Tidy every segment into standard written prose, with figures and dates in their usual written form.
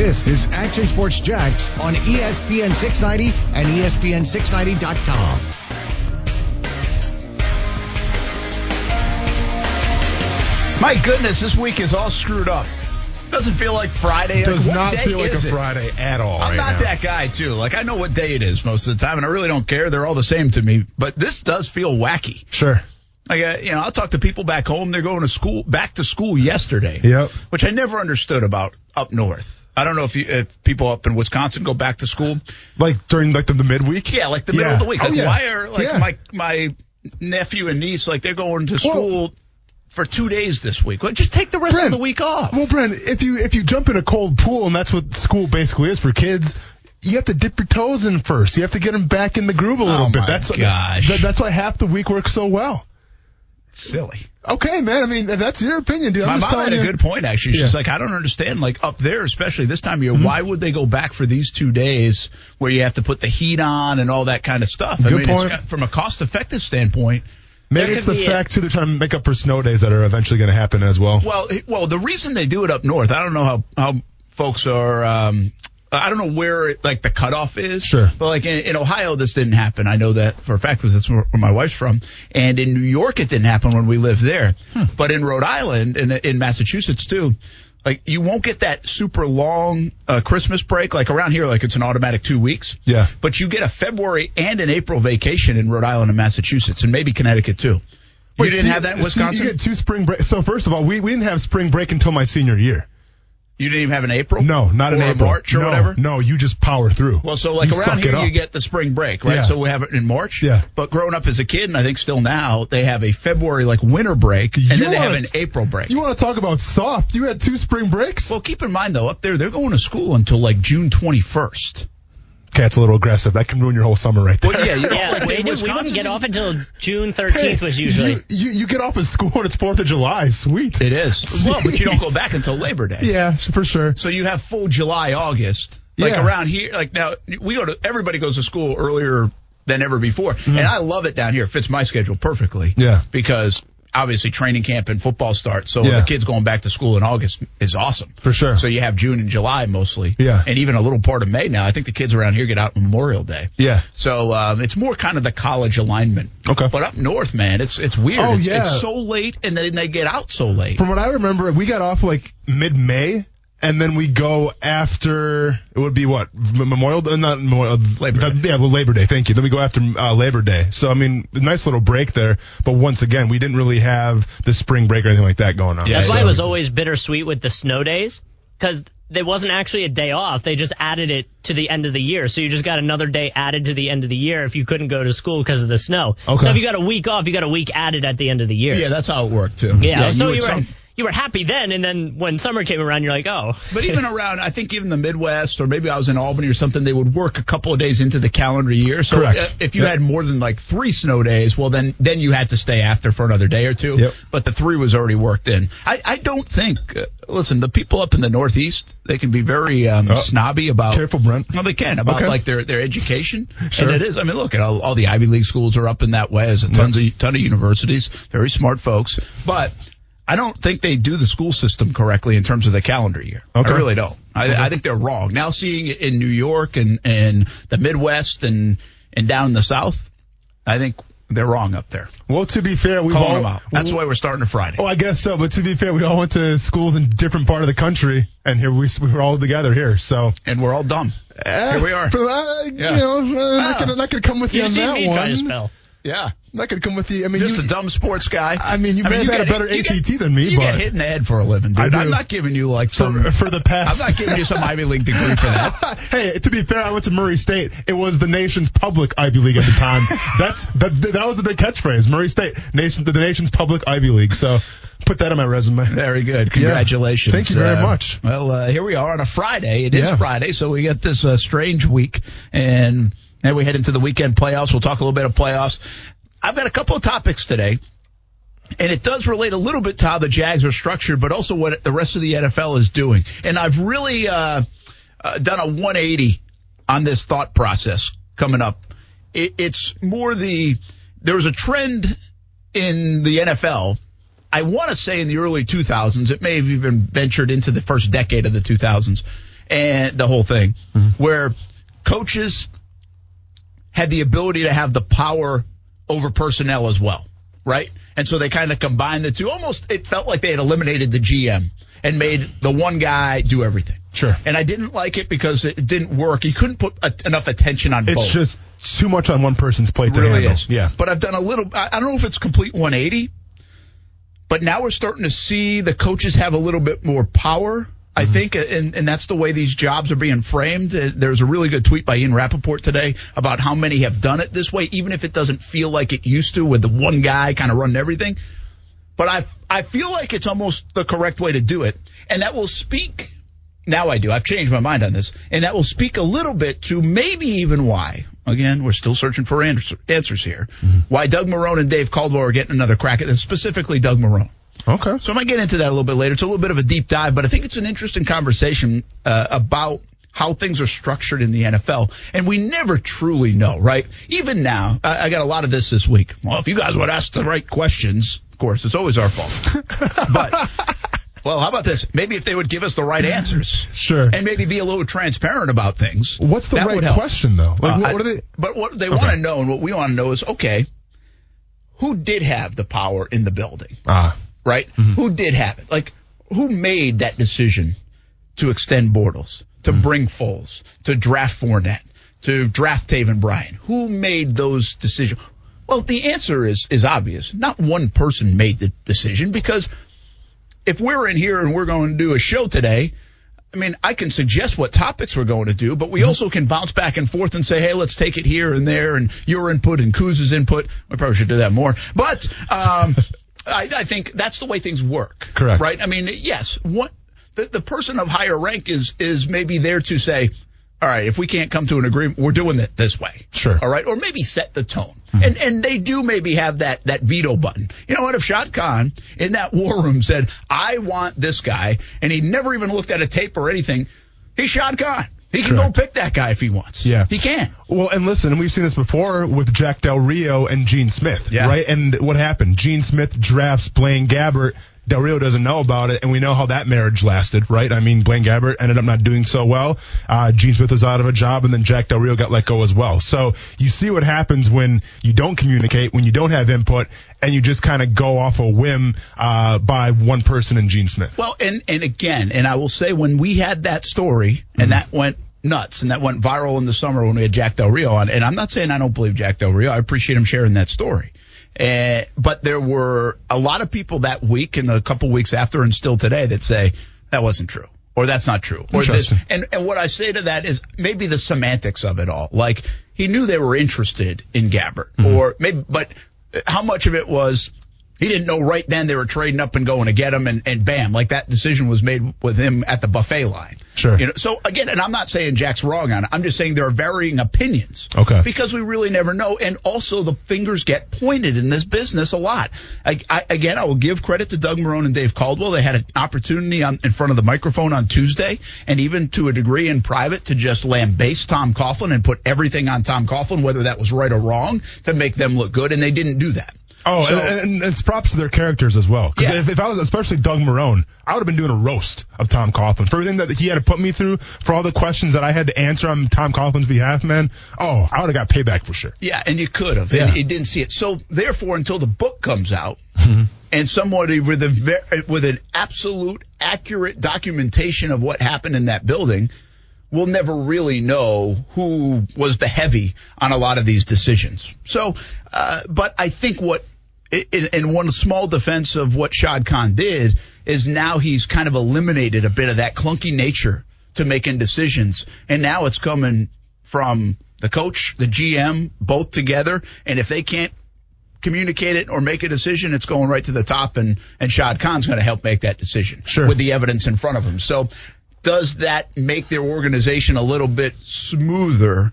This is Action Sports Jax on ESPN 690 and ESPN690.com. My goodness, this week is all screwed up. Doesn't feel like Friday. Does not feel like a Friday at all. I'm not that guy, too. Like, I know what day it is most of the time, and I really don't care. They're all the same to me. But this does feel wacky. Sure. Like, you know, I'll talk to people back home. They're going to school, back to school yesterday. Yep. Which I never understood about up north. I don't know if people up in Wisconsin go back to school. Like during like the midweek? Yeah, like the middle of the week. Like, why are like my nephew and niece, like they're going to school for 2 days this week. Well, just take the rest of the week off. Well, Brent, if you jump in a cold pool, and that's what school basically is for kids, you have to dip your toes in first. You have to get them back in the groove a little bit. That's why half the week works so well. Silly. Okay, man. I mean, that's your opinion, dude. My mom had a good point, actually. She's like, I don't understand. Like, up there, especially this time of year, why would they go back for these 2 days where you have to put the heat on and all that kind of stuff? Good point. It's, from a cost-effective standpoint, maybe it's the fact, too, they're trying to make up for snow days that are eventually going to happen as well. Well, the reason they do it up north, I don't know how folks are I don't know where, like, the cutoff is. Sure. But, like, in Ohio, this didn't happen. I know that for a fact because that's where my wife's from. And in New York, it didn't happen when we lived there. But in Rhode Island and in Massachusetts, too, like, you won't get that super long Christmas break. Like, around here, like, it's an automatic 2 weeks. Yeah. But you get a February and an April vacation in Rhode Island and Massachusetts and maybe Connecticut, too. You didn't have that in Wisconsin? So you get two spring breaks. So, first of all, we didn't have spring break until my senior year. You didn't even have an April? No, not an April. Or March or whatever? No, you just power through. Well, so like you around here you get the spring break, right? Yeah. So we have it in March. Yeah. But growing up as a kid, and I think still now, they have a February like winter break, and then they have an April break. You want to talk about soft? You had two spring breaks? Well, keep in mind, though, up there, they're going to school until like June 21st. Okay, that's a little aggressive. That can ruin your whole summer right there. Well, yeah, we wouldn't get off until June 13th was usually. You get off of school and it's 4th of July. Sweet. It is. Jeez. Well, but you don't go back until Labor Day. Yeah, for sure. So you have full July, August. Like around here, like now, everybody goes to school earlier than ever before. Mm-hmm. And I love it down here. It fits my schedule perfectly. Yeah. Because obviously training camp and football start, so the kids going back to school in August is awesome. For sure. So you have June and July mostly. Yeah. And even a little part of May now. I think the kids around here get out Memorial Day. Yeah. So it's more kind of the college alignment. Okay. But up north, man, it's weird. Oh, it's so late, and then they get out so late. From what I remember, we got off like mid-May, and then we go after, it would be what? Memorial Day? Not Memorial Labor Day. Yeah, Labor Day. Thank you. Then we go after Labor Day. So, I mean, nice little break there. But once again, we didn't really have the spring break or anything like that going on. Yeah, that's why it was always bittersweet with the snow days, because there wasn't actually a day off. They just added it to the end of the year. So you just got another day added to the end of the year if you couldn't go to school because of the snow. Okay. So if you got a week off, you got a week added at the end of the year. Yeah, that's how it worked, too. Yeah, so you were happy then, and then when summer came around, you're like, oh. But even around, I think even the Midwest, or maybe I was in Albany or something, they would work a couple of days into the calendar year. So correct. If you had more than like 3 snow days, well, then you had to stay after for another day or two. Yep. But the 3 was already worked in. I don't think, listen, the people up in the Northeast, they can be very snobby about. Careful, Brent. No, they can, about like their education. Sure. And it is. I mean, look, all the Ivy League schools are up in that way. There's a ton of universities, very smart folks. But I don't think they do the school system correctly in terms of the calendar year. Okay. I really don't. I think they're wrong. Now seeing it in New York and the Midwest and down in the South, I think they're wrong up there. Well, to be fair, we've all them out. That's why we're starting a Friday. Oh, I guess so. But to be fair, we all went to schools in different part of the country, and here we were all together here. So and we're all dumb. Here we are. I'm not going to come with you on that one. You see me try to spell. Yeah. I'm not going to come with you. I mean, just a dumb sports guy. I mean, you may have had a better ACT than me. You get hit in the head for a living, dude. I'm not giving you like some for the past. I'm not giving you some Ivy League degree for that. Hey, to be fair, I went to Murray State. It was the nation's public Ivy League at the time. That was the big catchphrase. Murray State, the nation's public Ivy League. So put that on my resume. Very good. Congratulations. Thank you very much. Well, here we are on a Friday. It is Friday, so we get this strange week and. Now we head into the weekend playoffs. We'll talk a little bit of playoffs. I've got a couple of topics today, and it does relate a little bit to how the Jags are structured, but also what the rest of the NFL is doing. And I've really done a 180 on this thought process coming up. It's more there was a trend in the NFL, I want to say in the early 2000s. It may have even ventured into the first decade of the 2000s. and the whole thing, where coaches had the ability to have the power over personnel as well, right? And so they kind of combined the two. Almost it felt like they had eliminated the GM and made the one guy do everything. Sure. And I didn't like it because it didn't work. You couldn't put enough attention on both. It's just too much on one person's plate to handle. It really is. Yeah. But I've done a little – I don't know if it's complete 180, but now we're starting to see the coaches have a little bit more power, I think, and that's the way these jobs are being framed. There's a really good tweet by Ian Rappaport today about how many have done it this way, even if it doesn't feel like it used to with the one guy kind of running everything. But I feel like it's almost the correct way to do it, and that will speak – now I do. I've changed my mind on this. And that will speak a little bit to maybe even why – again, we're still searching for answers here – why Doug Marone and Dave Caldwell are getting another crack at this, specifically Doug Marone. Okay. So I might get into that a little bit later. It's a little bit of a deep dive, but I think it's an interesting conversation about how things are structured in the NFL. And we never truly know, right? Even now, I got a lot of this week. Well, if you guys would ask the right questions, of course, it's always our fault. But, well, how about this? Maybe if they would give us the right answers. Sure. And maybe be a little transparent about things. What's the right question, though? Like, what are they? But what they want to know and what we want to know is, okay, who did have the power in the building? Right? Who did have it? Like, who made that decision to extend Bortles, to bring Foles, to draft Fournette, to draft Taven Bryan? Who made those decisions? Well, the answer is obvious. Not one person made the decision, because if we're in here and we're going to do a show today, I mean, I can suggest what topics we're going to do, but we also can bounce back and forth and say, hey, let's take it here and there, and your input and Kuz's input. We probably should do that more. But I think that's the way things work. Correct. Right? I mean, yes, what the person of higher rank is maybe there to say, all right, if we can't come to an agreement, we're doing it this way. Sure. All right? Or maybe set the tone. And they do maybe have that veto button. You know what? If Shad Khan in that war room said, I want this guy, and he never even looked at a tape or anything, he's Shad Khan. He can go pick that guy if he wants. Yeah. He can. Well, and listen, we've seen this before with Jack Del Rio and Gene Smith, right? And what happened? Gene Smith drafts Blaine Gabbert. Del Rio doesn't know about it, and we know how that marriage lasted, right? I mean, Blaine Gabbert ended up not doing so well. Gene Smith was out of a job, and then Jack Del Rio got let go as well. So you see what happens when you don't communicate, when you don't have input, and you just kind of go off a whim by one person and Gene Smith. Well, and again, and I will say, when we had that story, and that went nuts, and that went viral in the summer when we had Jack Del Rio on, and I'm not saying I don't believe Jack Del Rio. I appreciate him sharing that story. But there were a lot of people that week and a couple weeks after and still today that say that wasn't true, or that's not true, or this. And what I say to that is maybe the semantics of it all. Like, he knew they were interested in Gabbert, or maybe, but how much of it was he didn't know right then they were trading up and going to get him, and bam, like, that decision was made with him at the buffet line. Sure. You know, so again, and I'm not saying Jack's wrong on it. I'm just saying there are varying opinions. Okay. Because we really never know. And also, the fingers get pointed in this business a lot. I will give credit to Doug Marone and Dave Caldwell. They had an opportunity in front of the microphone on Tuesday, and even to a degree in private, to just lambaste Tom Coughlin and put everything on Tom Coughlin, whether that was right or wrong, to make them look good. And they didn't do that. Oh, so, and it's props to their characters as well. Because if I was, especially Doug Marone, I would have been doing a roast of Tom Coughlin for everything that he had to put me through, for all the questions that I had to answer on Tom Coughlin's behalf. Man, oh, I would have got payback for sure. Yeah, and you could have. Yeah. And you didn't see it. So therefore, until the book comes out, and somebody with an absolute accurate documentation of what happened in that building, we'll never really know who was the heavy on a lot of these decisions. So, but I think what, in one small defense of what Shad Khan did, is now he's kind of eliminated a bit of that clunky nature to making decisions. And now it's coming from the coach, the GM, both together. And if they can't communicate it or make a decision, it's going right to the top. And Shad Khan's going to help make that decision with the evidence in front of him. So, does that make their organization a little bit smoother?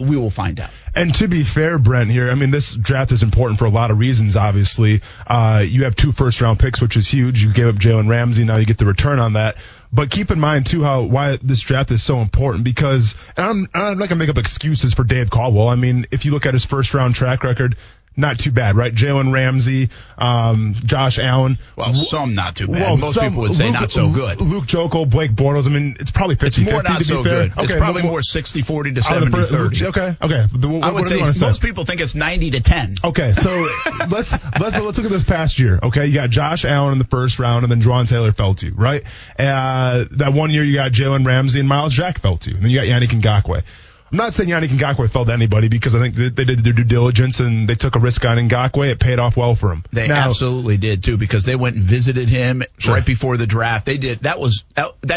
We will find out. And to be fair, Brent, here, I mean, this draft is important for a lot of reasons, obviously. You have 2 first-round picks, which is huge. You gave up Jalen Ramsey. Now you get the return on that. But keep in mind, too, why this draft is so important, because – and I'm not going to make up excuses for Dave Caldwell. I mean, if you look at his first-round track record – not too bad, right? Jalen Ramsey, Josh Allen. Well, some not too bad. Well, most people would say Luke, not so good. Luke Joeckel, Blake Bortles. I mean, it's probably 50-50 to be fair. Okay, it's probably more 60-40 to 70-30. Okay. I would say most people think it's 90-10. Okay, so let's look at this past year. Okay, you got Josh Allen in the first round, and then Jauron Taylor fell to you, right? That one year you got Jalen Ramsey and Miles Jack fell to you, and then you got Yannick Ngakoue. I'm not saying Yannick Ngakoue fell to anybody because I think they did their due diligence and they took a risk on Ngakoue. It paid off well for him. They absolutely did too because they went and visited him right before the draft. They did. They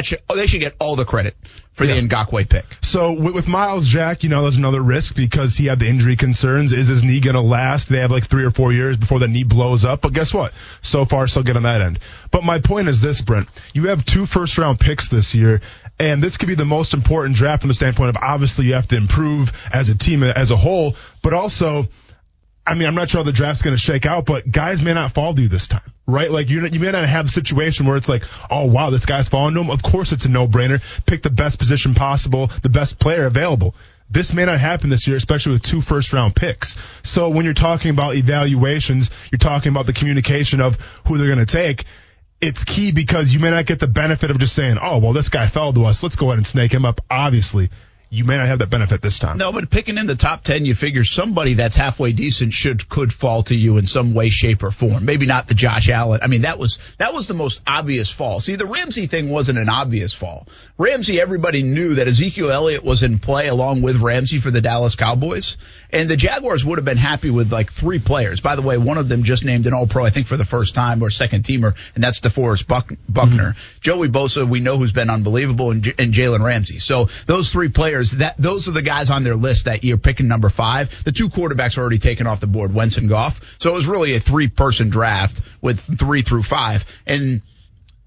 should get all the credit for the Ngakoue pick. So with Miles Jack, there's another risk because he had the injury concerns. Is his knee going to last? They have 3 or 4 years before the knee blows up. But guess what? So far, so good on that end. But my point is this, Brent. You have 2 first-round picks this year, and this could be the most important draft from the standpoint of obviously you have to improve as a team as a whole. But also, I mean, I'm not sure how the draft's going to shake out, but guys may not fall to you this time. Right? You may not have a situation where it's oh, wow, this guy's falling to him. Of course it's a no-brainer. Pick the best position possible, the best player available. This may not happen this year, especially with 2 first-round picks. So when you're talking about evaluations, you're talking about the communication of who they're going to take. It's key because you may not get the benefit of just saying, oh, well, this guy fell to us. Let's go ahead and snake him up, obviously. You may not have that benefit this time. No, but picking in the top 10, you figure somebody that's halfway decent could fall to you in some way, shape, or form. Maybe not the Josh Allen. I mean, that was the most obvious fall. See, the Ramsey thing wasn't an obvious fall. Ramsey, everybody knew that Ezekiel Elliott was in play along with Ramsey for the Dallas Cowboys, and the Jaguars would have been happy with 3 players. By the way, one of them just named an All-Pro, I think, for the first time or second teamer, and that's DeForest Buckner. Mm-hmm. Joey Bosa, we know, who's been unbelievable, and Jalen Ramsey. So those 3 players. Those are the guys on their list that year, picking number 5. The 2 quarterbacks are already taken off the board, Wentz and Goff. So it was really a 3-person draft with 3 through 5. And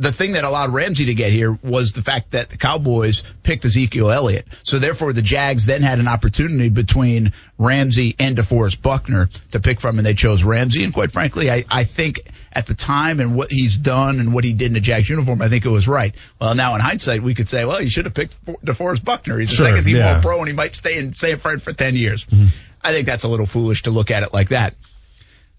the thing that allowed Ramsey to get here was the fact that the Cowboys picked Ezekiel Elliott. So therefore, the Jags then had an opportunity between Ramsey and DeForest Buckner to pick from, and they chose Ramsey. And quite frankly, I think at the time and what he's done and what he did in the Jags uniform, I think it was right. Well, now in hindsight, we could say, well, you should have picked DeForest Buckner. He's a second-team All-Pro, and he might stay in San Fran for 10 years. Mm-hmm. I think that's a little foolish to look at it like that.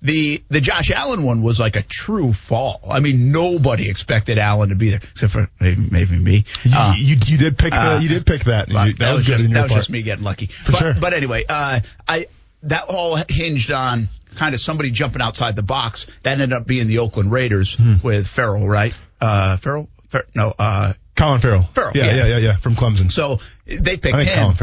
The Josh Allen one was a true fall. I mean, nobody expected Allen to be there, except for maybe me. You did pick that. That was just me getting lucky. But anyway, that all hinged on kind of somebody jumping outside the box. That ended up being the Oakland Raiders with Ferrell, right? Colin Farrell. Yeah, from Clemson. So they picked him.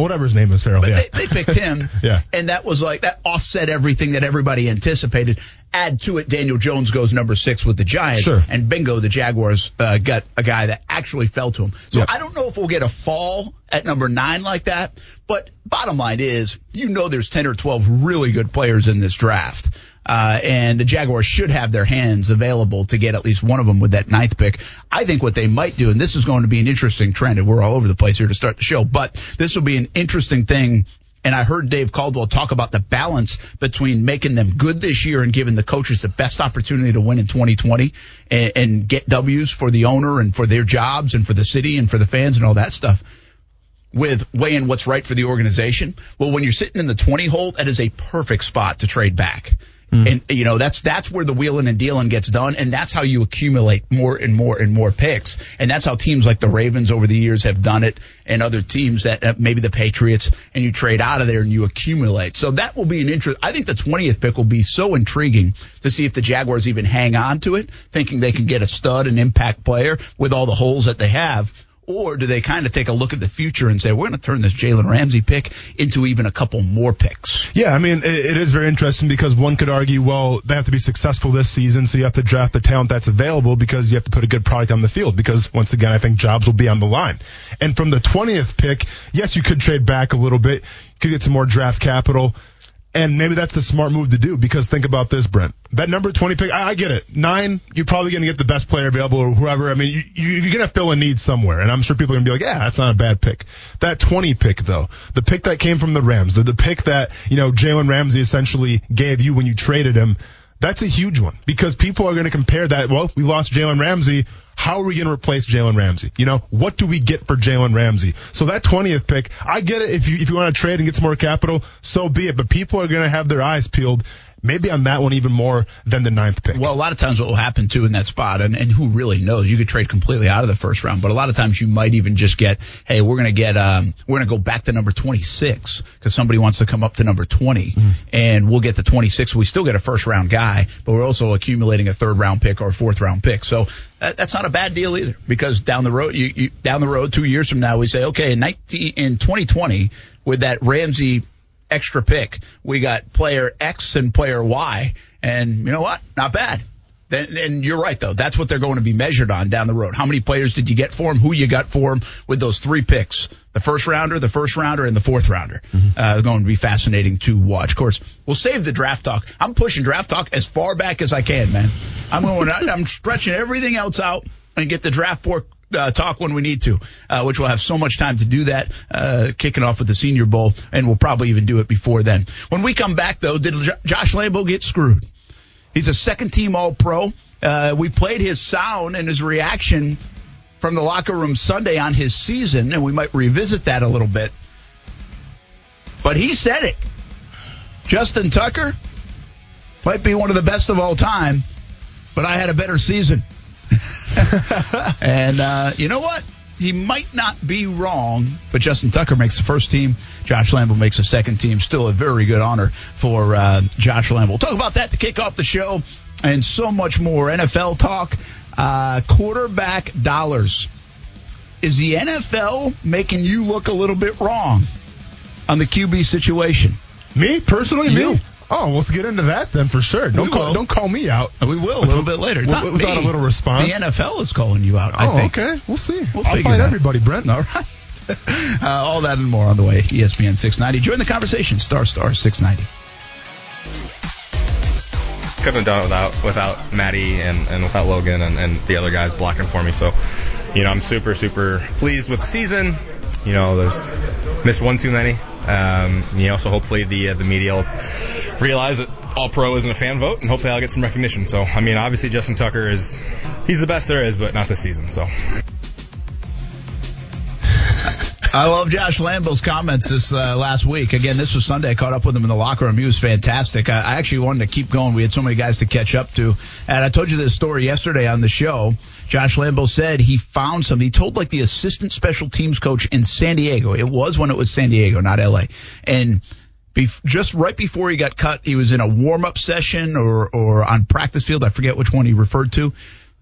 Whatever his name is, Farrell. But they picked him, and that was that offset everything that everybody anticipated. Add to it, Daniel Jones goes number 6 with the Giants, and bingo, the Jaguars got a guy that actually fell to him. So I don't know if we'll get a fall at number 9 like that, but bottom line is, there's 10 or 12 really good players in this draft. And the Jaguars should have their hands available to get at least one of them with that 9th pick. I think what they might do, and this is going to be an interesting trend, and we're all over the place here to start the show, but this will be an interesting thing. And I heard Dave Caldwell talk about the balance between making them good this year and giving the coaches the best opportunity to win in 2020 and get W's for the owner and for their jobs and for the city and for the fans and all that stuff, with weighing what's right for the organization. Well, when you're sitting in the 20 hole, that is a perfect spot to trade back. Mm. And, that's where the wheeling and dealing gets done, and that's how you accumulate more and more and more picks. And that's how teams like the Ravens over the years have done it, and other teams that maybe the Patriots, and you trade out of there and you accumulate. So that will be an interest. I think the 20th pick will be so intriguing to see if the Jaguars even hang on to it, thinking they can get a stud and impact player with all the holes that they have. Or do they kind of take a look at the future and say, we're going to turn this Jalen Ramsey pick into even a couple more picks? Yeah, I mean, it is very interesting because one could argue, well, they have to be successful this season, so you have to draft the talent that's available because you have to put a good product on the field because, once again, I think jobs will be on the line. And from the 20th pick, yes, you could trade back a little bit, you could get some more draft capital. And maybe that's the smart move to do because think about this, Brent. That number 20 pick, I get it. 9, you're probably going to get the best player available or whoever. I mean, you're going to fill a need somewhere. And I'm sure people are going to be that's not a bad pick. That 20 pick, though, the pick that came from the Rams, the pick that Jalen Ramsey essentially gave you when you traded him, That's a huge one because people are going to compare that. Well, we lost Jalen Ramsey. How are we going to replace Jalen Ramsey? You know, what do we get for Jalen Ramsey? So that 20th pick, I get it. If you want to trade and get some more capital, so be it. But people are going to have their eyes peeled maybe on that one even more than the 9th pick. Well, a lot of times what will happen, too, in that spot, and who really knows, you could trade completely out of the first round, but a lot of times you might even just get, hey, we're going to go back to number 26 because somebody wants to come up to number 20, and we'll get to 26. We still get a first-round guy, but we're also accumulating a third-round pick or a fourth-round pick. So that's not a bad deal either because down the road, 2 years from now, we say, okay, in 2020, with that Ramsey extra pick, we got player X and player Y, and you know what? Not bad. And you're right, though. That's what they're going to be measured on down the road. How many players did you get for them? Who you got for them with those three picks? The first-rounder, the first-rounder, and the fourth-rounder. Going to be fascinating to watch. Of course, we'll save the draft talk. I'm pushing draft talk as far back as I can, man. I'm stretching everything else out and get the draft board talk when we need to, which we'll have so much time to do that, kicking off with the Senior Bowl, and we'll probably even do it before then. When we come back, though, did Josh Lambo get screwed? He's a second-team All-Pro. We played his sound and his reaction from the locker room Sunday on his season, and we might revisit that a little bit. But he said it. Justin Tucker might be one of the best of all time, but I had a better season. And you know what? He might not be wrong, but Justin Tucker makes the first team. Josh Lambo makes the second team. Still a very good honor for Josh Lambo. We'll talk about that to kick off the show and so much more. NFL talk, quarterback dollars. Is the NFL making you look a little bit wrong on the QB situation? Me? Personally, you? Me? Oh, let's get into that then for sure. Don't call me out. We will a little bit later. It's not without a little response. The NFL is calling you out, I think. Okay. We'll see. I'll fight everybody, Brent. All right. All that and more on the way. ESPN 690. Join the conversation. Star 690. Couldn't have done it without Maddie and without Logan and the other guys blocking for me. So, you know, I'm super, super pleased with the season. You know, there's missed one too many. You also hopefully the media will realize that All-Pro isn't a fan vote, and hopefully I'll get some recognition. So, I mean, obviously Justin Tucker he's the best there is, but not this season. So, I love Josh Lambo's comments this last week. Again, this was Sunday. I caught up with him in the locker room. He was fantastic. I actually wanted to keep going. We had so many guys to catch up to. And I told you this story yesterday on the show. Josh Lambo said he found something. He told, the assistant special teams coach in San Diego. It was when it was San Diego, not L.A. And just right before he got cut, he was in a warm-up session or on practice field. I forget which one he referred to.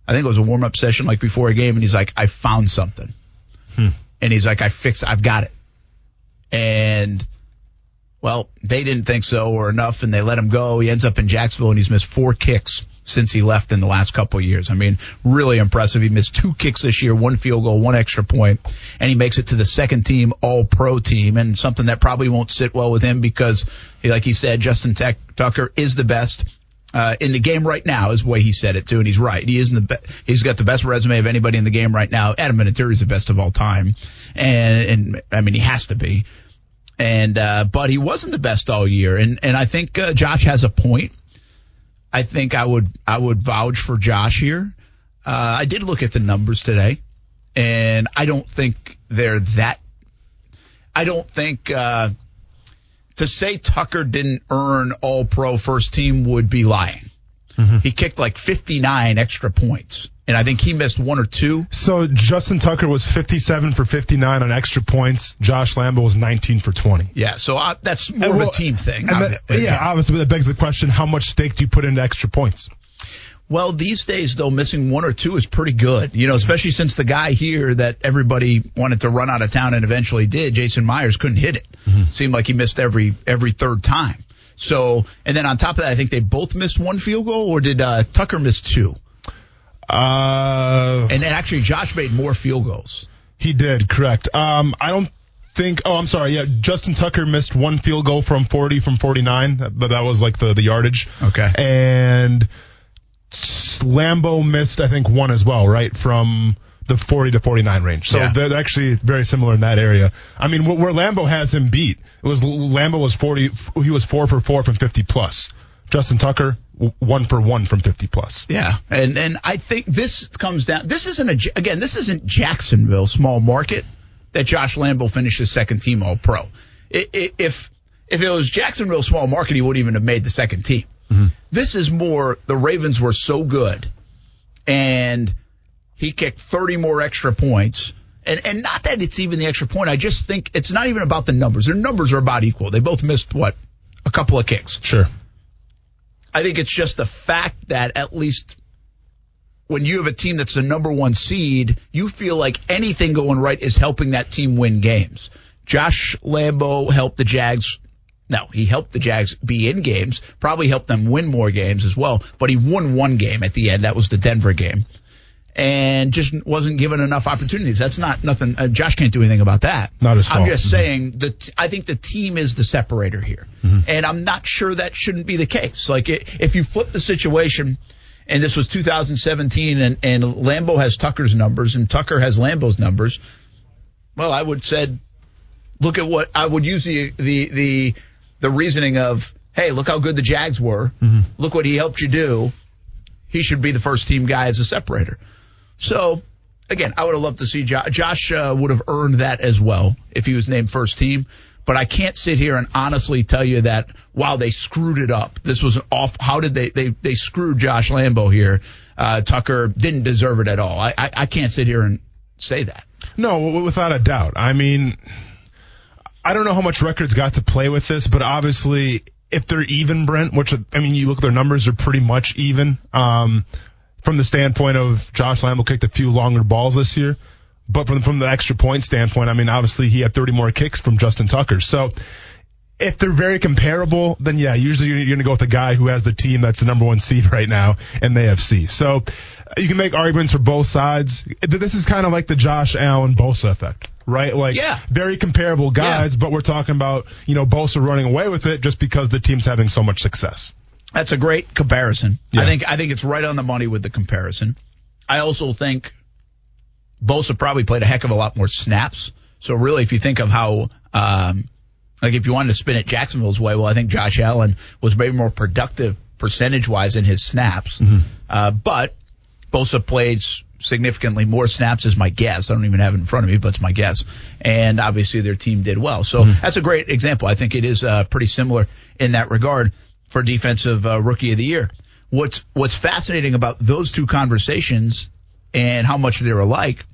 I think it was a warm-up session before a game. And he's like, I found something. And he's like, I've got it. And, well, they didn't think so or enough, and they let him go. He ends up in Jacksonville, and he's missed 4 kicks since he left in the last couple of years. I mean, really impressive. He missed 2 kicks this year, 1 field goal, 1 extra point, and he makes it to the second-team All-Pro team, and something that probably won't sit well with him because, like he said, Justin Tucker is the best in the game right now is the way he said it, too, and he's right. He's got the best resume of anybody in the game right now. Adam Vinatieri's the best of all time, and I mean, he has to be. And but he wasn't the best all year, and I think Josh has a point. I think I would vouch for Josh here. I did look at the numbers today, and I don't think they're that – I don't think – to say Tucker didn't earn All-Pro first team would be lying. He kicked 59 extra points, and I think he missed 1 or 2. So Justin Tucker was 57 for 59 on extra points. Josh Lambo was 19 for 20. Yeah, so that's more of a team thing. Obviously, but that begs the question, how much stake do you put into extra points? Well, these days, though, missing 1 or 2 is pretty good, especially since the guy here that everybody wanted to run out of town and eventually did, Jason Myers, couldn't hit it. Seemed like he missed every third time. So, and then on top of that, I think they both missed 1 field goal, or did Tucker miss 2? And then actually Josh made more field goals. He did, correct. I don't think, I'm sorry, yeah, Justin Tucker missed 1 field goal from 40 from 49. That was the yardage. Okay. And Lambo missed, I think, 1 as well, right, from the 40 to 49 range. So They're actually very similar in that area. I mean, where Lambo has him beat, it was Lambo was 40. He was 4 for 4 from 50 plus. Justin Tucker, 1 for 1 from 50+. Yeah, and I think this comes down. This isn't Jacksonville, small market, that Josh Lambo finishes second team All-Pro. If it was Jacksonville, small market, he wouldn't even have made the second team. Mm-hmm. This is more the Ravens were so good, and he kicked 30 more extra points. And not that it's even the extra point. I just think it's not even about the numbers. Their numbers are about equal. They both missed, a couple of kicks. Sure. I think it's just the fact that at least when you have a team that's the number one seed, you feel like anything going right is helping that team win games. Josh Lambo helped the Jags. No, he helped the Jags be in games, probably helped them win more games as well, but he won one game at the end. That was the Denver game. And just wasn't given enough opportunities. That's not nothing. Josh can't do anything about that. Not his fault. I'm just saying that I think the team is the separator here. Mm-hmm. And I'm not sure that shouldn't be the case. Like, if you flip the situation, and this was 2017, and Lambo has Tucker's numbers, and Tucker has Lambo's numbers, well, I would said, look at what I would use the reasoning of, hey, look how good the Jags were. Mm-hmm. Look what he helped you do. He should be the first team guy as a separator. So, again, I would have loved to see Josh. Josh would have earned that as well if he was named first team. But I can't sit here and honestly tell you that, wow, they screwed it up. This was an off. How did they screw Josh Lambo here? Tucker didn't deserve it at all. I can't sit here and say that. No, without a doubt. I mean, I don't know how much records got to play with this, but obviously if they're even, Brent, which, I mean, you look at their numbers, are pretty much even. From the standpoint of Josh Lambo kicked a few longer balls this year, but from the extra point standpoint, I mean, obviously he had 30 more kicks from Justin Tucker. So if they're very comparable, then yeah, usually you're going to go with the guy who has the team that's the number one seed right now in the AFC. So you can make arguments for both sides. This is kind of like the Josh Allen Bosa effect, right? Like, yeah, very comparable guys, yeah, but we're talking about, Bosa running away with it just because the team's having so much success. That's a great comparison. Yeah. I think it's right on the money with the comparison. I also think Bosa probably played a heck of a lot more snaps. So really, if you think of how, if you wanted to spin it Jacksonville's way, well, I think Josh Allen was maybe more productive percentage-wise in his snaps. Mm-hmm. But Bosa played significantly more snaps is my guess. I don't even have it in front of me, but it's my guess. And obviously their team did well. So that's a great example. I think it is pretty similar in that regard for defensive rookie of the year. What's fascinating about those two conversations and how much they're alike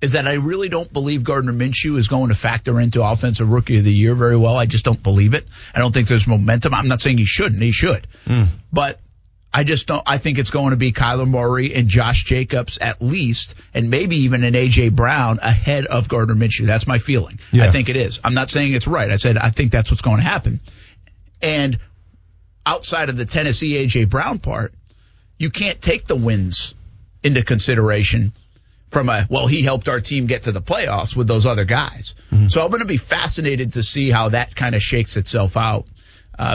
is that I really don't believe Gardner Minshew is going to factor into offensive rookie of the year very well. I just don't believe it. I don't think there's momentum. I'm not saying he shouldn't. He should. But I just don't. I think it's going to be Kyler Murray and Josh Jacobs at least, and maybe even an AJ Brown ahead of Gardner Minshew. That's my feeling. Yeah. I think it is. I'm not saying it's right. I said I think that's what's going to happen. And outside of the Tennessee A.J. Brown part, you can't take the wins into consideration from he helped our team get to the playoffs with those other guys. Mm-hmm. So I'm going to be fascinated to see how that kind of shakes itself out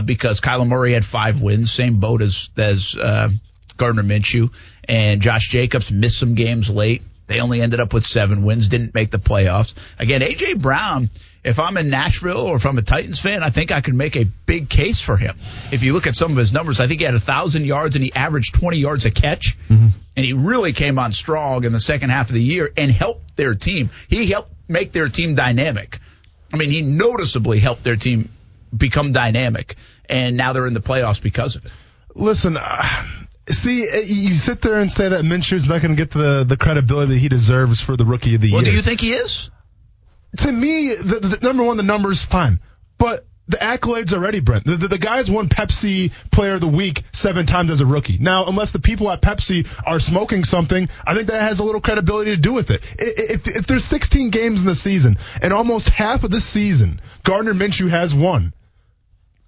because Kyler Murray had 5 wins, same boat as Gardner Minshew, and Josh Jacobs missed some games late. They only ended up with 7 wins, didn't make the playoffs. Again, A.J. Brown, if I'm in Nashville or if I'm a Titans fan, I think I can make a big case for him. If you look at some of his numbers, I think he had 1,000 yards and he averaged 20 yards a catch. Mm-hmm. And he really came on strong in the second half of the year and helped their team. He helped make their team dynamic. I mean, he noticeably helped their team become dynamic. And now they're in the playoffs because of it. Listen, you sit there and say that Minshew's not going to get the credibility that he deserves for the rookie of the year. Well, do you think he is? To me, the number one, the numbers, fine. But the accolades already, Brent. The guy's won Pepsi Player of the Week 7 times as a rookie. Now, unless the people at Pepsi are smoking something, I think that has a little credibility to do with it. If there's 16 games in the season, and almost half of the season, Gardner Minshew has won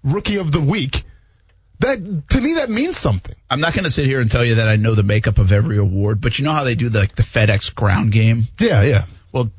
Rookie of the Week, that, to me, that means something. I'm not going to sit here and tell you that I know the makeup of every award, but you know how they do the FedEx ground game? Yeah. Well,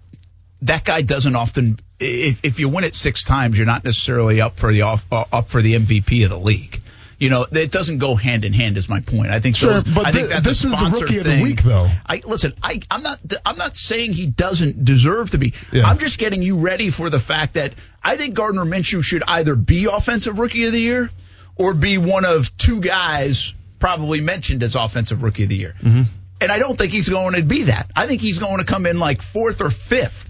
that guy doesn't often. If you win it 6 times, you're not necessarily up for the MVP of the league. It doesn't go hand in hand. Is my point. I think sure, but I think that's this a sponsor is the rookie thing. Of the week, though. I'm not saying he doesn't deserve to be. Yeah. I'm just getting you ready for the fact that I think Gardner Minshew should either be offensive rookie of the year or be one of two guys probably mentioned as Offensive Rookie of the Year. Mm-hmm. And I don't think he's going to be that. I think he's going to come in like fourth or fifth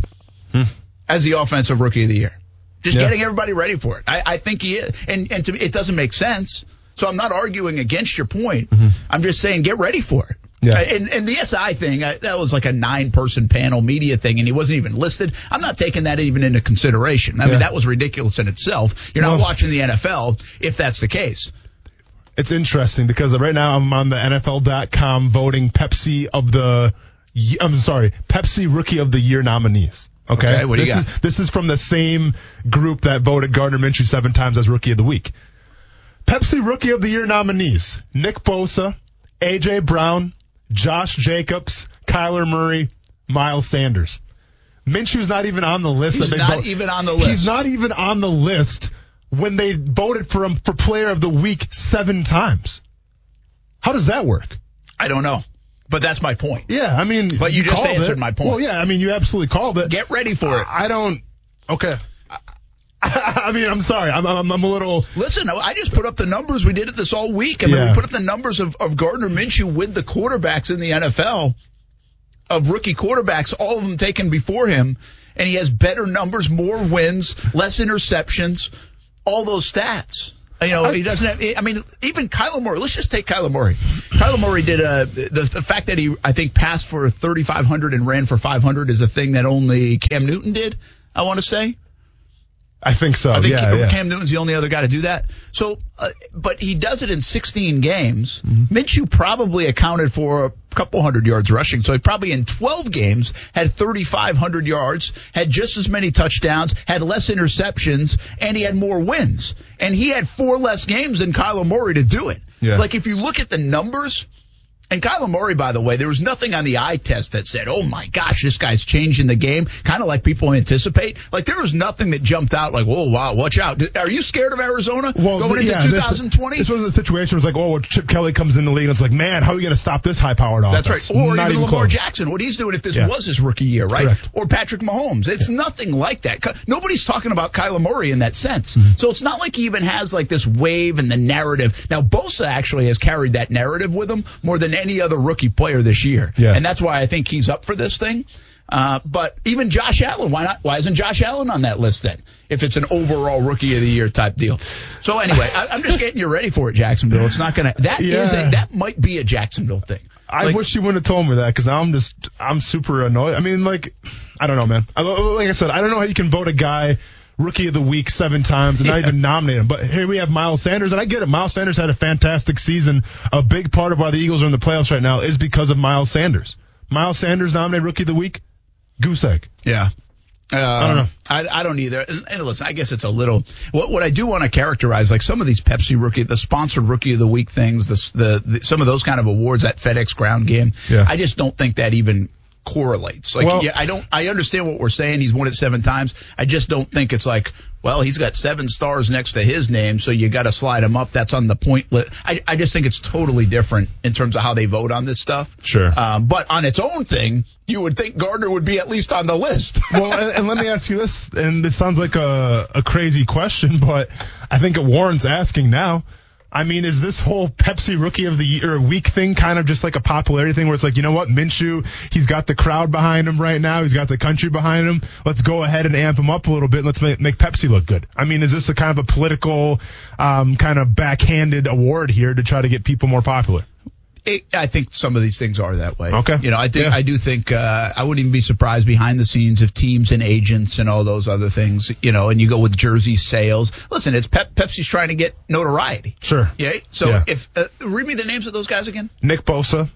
as the Offensive Rookie of the Year. Just getting everybody ready for it. I think he is. And to me, it doesn't make sense. So I'm not arguing against your point. Mm-hmm. I'm just saying get ready for it. Yeah. And the SI thing, that was like a 9-person panel media thing, and he wasn't even listed. I'm not taking that even into consideration. I mean, that was ridiculous in itself. You're not watching the NFL if that's the case. It's interesting because right now I'm on the NFL.com voting Pepsi Rookie of the Year nominees. Okay, what do you got? This is from the same group that voted Gardner Minshew 7 times as Rookie of the Week. Pepsi Rookie of the Year nominees: Nick Bosa, AJ Brown, Josh Jacobs, Kyler Murray, Miles Sanders. Minshew's not even on the list. He's not even on the list when they voted for him for Player of the Week 7 times. How does that work? I don't know. But that's my point. Yeah, I mean... But you just answered my point. Well, yeah, I mean, you absolutely called it. Get ready for it. I don't... Okay. I mean, I'm sorry. I'm a little... Listen, I just put up the numbers. We did it this all week. I mean, we put up the numbers of Gardner Minshew with the quarterbacks in the NFL, of rookie quarterbacks, all of them taken before him, and he has better numbers, more wins, less interceptions, all those stats. You know, he doesn't have, I mean, even Kyler Murray, let's just take Kyler Murray. Kyler Murray did the fact that he, I think, passed for 3,500 and ran for 500 is a thing that only Cam Newton did, I want to say. I think so, I think Cam Newton's the only other guy to do that. So, but he does it in 16 games. Mm-hmm. Minshew probably accounted for a couple hundred yards rushing. So he probably in 12 games had 3,500 yards, had just as many touchdowns, had less interceptions, and he had more wins. And he had 4 less games than Kyler Murray to do it. Yeah. Like, if you look at the numbers... And Kyler Murray, by the way, there was nothing on the eye test that said, oh, my gosh, this guy's changing the game, kind of like people anticipate. Like, there was nothing that jumped out like, whoa, wow, watch out. Are you scared of Arizona going into 2020? This was a situation where it was like, oh, Chip Kelly comes in the league and it's like, man, how are you going to stop this high-powered offense? That's right. Or even Lamar Jackson, what he's doing if this was his rookie year, right? Correct. Or Patrick Mahomes. It's nothing like that. Nobody's talking about Kyler Murray in that sense. Mm-hmm. So it's not like he even has, like, this wave in the narrative. Now, Bosa actually has carried that narrative with him more than any other rookie player this year. Yeah. And that's why I think he's up for this thing. But even Josh Allen, why not? Why isn't Josh Allen on that list then, if it's an overall Rookie of the Year type deal? So anyway, I'm just getting you ready for it, Jacksonville. It's not going to – that might be a Jacksonville thing. I wish you wouldn't have told me that because I'm super annoyed. I mean, like, I don't know, man. Like I said, I don't know how you can vote a guy – Rookie of the Week 7 times and not even nominate him. But here we have Miles Sanders, and I get it. Miles Sanders had a fantastic season. A big part of why the Eagles are in the playoffs right now is because of Miles Sanders. Miles Sanders nominated Rookie of the Week, goose egg. Yeah. I don't know. I don't either. And listen, I guess it's a little – what I do want to characterize, like some of these Pepsi Rookie – the sponsored Rookie of the Week things, some of those kind of awards, that FedEx Ground game, I just don't think that even – correlates. Like, I understand what we're saying. He's won it 7 times. I just don't think it's like, well, he's got 7 stars next to his name, so you got to slide him up. That's on the point list. I just think it's totally different in terms of how they vote on this stuff. Sure. But on its own thing, you would think Gardner would be at least on the list. Well, and let me ask you this, and this sounds like a crazy question, but I think it warrants asking now. I mean, is this whole Pepsi Rookie of the Year Week thing kind of just like a popularity thing where it's like, you know what, Minshew, he's got the crowd behind him right now. He's got the country behind him. Let's go ahead and amp him up a little bit. And let's make Pepsi look good. I mean, is this a kind of a political kind of backhanded award here to try to get people more popular? I think some of these things are that way. Okay. You know, I do think I wouldn't even be surprised behind the scenes if teams and agents and all those other things, you know, and you go with jersey sales. Listen, it's Pepsi's trying to get notoriety. Sure. Yeah. So if read me the names of those guys again. Nick Bosa,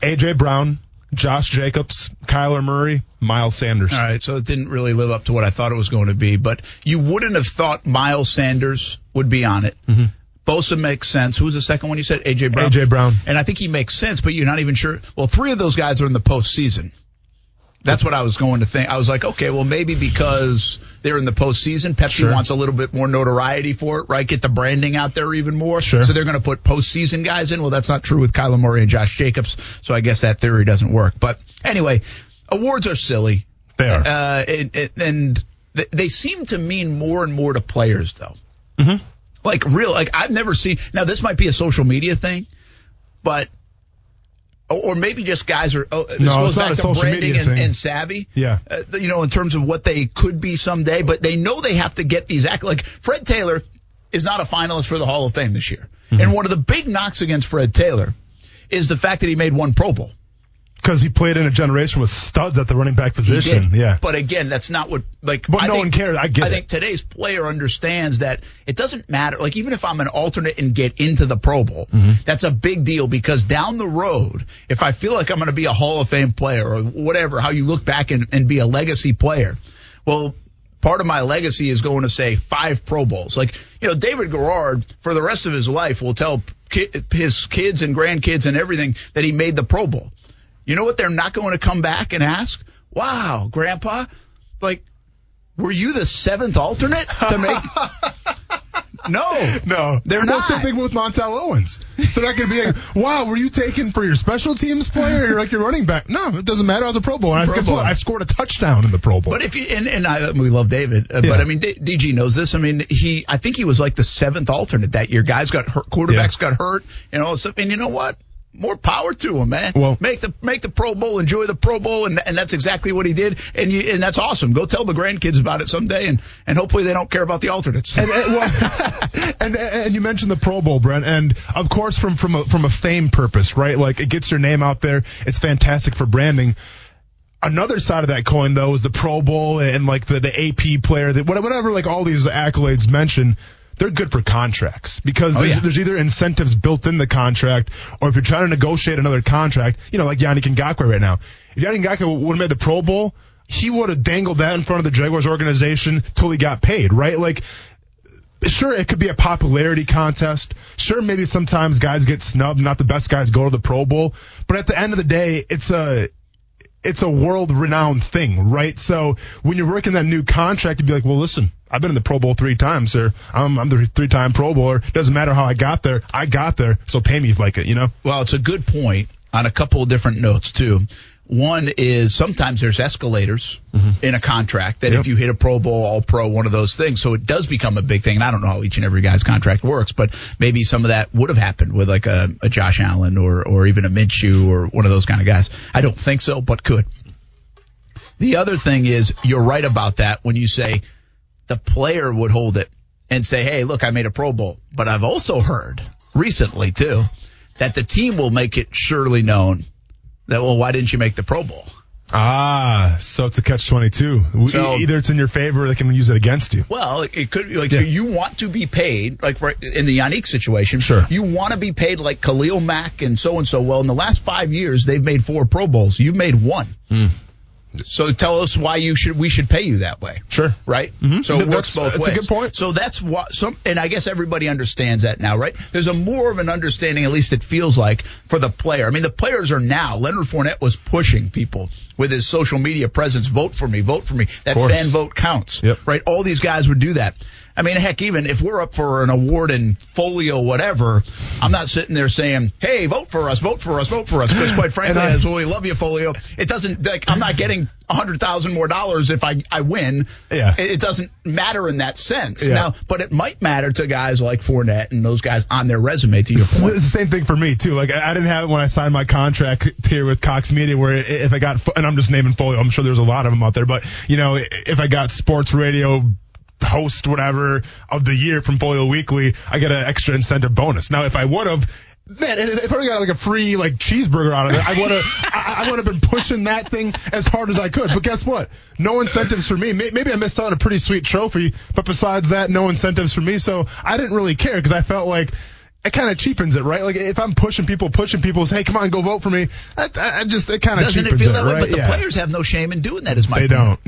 AJ Brown, Josh Jacobs, Kyler Murray, Miles Sanders. All right, so it didn't really live up to what I thought it was going to be, but you wouldn't have thought Miles Sanders would be on it. Mm-hmm. Bosa makes sense. Who's the second one you said? AJ Brown. AJ Brown. And I think he makes sense, but you're not even sure. Well, 3 of those guys are in the postseason. That's what I was going to think. I was like, okay, well, maybe because they're in the postseason, Pepsi wants a little bit more notoriety for it, right? Get the branding out there even more. Sure. So they're going to put postseason guys in. Well, that's not true with Kyler Murray and Josh Jacobs, so I guess that theory doesn't work. But anyway, awards are silly. They are. And they seem to mean more and more to players, though. Mm-hmm. Like, real, like, I've never seen, now this might be a social media thing, but, or maybe just guys are, this goes back to branding and savvy. Yeah. You know, in terms of what they could be someday, but they know they have to get these act, like, Fred Taylor is not a finalist for the Hall of Fame this year. Mm-hmm. And one of the big knocks against Fred Taylor is the fact that he made one Pro Bowl. Because he played in a generation with studs at the running back position. He did. Yeah. But again, that's not what, like, but no one cared. I get it. I think today's player understands that it doesn't matter. Like, even if I'm an alternate and get into the Pro Bowl, that's a big deal, because down the road, if I feel like I'm going to be a Hall of Fame player or whatever, how you look back and be a legacy player, well, part of my legacy is going to say 5 Pro Bowls. Like, you know, David Garrard, for the rest of his life, will tell his kids and grandkids and everything that he made the Pro Bowl. You know what they're not going to come back and ask? Wow, Grandpa, like, were you the 7th alternate to make? No. They're not. That's the thing with Montel Owens. They're not going to be like, wow, were you taken for your special teams player? You're like your running back. No, it doesn't matter. I was a Pro Bowl. And guess what? I scored a touchdown in the Pro Bowl. But if you, we love David, but I mean, DG knows this. I mean, I think he was like the 7th alternate that year. Guys got hurt, quarterbacks got hurt and all this stuff. And you know what? More power to him, man. Well, make the Pro Bowl, enjoy the Pro Bowl, and that's exactly what he did. And that's awesome. Go tell the grandkids about it someday, and hopefully they don't care about the alternates. And you mentioned the Pro Bowl, Brent, and of course from a fame purpose, right? Like, it gets your name out there. It's fantastic for branding. Another side of that coin, though, is the Pro Bowl and like the AP player, that whatever, like all these accolades mentioned. They're good for contracts, because there's either incentives built in the contract, or if you're trying to negotiate another contract, you know, like Yannick Ngakoue right now. If Yannick Ngakoue would have made the Pro Bowl, he would have dangled that in front of the Jaguars organization till he got paid, right? Like, sure, it could be a popularity contest. Sure, maybe sometimes guys get snubbed, not the best guys go to the Pro Bowl. But at the end of the day, it's a world-renowned thing, right? So when you're working that new contract, you'd be like, well, listen, I've been in the Pro Bowl 3 times, sir. I'm the 3-time Pro Bowler. Doesn't matter how I got there. I got there, so pay me like it, you know? Well, it's a good point on a couple of different notes, too. One is sometimes there's escalators in a contract that if you hit a Pro Bowl, All-Pro, one of those things. So it does become a big thing. And I don't know how each and every guy's contract works, but maybe some of that would have happened with like a Josh Allen or even a Minshew or one of those kind of guys. I don't think so, but could. The other thing is, you're right about that when you say the player would hold it and say, hey, look, I made a Pro Bowl. But I've also heard recently, too, that the team will make it surely known that, well, why didn't you make the Pro Bowl? Ah, so it's a catch-22. So, either it's in your favor or they can use it against you. Well, it could be like you want to be paid, like in the Yannick situation. Sure. You want to be paid like Khalil Mack and so-and-so. Well, in the last 5 years, they've made 4 Pro Bowls. You've made 1. Mm. So tell us why we should pay you that way. Sure. Right? Mm-hmm. So it works both ways. That's a good point. So that's why and I guess everybody understands that now, right? There's a more of an understanding, at least it feels like, for the player. I mean, the players are now. Leonard Fournette was pushing people with his social media presence. Vote for me, vote for me. That fan vote counts. Yep. Right? All these guys would do that. I mean, heck, even if we're up for an award in folio, whatever, I'm not sitting there saying, hey, vote for us, vote for us, vote for us. Because quite frankly, as we love you, folio, it doesn't, like, I'm not getting $100,000 more dollars if I win. Yeah. It doesn't matter in that sense. Yeah. Now, but it might matter to guys like Fournette and those guys on their resume, to your point. It's the same thing for me, too. Like, I didn't have it when I signed my contract here with Cox Media, where if I got, and I'm just naming folio, I'm sure there's a lot of them out there, but, you know, if I got sports radio host whatever of the year from Folio Weekly, I get an extra incentive bonus. Now, if I would have, man, if I got like a free like cheeseburger out of it, I would have been pushing that thing as hard as I could. But guess what? No incentives for me. Maybe I missed out on a pretty sweet trophy, but besides that, no incentives for me. So I didn't really care, because I felt like it kind of cheapens it, right? Like, if I'm pushing people, say, hey, come on, go vote for me, it kind of cheapens it, right? Doesn't it feel that way? But the players have no shame in doing that, is my point. They don't,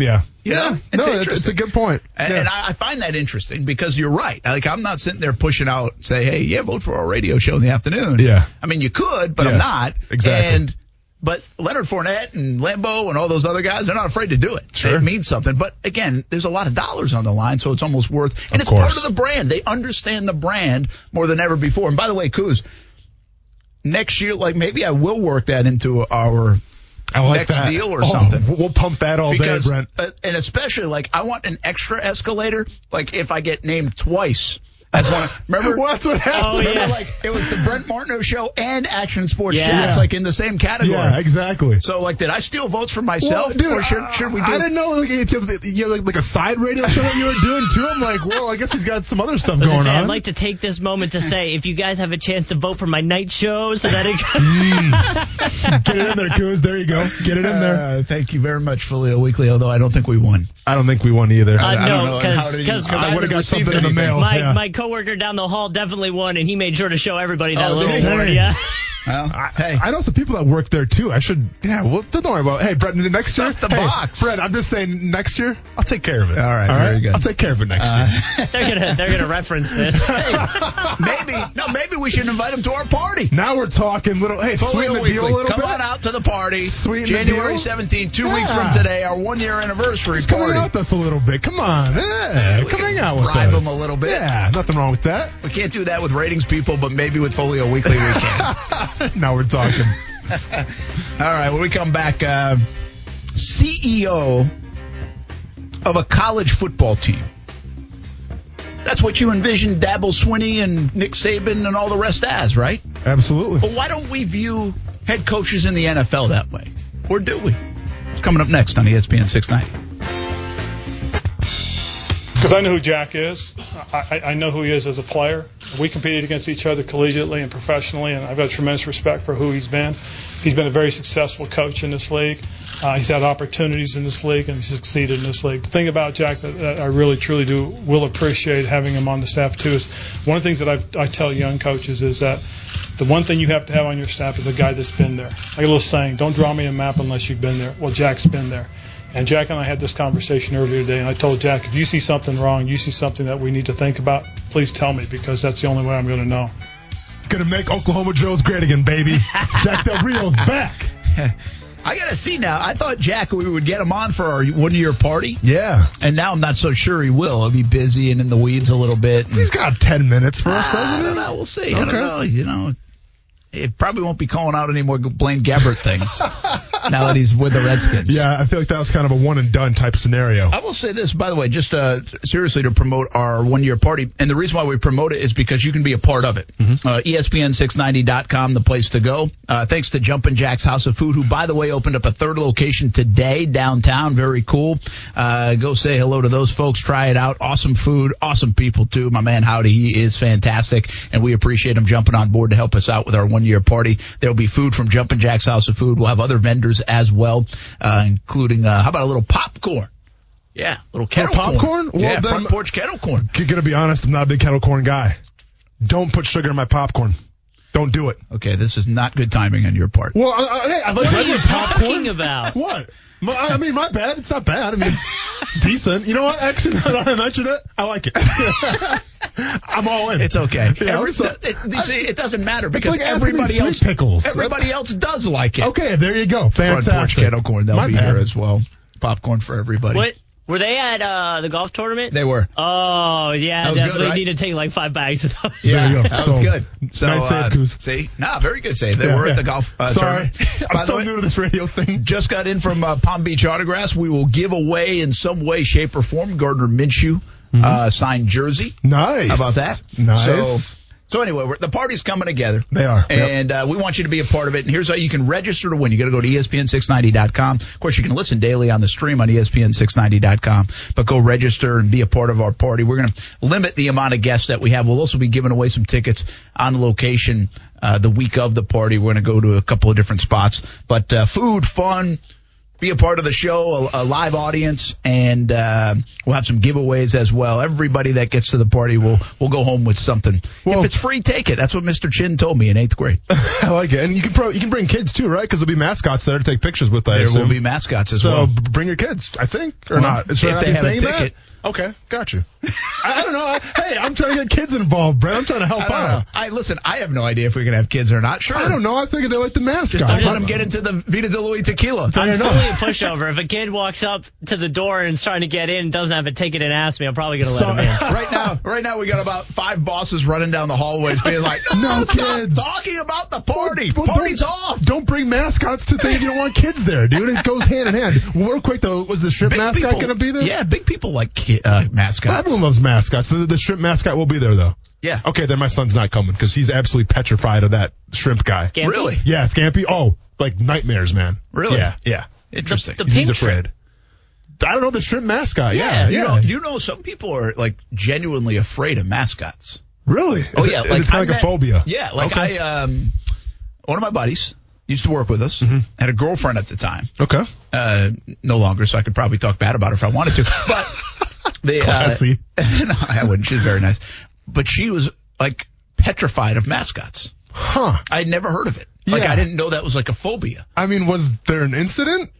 Yeah, it's a good point. And I find that interesting, because you're right. Like, I'm not sitting there pushing out, say, hey, yeah, vote for our radio show in the afternoon. Yeah. I mean, you could, but I'm not. Exactly. But Leonard Fournette and Lambo and all those other guys, they're not afraid to do it. Sure. It means something. But, again, there's a lot of dollars on the line, so it's almost worth – and it's part of the brand. They understand the brand more than ever before. And, by the way, Kuz, next year, like, maybe I will work that into our – next deal or something. We'll pump that all day, Brent. And especially, like, I want an extra escalator. Like, if I get named twice, That's one. Remember? Well, that's what happened. Oh, yeah. Like, it was the Brent Martineau show and Action Sports Chats, like in the same category. Yeah, exactly. So, like, did I steal votes for myself, or should we do? I didn't know like a side radio show that you were doing too. I'm like, well, I guess he's got some other stuff going on. I'd like to take this moment to say, if you guys have a chance to vote for my night show, so that it goes. Get it in there, Coos. There you go. Get it in there. Thank you very much, Folio Weekly. Although I don't think we won. I don't think we won either. No, because I would have got something in the mail. My coworker down the hall definitely won, and he made sure to show everybody that little word. Yeah. Well, I know some people that work there too. I should. Yeah, well, don't worry about it. Hey, Brett, next year. Box. Brett, I'm just saying, next year I'll take care of it. All right, very good. I'll take care of it next year. They're gonna reference this. Hey, maybe we should invite them to our party. Now we're talking. Hey, sweeten the deal a little bit. Come on out to the party. Sweeten January 17th, 2 weeks from today, our 1 year anniversary party. Come out with us a little bit. Come on, come hang out with us. Bribe them a little bit. Yeah, nothing wrong with that. We can't do that with ratings people, but maybe with Folio Weekly we can. Now we're talking. All right, when we come back, CEO of a college football team. That's what you envision Dabble Swinney and Nick Saban and all the rest as, right? Absolutely. But why don't we view head coaches in the NFL that way? Or do we? It's coming up next on ESPN 690. Because I know who Jack is. I know who he is as a player. We competed against each other collegiately and professionally, and I've got tremendous respect for who he's been. He's been a very successful coach in this league. He's had opportunities in this league, and he's succeeded in this league. The thing about Jack that I really, truly will appreciate having him on the staff, too, is one of the things that I tell young coaches is that the one thing you have to have on your staff is a guy that's been there. Like a little saying, don't draw me a map unless you've been there. Well, Jack's been there. And Jack and I had this conversation earlier today, and I told Jack, if you see something wrong, you see something that we need to think about, please tell me, because that's the only way I'm going to know. Going to make Oklahoma drills great again, baby. Jack Del Rio's back. I got to see now. I thought, Jack, we would get him on for our one-year party. Yeah. And now I'm not so sure he will. He'll be busy and in the weeds a little bit. He's got 10 minutes for us, doesn't he? I don't know. We'll see. Okay. I don't know. You know. It probably won't be calling out any more Blaine Gabbert things now that he's with the Redskins. Yeah, I feel like that was kind of a one-and-done type scenario. I will say this, by the way, just seriously, to promote our one-year party. And the reason why we promote it is because you can be a part of it. Mm-hmm. ESPN690.com, the place to go. Thanks to Jumpin' Jack's House of Food, who, by the way, opened up a third location today downtown. Very cool. Go say hello to those folks. Try it out. Awesome food. Awesome people, too. My man, Howdy, he is fantastic. And we appreciate him jumping on board to help us out with our one-year party. There'll be food from Jumpin' Jack's House of Food. We'll have other vendors as well, including how about a little popcorn? Yeah, a little kettle popcorn. Well, yeah, front porch kettle corn. Gonna be honest, I'm not a big kettle corn guy. Don't put sugar in my popcorn. Don't do it. Okay, this is not good timing on your part. Well, hey, I like regular popcorn. What are you talking about? What? I mean, my bad. It's not bad. I mean, it's decent. You know what? Actually, now that I mentioned it, I like it. I'm all in. It's okay. Yeah, it doesn't matter because like everybody else does like it. Okay, there you go. Fantastic. Front porch kettle corn. They'll be here as well. Popcorn for everybody. What? Were they at the golf tournament? They were. Oh, yeah. Definitely right? Need to take like 5 bags of those. Yeah, there you go. That was good. So, nice save, Coos. See? No, very good save. They were at the golf tournament. Sorry. I'm so new to this radio thing. Just got in from Palm Beach Autographs. We will give away in some way, shape, or form Gardner Minshew signed jersey. Nice. How about that? Nice. So anyway, the party's coming together. They are. And we want you to be a part of it. And here's how you can register to win. You got to go to ESPN690.com. Of course, you can listen daily on the stream on ESPN690.com. But go register and be a part of our party. We're going to limit the amount of guests that we have. We'll also be giving away some tickets on location the week of the party. We're going to go to a couple of different spots. But food, fun. Be a part of the show, a live audience, and we'll have some giveaways as well. Everybody that gets to the party will go home with something. Well, if it's free, take it. That's what Mr. Chin told me in 8th grade. I like it. And you can bring kids, too, right? Because there'll be mascots there to take pictures with, I assume. There will be mascots as well. So bring your kids, I think, or not. If they have a ticket. Okay, got you. I don't know. I'm trying to get kids involved, Brett. I'm trying to help out. Listen, I have no idea if we're going to have kids or not. Sure. I don't know. I figured they like the mascot. Just let them get into the Vita de Luis tequila. I'm fully a pushover. If a kid walks up to the door and is trying to get in and doesn't have a ticket and asks me, I'm probably going to let him in. Right now, we got about 5 bosses running down the hallways being like, no kids. Stop talking about the party. Party's off. Don't bring mascots to things. You don't want kids there, dude. It goes hand in hand. Real quick, though, was the strip mascot going to be there? Yeah, big people like kids. mascots. Everyone loves mascots. The shrimp mascot will be there, though. Yeah. Okay, then my son's not coming because he's absolutely petrified of that shrimp guy. Scampi? Really? Yeah, Scampi. Oh, like nightmares, man. Really? Yeah, yeah. Interesting. The he's afraid. Shrimp. I don't know, the shrimp mascot. Yeah, yeah. You know, some people are, like, genuinely afraid of mascots. Really? Oh, yeah. Like, it's kind of like a phobia. Yeah, like okay. One of my buddies used to work with us, mm-hmm. had a girlfriend at the time. Okay. No longer, so I could probably talk bad about her if I wanted to. But they, classy. No, I wouldn't. She's very nice. But she was, like, petrified of mascots. Huh. I'd never heard of it. Like, yeah. I didn't know that was, like, a phobia. I mean, was there an incident?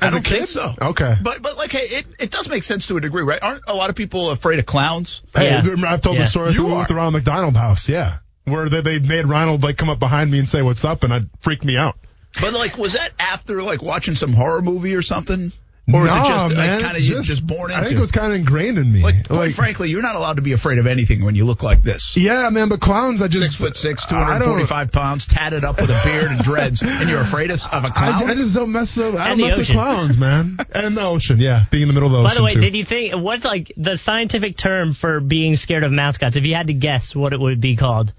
As I don't think so. Okay. But like, hey, it does make sense to a degree, right? Aren't a lot of people afraid of clowns? Hey, yeah. I've told the story with the Ronald McDonald house, yeah, where they made Ronald, like, come up behind me and say, what's up, and it freaked me out. But, like, was that after, like, watching some horror movie or something? Or was it just kind of just born into? I think it was kind of ingrained in me. Like, frankly, you're not allowed to be afraid of anything when you look like this. Yeah, man, but clowns, 6'6", 245 pounds, tatted up with a beard and dreads, and you're afraid of a clown? I just don't mess up. I don't mess with clowns, man. And the ocean, yeah, being in the middle of the ocean. By the way, did you think what's like the scientific term for being scared of mascots? If you had to guess, what it would be called?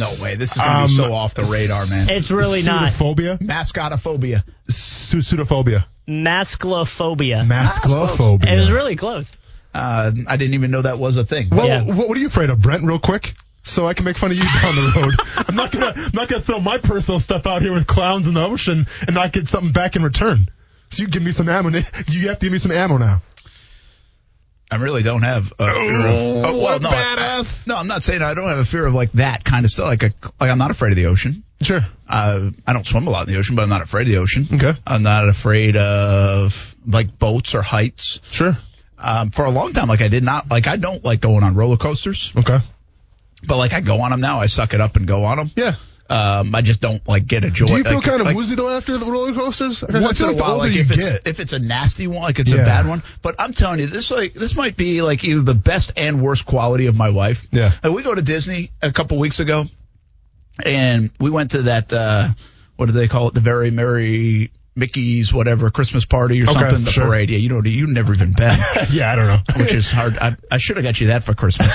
No way. This is going to be so off the radar, man. It's really not. Pseudophobia? Mascotophobia. Pseudophobia. Masclophobia. Masclophobia. It was really close. I didn't even know that was a thing. Well, yeah. What are you afraid of, Brent, real quick? So I can make fun of you down the road. I'm not gonna throw my personal stuff out here with clowns in the ocean and not get something back in return. So you give me some ammo. You have to give me some ammo now. I really don't have a fear of... what a badass! No, I'm not saying I don't have a fear of, like, that kind of stuff. Like I'm not afraid of the ocean. Sure. I don't swim a lot in the ocean, but I'm not afraid of the ocean. Okay. I'm not afraid of, like, boats or heights. Sure. For a long time, like, I did not... Like, I don't like going on roller coasters. Okay. But, like, I go on them now. I suck it up and go on them. Yeah. I just don't, like, get a joy. Do you feel kind of woozy, though, after the roller coasters? Once in a while, like, if it's a nasty one, like, it's a bad one. But I'm telling you, this might be, like, either the best and worst quality of my life. Yeah. Like, we go to Disney a couple weeks ago, and we went to that, what do they call it, the Very Merry Mickey's whatever Christmas party or something, the parade. Yeah, you know, you've never even been. Yeah, I don't know. Which is hard. I should have got you that for Christmas.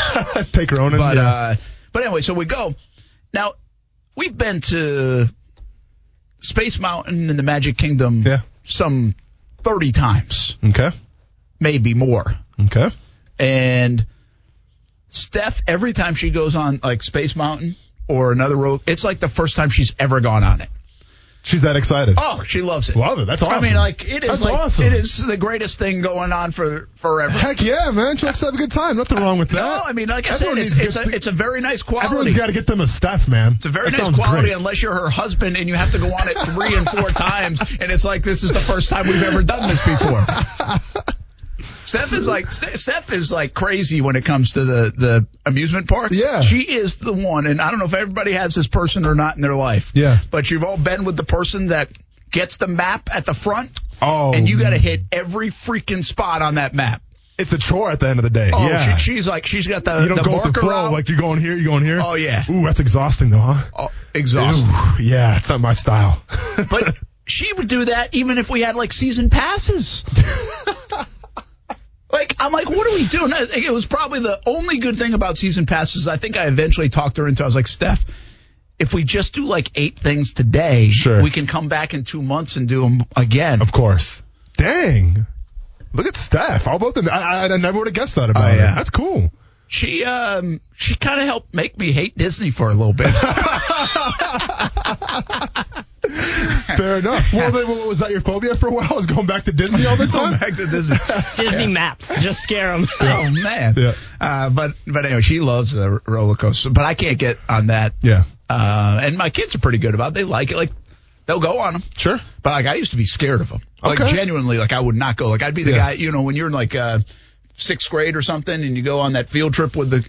Take your own. But, but anyway, so we go. Now, we've been to Space Mountain and the Magic Kingdom some 30 times. Okay. Maybe more. Okay. And Steph, every time she goes on, like, Space Mountain or another road, it's like the first time she's ever gone on it. She's that excited. Oh, she loves it. Love it. That's awesome. I mean, like, it is awesome. It is the greatest thing going on for forever. Heck yeah, man. She likes to have a good time. Nothing wrong with that. No, I mean, like I said, it's a very nice quality. Everyone's got to get them a Steph, man. It's a very nice quality unless you're her husband and you have to go on it 3 and 4 times. And it's like, this is the first time we've ever done this before. Steph is like crazy when it comes to the amusement parks. Yeah. She is the one, and I don't know if everybody has this person or not in their life. Yeah. But you've all been with the person that gets the map at the front. Oh. And you got to hit every freaking spot on that map. It's a chore at the end of the day. Oh, yeah. She's like, she's got the marker. You don't go with the flow, like, you're going here, you're going here. Oh, yeah. Ooh, that's exhausting, though, huh? Oh, exhausting. Ooh, yeah, it's not my style. But she would do that even if we had, like, season passes. Like, I'm like, what are we doing? It was probably the only good thing about season passes. I think I eventually talked her into it. I was like, Steph, if we just do, like, 8 things today, we can come back in 2 months and do them again. Of course. Dang. Look at Steph. All both of them. I never would have guessed that about her. That's cool. She kind of helped make me hate Disney for a little bit. Fair enough. Well, then, was that your phobia for a while? I was going back to Disney all the time. Going back to Disney. Disney maps. Just scare them. Oh, man. Yeah. But anyway, she loves the roller coaster. But I can't get on that. Yeah. And my kids are pretty good about it. They like it. Like, they'll go on them. Sure. But, like, I used to be scared of them. Like, genuinely, like, I would not go. Like, I'd be the guy, you know, when you're in, like, 6th grade or something and you go on that field trip with I'd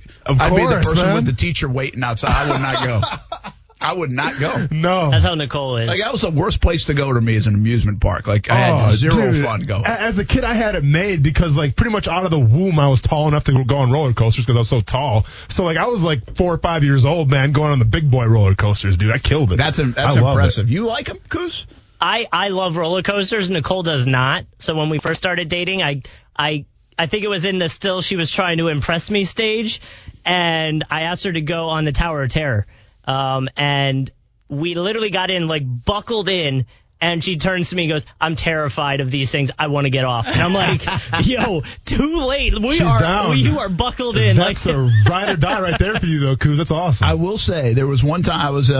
be the person with the teacher waiting outside. I would not go. I would not go. No. That's how Nicole is. Like, that was the worst place to go to me, is an amusement park. Like, I had zero fun going. As a kid, I had it made because, like, pretty much out of the womb, I was tall enough to go on roller coasters because I was so tall. So, like, I was, like, 4 or 5 years old, man, going on the big boy roller coasters, dude. I killed it. That's impressive. You like them, Coos? I love roller coasters. Nicole does not. So when we first started dating, I think it was in the still she was trying to impress me stage, and I asked her to go on the Tower of Terror. And we literally got in, like, buckled in, and she turns to me and goes, "I'm terrified of these things. I want to get off." And I'm like, yo, too late. You are buckled in. That's a ride or die right there for you, though, Coos. That's awesome. I will say there was one time I was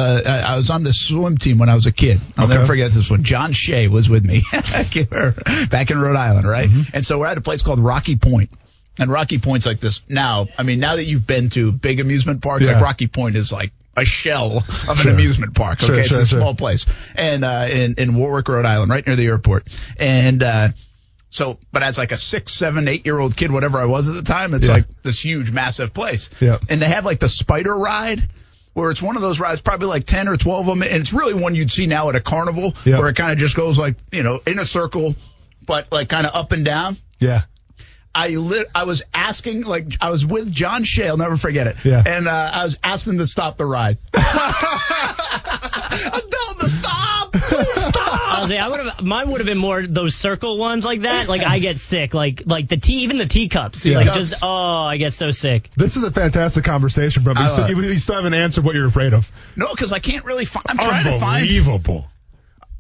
on the swim team when I was a kid. I'll never forget this one. John Shea was with me back in Rhode Island, right? Mm-hmm. And so we're at a place called Rocky Point. And Rocky Point's like this. Now that you've been to big amusement parks, like Rocky Point is like a shell of an amusement park. Okay, it's a small place, and in Warwick, Rhode Island, right near the airport. And but as like a 6, 7, 8-year-old kid, whatever I was at the time, it's like this huge, massive place. Yeah. And they have like the spider ride, where it's one of those rides, probably like 10 or 12 of them, and it's really one you'd see now at a carnival, where it kind of just goes like in a circle, but like kind of up and down. Yeah. I was asking, like, I was with John Shea, I'll never forget it. Yeah. And I was asking him to stop the ride. I'm telling him to stop! Stop! Mine would have been more those circle ones like that. Like, I get sick. Like even the teacups. Yeah. Like, just, I get so sick. This is a fantastic conversation, bro. You still haven't answered what you're afraid of. No, because I can't really find. I'm trying to find. Unbelievable.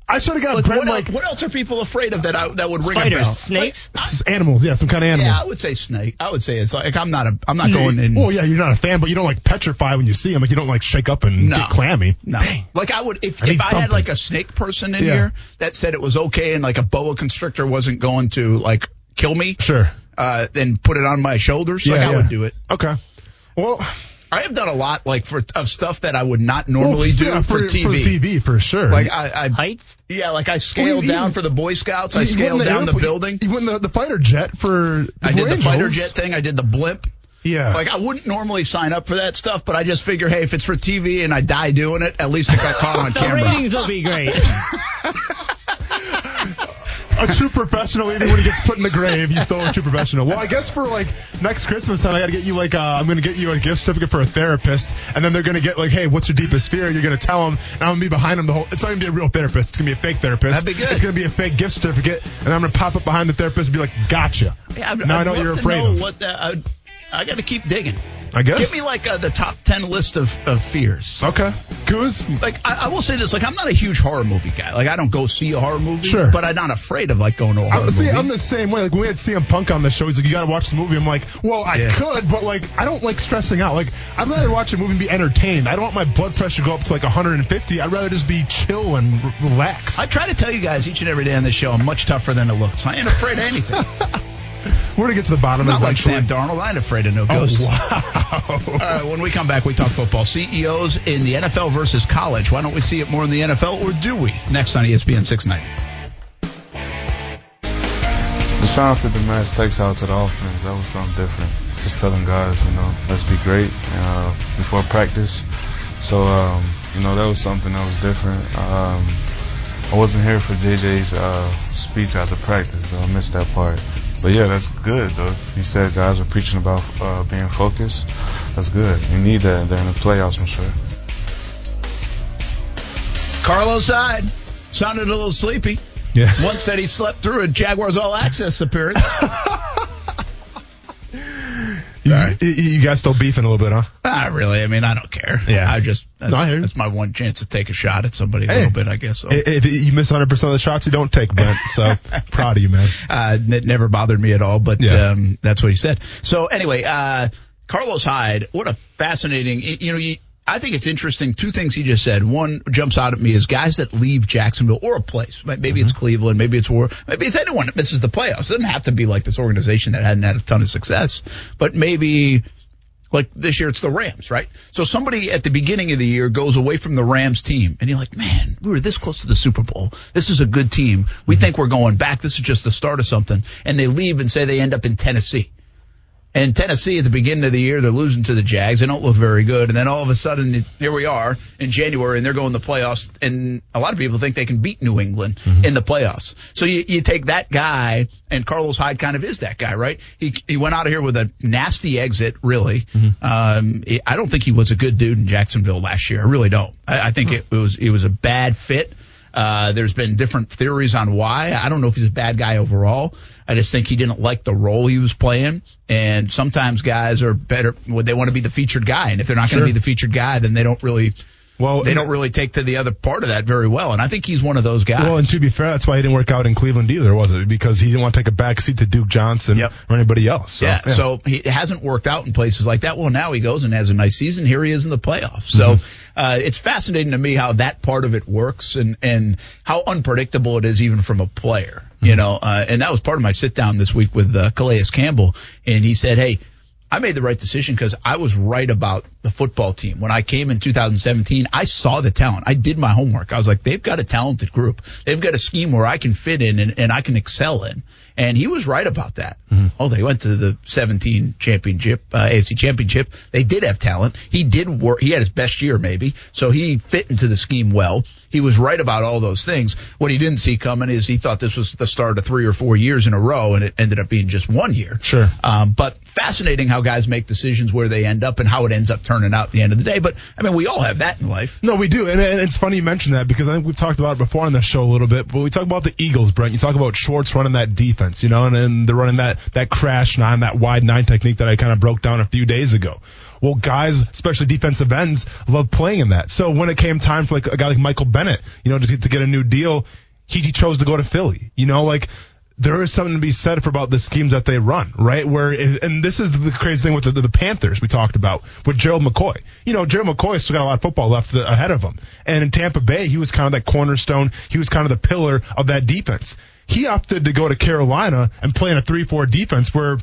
I should have got what else are people afraid of that would ring a bell? Snakes, animals, some kind of animal. Yeah, I would say snake. I would say it's like I'm not going in. Well, yeah, you're not a fan, but you don't like petrify when you see them. Like you don't like shake up and get clammy. No, dang. Like I would if I had like a snake person in here that said it was okay and like a boa constrictor wasn't going to like kill me. Sure. Then put it on my shoulders. I would do it. Okay. Well. I have done a lot of stuff that I would not normally do for TV. For TV, for sure. Like I heights. Yeah, like I scaled down for the Boy Scouts. I scaled down the building. You won the fighter jet for. I did the fighter jet thing. I did the blimp. Yeah. Like I wouldn't normally sign up for that stuff, but I just figure, hey, if it's for TV and I die doing it, at least I got caught on camera. The ratings will be great. A true professional, even when he gets put in the grave, he's still a true professional. Well, I guess for like next Christmas time, I got to get you I'm going to get you a gift certificate for a therapist, and then they're going to get like, hey, what's your deepest fear? You're going to tell them, and I'm going to be behind them the whole. It's not going to be a real therapist. It's going to be a fake therapist. That'd be good. It's going to be a fake gift certificate, and I'm going to pop up behind the therapist and be like, gotcha. Yeah, now I know what you're afraid of. I got to keep digging. I guess. Give me like the top 10 list of fears. Okay. Goose? Like I will say this. Like I'm not a huge horror movie guy. Like I don't go see a horror movie. Sure. But I'm not afraid of like going to a horror movie. I'm the same way. Like when we had CM Punk on the show, he's like, you got to watch the movie. I'm like, well, I could, but like I don't like stressing out. Like I'd rather watch a movie and be entertained. I don't want my blood pressure to go up to like 150. I'd rather just be chill and relax. I try to tell you guys each and every day on this show, I'm much tougher than it looks. I ain't afraid of anything. We're going to get to the bottom of it. Not like Sam Darnold. I ain't afraid of no ghosts. Oh, wow. All right, when we come back, we talk football. CEOs in the NFL versus college. Why don't we see it more in the NFL, or do we? Next on ESPN 690. The chance that the match takes out to the offense, that was something different. Just telling guys, let's be great before practice. So, that was something that was different. I wasn't here for JJ's speech after practice, so I missed that part. But, yeah, that's good, though. You said guys were preaching about being focused. That's good. You need that. They're in the playoffs, I'm sure. Carlos Hyde sounded a little sleepy. Yeah. One said he slept through a Jaguars All-Access appearance. You guys still beefing a little bit, huh? Not really. I mean, I don't care. Yeah. That's my one chance to take a shot at somebody a little bit, I guess. So. If you miss 100% of the shots you don't take, Brent. So proud of you, man. It never bothered me at all, but that's what he said. So anyway, Carlos Hyde, what a fascinating, I think it's interesting. Two things he just said. One jumps out at me is guys that leave Jacksonville or a place. Maybe it's Cleveland. Maybe it's War. Maybe it's anyone that misses the playoffs. It doesn't have to be like this organization that hadn't had a ton of success. But maybe like this year it's the Rams, right? So somebody at the beginning of the year goes away from the Rams team. And you're like, man, we were this close to the Super Bowl. This is a good team. We think we're going back. This is just the start of something. And they leave and say they end up in Tennessee. And Tennessee, at the beginning of the year, they're losing to the Jags. They don't look very good. And then all of a sudden, here we are in January, and they're going to the playoffs. And a lot of people think they can beat New England in the playoffs. So you take that guy, and Carlos Hyde kind of is that guy, right? He went out of here with a nasty exit, really. I don't think he was a good dude in Jacksonville last year. I really don't. I think it was a bad fit. There's been different theories on why. I don't know if he's a bad guy overall. I just think he didn't like the role he was playing. And sometimes guys are better when they want to be the featured guy. And if they're not going to be the featured guy, then they don't really – well, they don't really take to the other part of that very well, and I think he's one of those guys. Well, and to be fair, that's why he didn't work out in Cleveland either, was it? Because he didn't want to take a backseat to Duke Johnson or anybody else. So, yeah, so he hasn't worked out in places like that. Well, now he goes and has a nice season. Here he is in the playoffs. So it's fascinating to me how that part of it works and how unpredictable it is even from a player. You know, and that was part of my sit-down this week with Calais Campbell, and he said, hey, I made the right decision because I was right about the football team. When I came in 2017, I saw the talent. I did my homework. I was like, they've got a talented group. They've got a scheme where I can fit in and I can excel in. And he was right about that. Oh, they went to the 17 championship, AFC championship. They did have talent. He did work. He had his best year maybe. So he fit into the scheme well. He was right about all those things. What he didn't see coming is he thought this was the start of 3 or 4 years in a row, and it ended up being just 1 year. Sure. But fascinating how guys make decisions where they end up and how it ends up turning out at the end of the day. But, I mean, we all have that in life. No, we do. And it's funny you mention that because I think we've talked about it before on the show a little bit. But we talk about the Eagles, Brent. You talk about Schwartz running that defense, you know, and they're running that crash nine, that wide nine technique that I kind of broke down a few days ago. Well, guys, especially defensive ends, love playing in that. So when it came time for like a guy like Michael Bennett, you know, to get a new deal, he chose to go to Philly. You know, like there is something to be said for about the schemes that they run, right? And this is the crazy thing with the Panthers we talked about with Gerald McCoy. You know, Gerald McCoy still got a lot of football left ahead of him. And in Tampa Bay, he was kind of that cornerstone. He was kind of the pillar of that defense. He opted to go to Carolina and play in a 3-4 defense where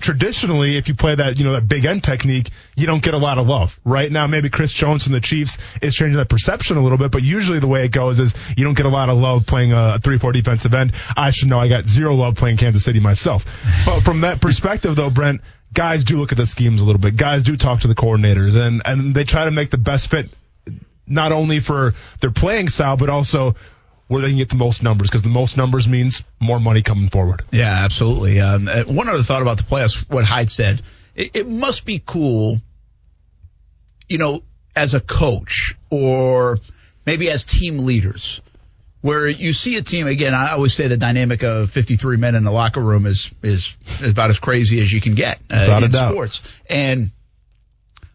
traditionally, if you play that, you know, that big end technique, you don't get a lot of love. Right now, maybe Chris Jones from the Chiefs is changing that perception a little bit, but usually the way it goes is you don't get a lot of love playing a 3-4 defensive end. I should know I got zero love playing Kansas City myself. But from that perspective, though, Brent, guys do look at the schemes a little bit. Guys do talk to the coordinators, and they try to make the best fit not only for their playing style, but also where they can get the most numbers, because the most numbers means more money coming forward. Yeah, absolutely. One other thought about the playoffs, what Hyde said, it must be cool, you know, as a coach or maybe as team leaders, where you see a team, again, I always say the dynamic of 53 men in the locker room is about as crazy as you can get in sports.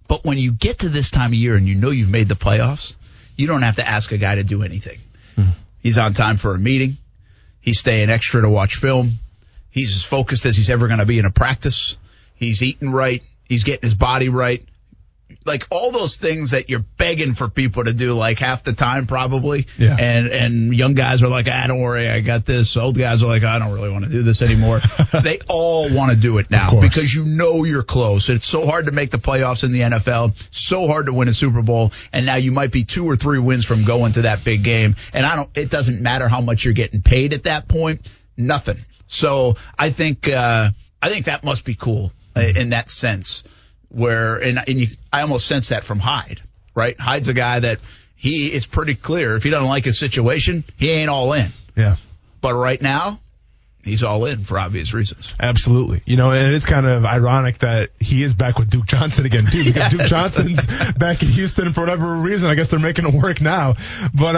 But when you get to this time of year and you know you've made the playoffs, you don't have to ask a guy to do anything. He's on time for a meeting. He's staying extra to watch film. He's as focused as he's ever going to be in a practice. He's eating right. He's getting his body right. Like all those things that you're begging for people to do like half the time probably. Yeah. And young guys are like, don't worry, I got this. Old guys are like, I don't really want to do this anymore. They all want to do it now because you know you're close. It's so hard to make the playoffs in the NFL, so hard to win a Super Bowl, and now you might be 2 or 3 wins from going to that big game. And it doesn't matter how much you're getting paid at that point, nothing. So I think that must be cool in that sense. I almost sense that from Hyde, right? Hyde's a guy that it's pretty clear if he doesn't like his situation, he ain't all in. Yeah. But right now, he's all in for obvious reasons. Absolutely. You know, and it's kind of ironic that he is back with Duke Johnson again, too, because yes. Duke Johnson's back in Houston for whatever reason. I guess they're making it work now. But,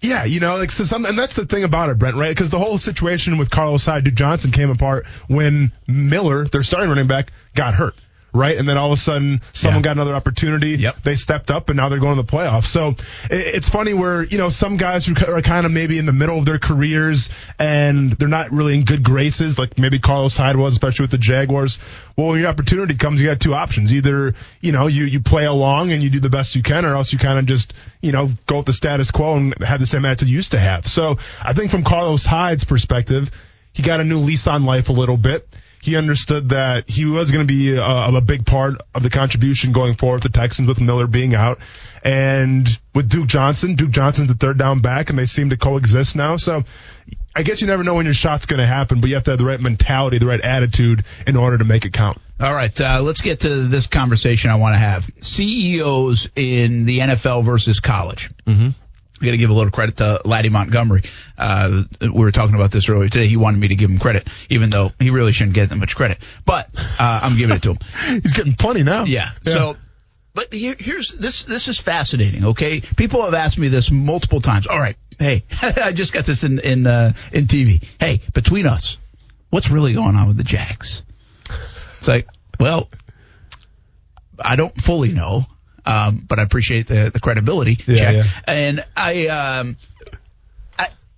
yeah, you know, like, so and that's the thing about it, Brent, right? Because the whole situation with Carlos Hyde, Duke Johnson came apart when Miller, their starting running back, got hurt. Right, and then all of a sudden, someone got another opportunity. Yep. They stepped up, and now they're going to the playoffs. So it's funny where, you know, some guys who are kind of maybe in the middle of their careers and they're not really in good graces, like maybe Carlos Hyde was, especially with the Jaguars. Well, when your opportunity comes, you got two options: either you know you play along and you do the best you can, or else you kind of just you know go with the status quo and have the same attitude you used to have. So I think from Carlos Hyde's perspective, he got a new lease on life a little bit. He understood that he was going to be a big part of the contribution going forward with the Texans with Miller being out. And with Duke Johnson's the third down back, and they seem to coexist now. So I guess you never know when your shot's going to happen, but you have to have the right mentality, the right attitude in order to make it count. All right, let's get to this conversation I want to have. CEOs in the NFL versus college. Mm-hmm. I've got to give a little credit to Laddie Montgomery. We were talking about this earlier today. He wanted me to give him credit, even though he really shouldn't get that much credit. But I'm giving it to him. He's getting plenty now. Yeah. So But here's this is fascinating, okay? People have asked me this multiple times. All right, hey, I just got this in TV. Hey, between us, what's really going on with the Jags? It's like, well, I don't fully know, but I appreciate the credibility check. Yeah. And I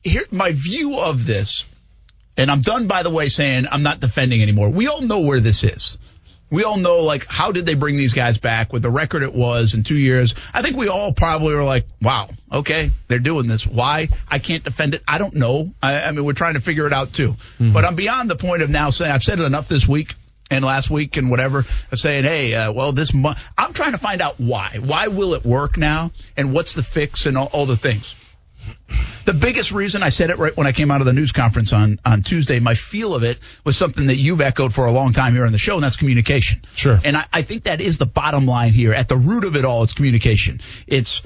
here my view of this, and I'm done, by the way, saying I'm not defending anymore. We all know where this is. We all know, like, how did they bring these guys back with the record it was in 2 years? I think we all probably were like, wow, okay, they're doing this. Why? I can't defend it. I don't know. I mean, we're trying to figure it out, too. Mm-hmm. But I'm beyond the point of now saying I've said it enough this week and last week and whatever of saying, hey, well, this month I'm trying to find out why. Why will it work now? And what's the fix and all the things? The biggest reason, I said it right when I came out of the news conference on Tuesday, my feel of it was something that you've echoed for a long time here on the show, and that's communication. Sure. And I think that is the bottom line here. At the root of it all, it's communication. It's,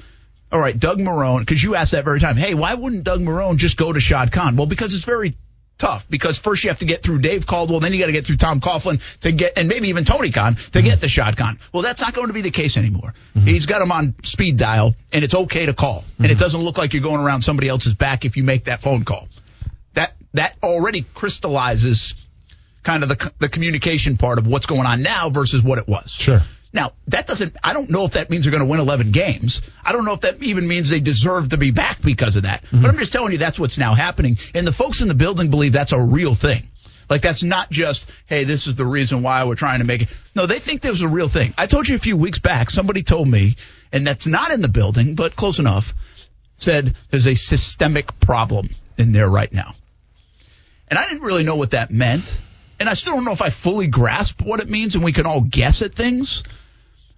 all right, Doug Marone, because you ask that every time, hey, why wouldn't Doug Marone just go to Shad Khan? Well, because it's very tough, because first you have to get through Dave Caldwell, then you got to get through Tom Coughlin to get, and maybe even Tony Khan to mm-hmm. get the Shad Khan. Well, that's not going to be the case anymore. Mm-hmm. He's got him on speed dial, and it's okay to call, mm-hmm. and it doesn't look like you're going around somebody else's back if you make that phone call. That already crystallizes kind of the communication part of what's going on now versus what it was. Sure. Now, that doesn't, I don't know if that means they're going to win 11 games. I don't know if that even means they deserve to be back because of that. Mm-hmm. But I'm just telling you that's what's now happening. And the folks in the building believe that's a real thing. Like, that's not just, hey, this is the reason why we're trying to make it. No, they think there's a real thing. I told you a few weeks back, somebody told me, and that's not in the building, but close enough, said there's a systemic problem in there right now. And I didn't really know what that meant. And I still don't know if I fully grasp what it means, and we can all guess at things.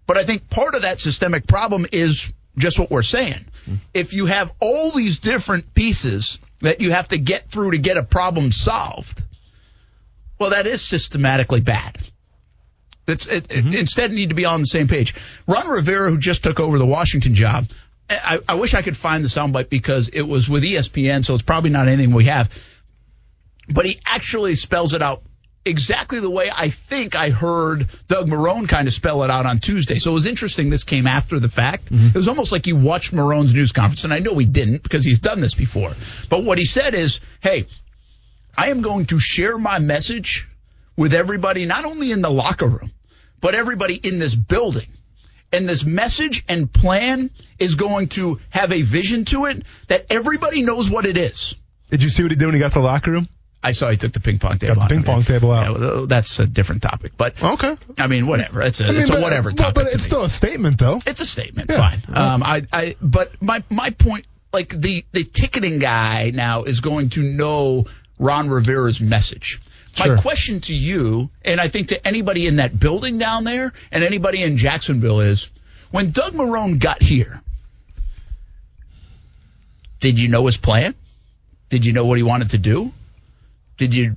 But I think part of that systemic problem is just what we're saying. If you have all these different pieces that you have to get through to get a problem solved, well, that is systematically bad. It instead need to be on the same page. Ron Rivera, who just took over the Washington job, I wish I could find the soundbite because it was with ESPN, so it's probably not anything we have. But he actually spells it out exactly the way I think I heard Doug Marone kind of spell it out on Tuesday. So it was interesting. This came after the fact. Mm-hmm. It was almost like you watched Marone's news conference, and I know he didn't because he's done this before. But what he said is, hey, I am going to share my message with everybody, not only in the locker room, but everybody in this building. And this message and plan is going to have a vision to it that everybody knows what it is. Did you see what he did when he got to the locker room? I saw he took the ping pong table out. Yeah, that's a different topic. But okay. I mean, whatever. It's a whatever topic. But it's still a statement, though. It's a statement. Yeah. Fine. Right. But my point, like the ticketing guy now is going to know Ron Rivera's message. Sure. My question to you, and I think to anybody in that building down there and anybody in Jacksonville is, when Doug Marone got here, did you know his plan? Did you know what he wanted to do? Did you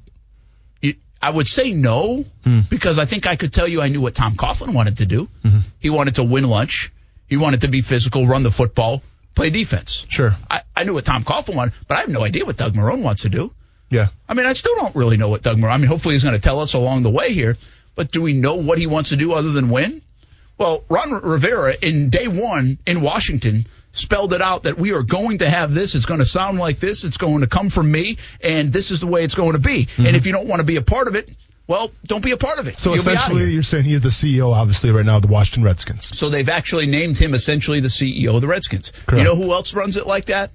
I would say no, because I think I could tell you I knew what Tom Coughlin wanted to do. Mm-hmm. He wanted to win lunch. He wanted to be physical, run the football, play defense. Sure. I knew what Tom Coughlin wanted, but I have no idea what Doug Marone wants to do. Yeah. I mean, I still don't really know what Doug Marone – I mean, hopefully he's going to tell us along the way here, but do we know what he wants to do other than win? Well, Ron Rivera in day one in Washington – spelled it out that we are going to have this. It's going to sound like this. It's going to come from me, and this is the way it's going to be. Mm-hmm. And if you don't want to be a part of it, well, don't be a part of it. So essentially you're saying he is the CEO, obviously, right now of the Washington Redskins. So they've actually named him essentially the CEO of the Redskins. Correct. You know who else runs it like that?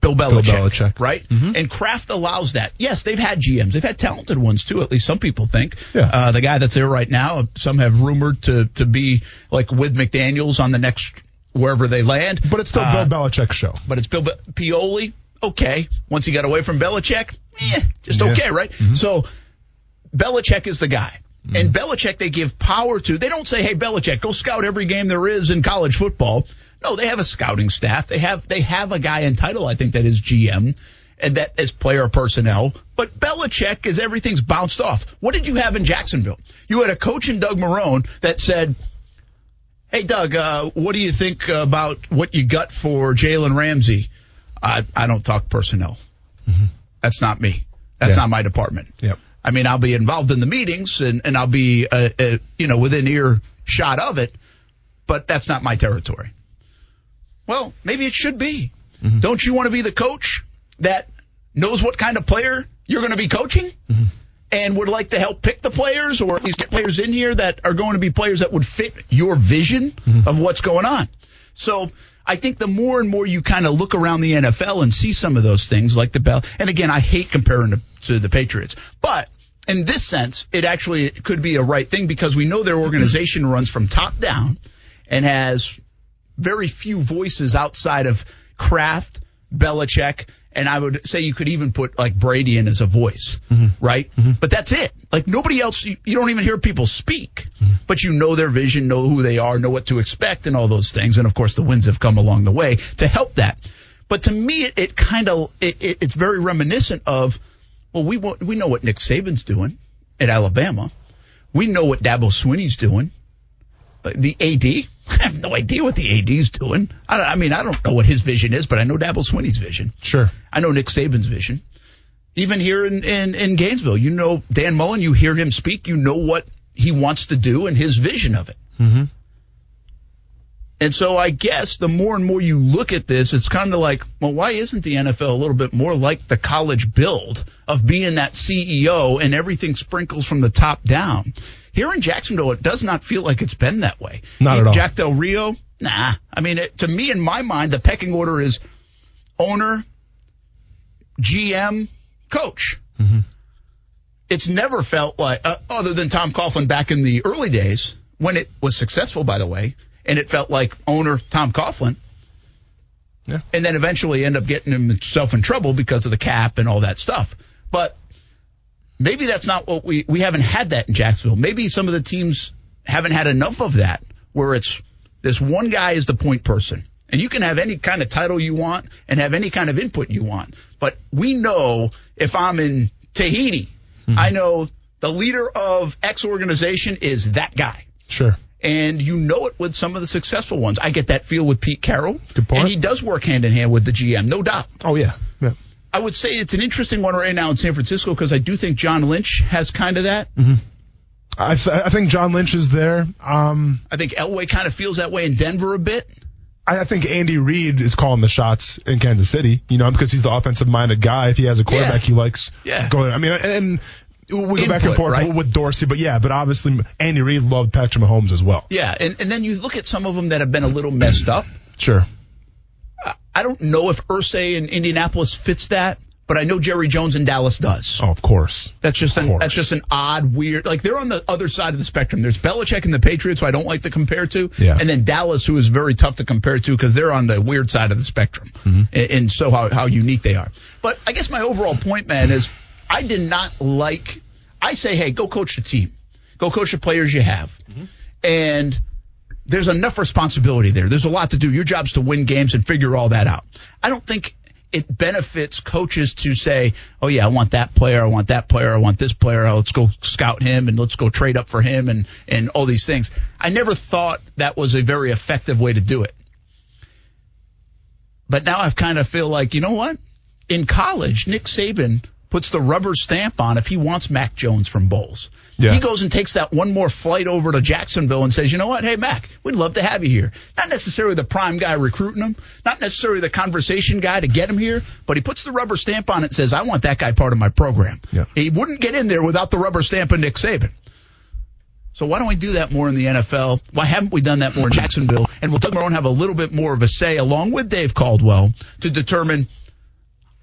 Bill Belichick. Right? Mm-hmm. And Kraft allows that. Yes, they've had GMs. They've had talented ones, too, at least some people think. Yeah. The guy that's there right now, some have rumored to be like with McDaniels on the next – wherever they land. But it's still Bill Belichick's show. But it's Bill Pioli, okay. Once he got away from Belichick, okay, right? Mm-hmm. So Belichick is the guy. Mm-hmm. And Belichick they give power to. They don't say, hey, Belichick, go scout every game there is in college football. No, they have a scouting staff. They have a guy in title, I think, that is GM and that is player personnel. But Belichick is everything's bounced off. What did you have in Jacksonville? You had a coach in Doug Marone that said, hey, Doug, what do you think about what you got for Jalen Ramsey? I don't talk personnel. Mm-hmm. That's not me. That's not my department. Yep. I mean, I'll be involved in the meetings and I'll be, within earshot of it. but that's not my territory. Well, maybe it should be. Mm-hmm. Don't you want to be the coach that knows what kind of player you're going to be coaching mm-hmm. and would like to help pick the players or at least get players in here that are going to be players that would fit your vision mm-hmm. of what's going on? So I think the more and more you kind of look around the NFL and see some of those things like the Bell. And again, I hate comparing to the Patriots, but in this sense, it actually could be a right thing because we know their organization runs from top down and has very few voices outside of Kraft, Belichick, and I would say you could even put like Brady in as a voice, mm-hmm. right? Mm-hmm. But that's it. Like nobody else, you don't even hear people speak, mm-hmm. but you know their vision, know who they are, know what to expect and all those things. And of course the wins have come along the way to help that. But to me, it kind of, it's very reminiscent of, well, we know what Nick Saban's doing at Alabama. We know what Dabo Swinney's doing. The AD, I have no idea what the AD's doing. I mean, I don't know what his vision is, but I know Dabo Swinney's vision. Sure. I know Nick Saban's vision. Even here in Gainesville, you know Dan Mullen, you hear him speak, you know what he wants to do and his vision of it. Mm-hmm. And so I guess the more and more you look at this, it's kind of like, well, why isn't the NFL a little bit more like the college build of being that CEO and everything sprinkles from the top down? Here in Jacksonville, it does not feel like it's been that way. Not at all. Jack Del Rio, nah. I mean, to me, in my mind, the pecking order is owner, GM, coach. Mm-hmm. It's never felt like, other than Tom Coughlin back in the early days, when it was successful, by the way, and it felt like owner Tom Coughlin. Yeah. And then eventually end up getting himself in trouble because of the cap and all that stuff. But maybe that's not what we haven't had that in Jacksonville. Maybe some of the teams haven't had enough of that where it's this one guy is the point person. And you can have any kind of title you want and have any kind of input you want. But we know if I'm in Tahiti, mm-hmm. I know the leader of X organization is that guy. Sure. And you know it with some of the successful ones. I get that feel with Pete Carroll. Good point. And he does work hand in hand with the GM, no doubt. Oh, yeah. I would say it's an interesting one right now in San Francisco because I do think John Lynch has kind of that. Mm-hmm. I think John Lynch is there. I think Elway kind of feels that way in Denver a bit. I think Andy Reid is calling the shots in Kansas City, you know, because he's the offensive-minded guy. If he has a quarterback he likes, go ahead. I mean, and we go back and forth right? with Dorsey, but obviously Andy Reid loved Patrick Mahomes as well. Yeah, and then you look at some of them that have been a little messed up. Sure. I don't know if Irsay in Indianapolis fits that, but I know Jerry Jones in Dallas does. Oh, of course. That's just an odd, weird. Like they're on the other side of the spectrum. There's Belichick and the Patriots, who I don't like to compare to, and then Dallas, who is very tough to compare to because they're on the weird side of the spectrum, and so how unique they are. But I guess my overall point, man, is I did not like. I say, hey, go coach the team, go coach the players you have, and there's enough responsibility there. There's a lot to do. Your job's to win games and figure all that out. I don't think it benefits coaches to say, oh, yeah, I want that player. I want that player. I want this player. Let's go scout him and let's go trade up for him and all these things. I never thought that was a very effective way to do it. But now I've kind of feel like, you know what? In college, Nick Saban puts the rubber stamp on if he wants Mac Jones from Bowles. Yeah. He goes and takes that one more flight over to Jacksonville and says, you know what, hey, Mac, we'd love to have you here. Not necessarily the prime guy recruiting him, not necessarily the conversation guy to get him here, but he puts the rubber stamp on it and says, I want that guy part of my program. Yeah. He wouldn't get in there without the rubber stamp of Nick Saban. So why don't we do that more in the NFL? Why haven't we done that more in Jacksonville? And will Doug Marone have a little bit more of a say, along with Dave Caldwell, to determine,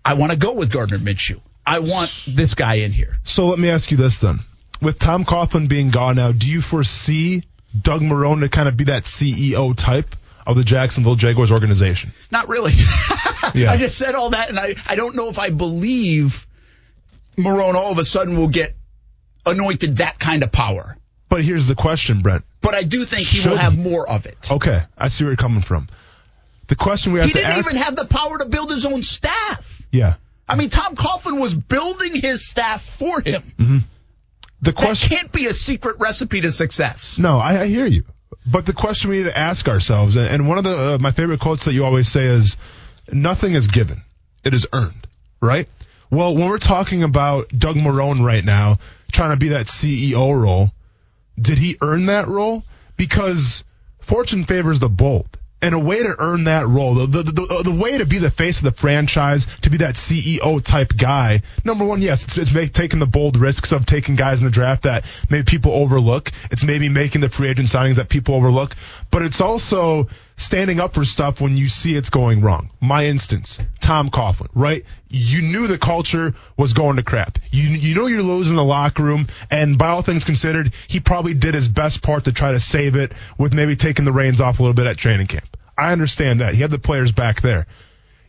I want to go with Gardner Minshew. I want this guy in here. So let me ask you this then. With Tom Coughlin being gone now, do you foresee Doug Marone to kind of be that CEO type of the Jacksonville Jaguars organization? Not really. I just said all that, and I don't know if I believe Marone all of a sudden will get anointed that kind of power. But here's the question, Brent. But I do think he will have more of it. Okay, I see where you're coming from. The question we have to ask... He didn't even have the power to build his own staff. Yeah. I mean, Tom Coughlin was building his staff for him. Mm-hmm. The question that can't be a secret recipe to success. No, I hear you. But the question we need to ask ourselves, and one of the my favorite quotes that you always say is, nothing is given. It is earned, right? Well, when we're talking about Doug Marone right now trying to be that CEO role, did he earn that role? Because fortune favors the bold. And a way to earn that role, the way to be the face of the franchise, to be that CEO type guy, number one, yes, it's taking the bold risks of taking guys in the draft that maybe people overlook. It's maybe making the free agent signings that people overlook. But it's also standing up for stuff when you see it's going wrong. My instance, Tom Coughlin, right? You knew the culture was going to crap. You know you're losing the locker room, and by all things considered, he probably did his best part to try to save it with maybe taking the reins off a little bit at training camp. I understand that. He had the players back there.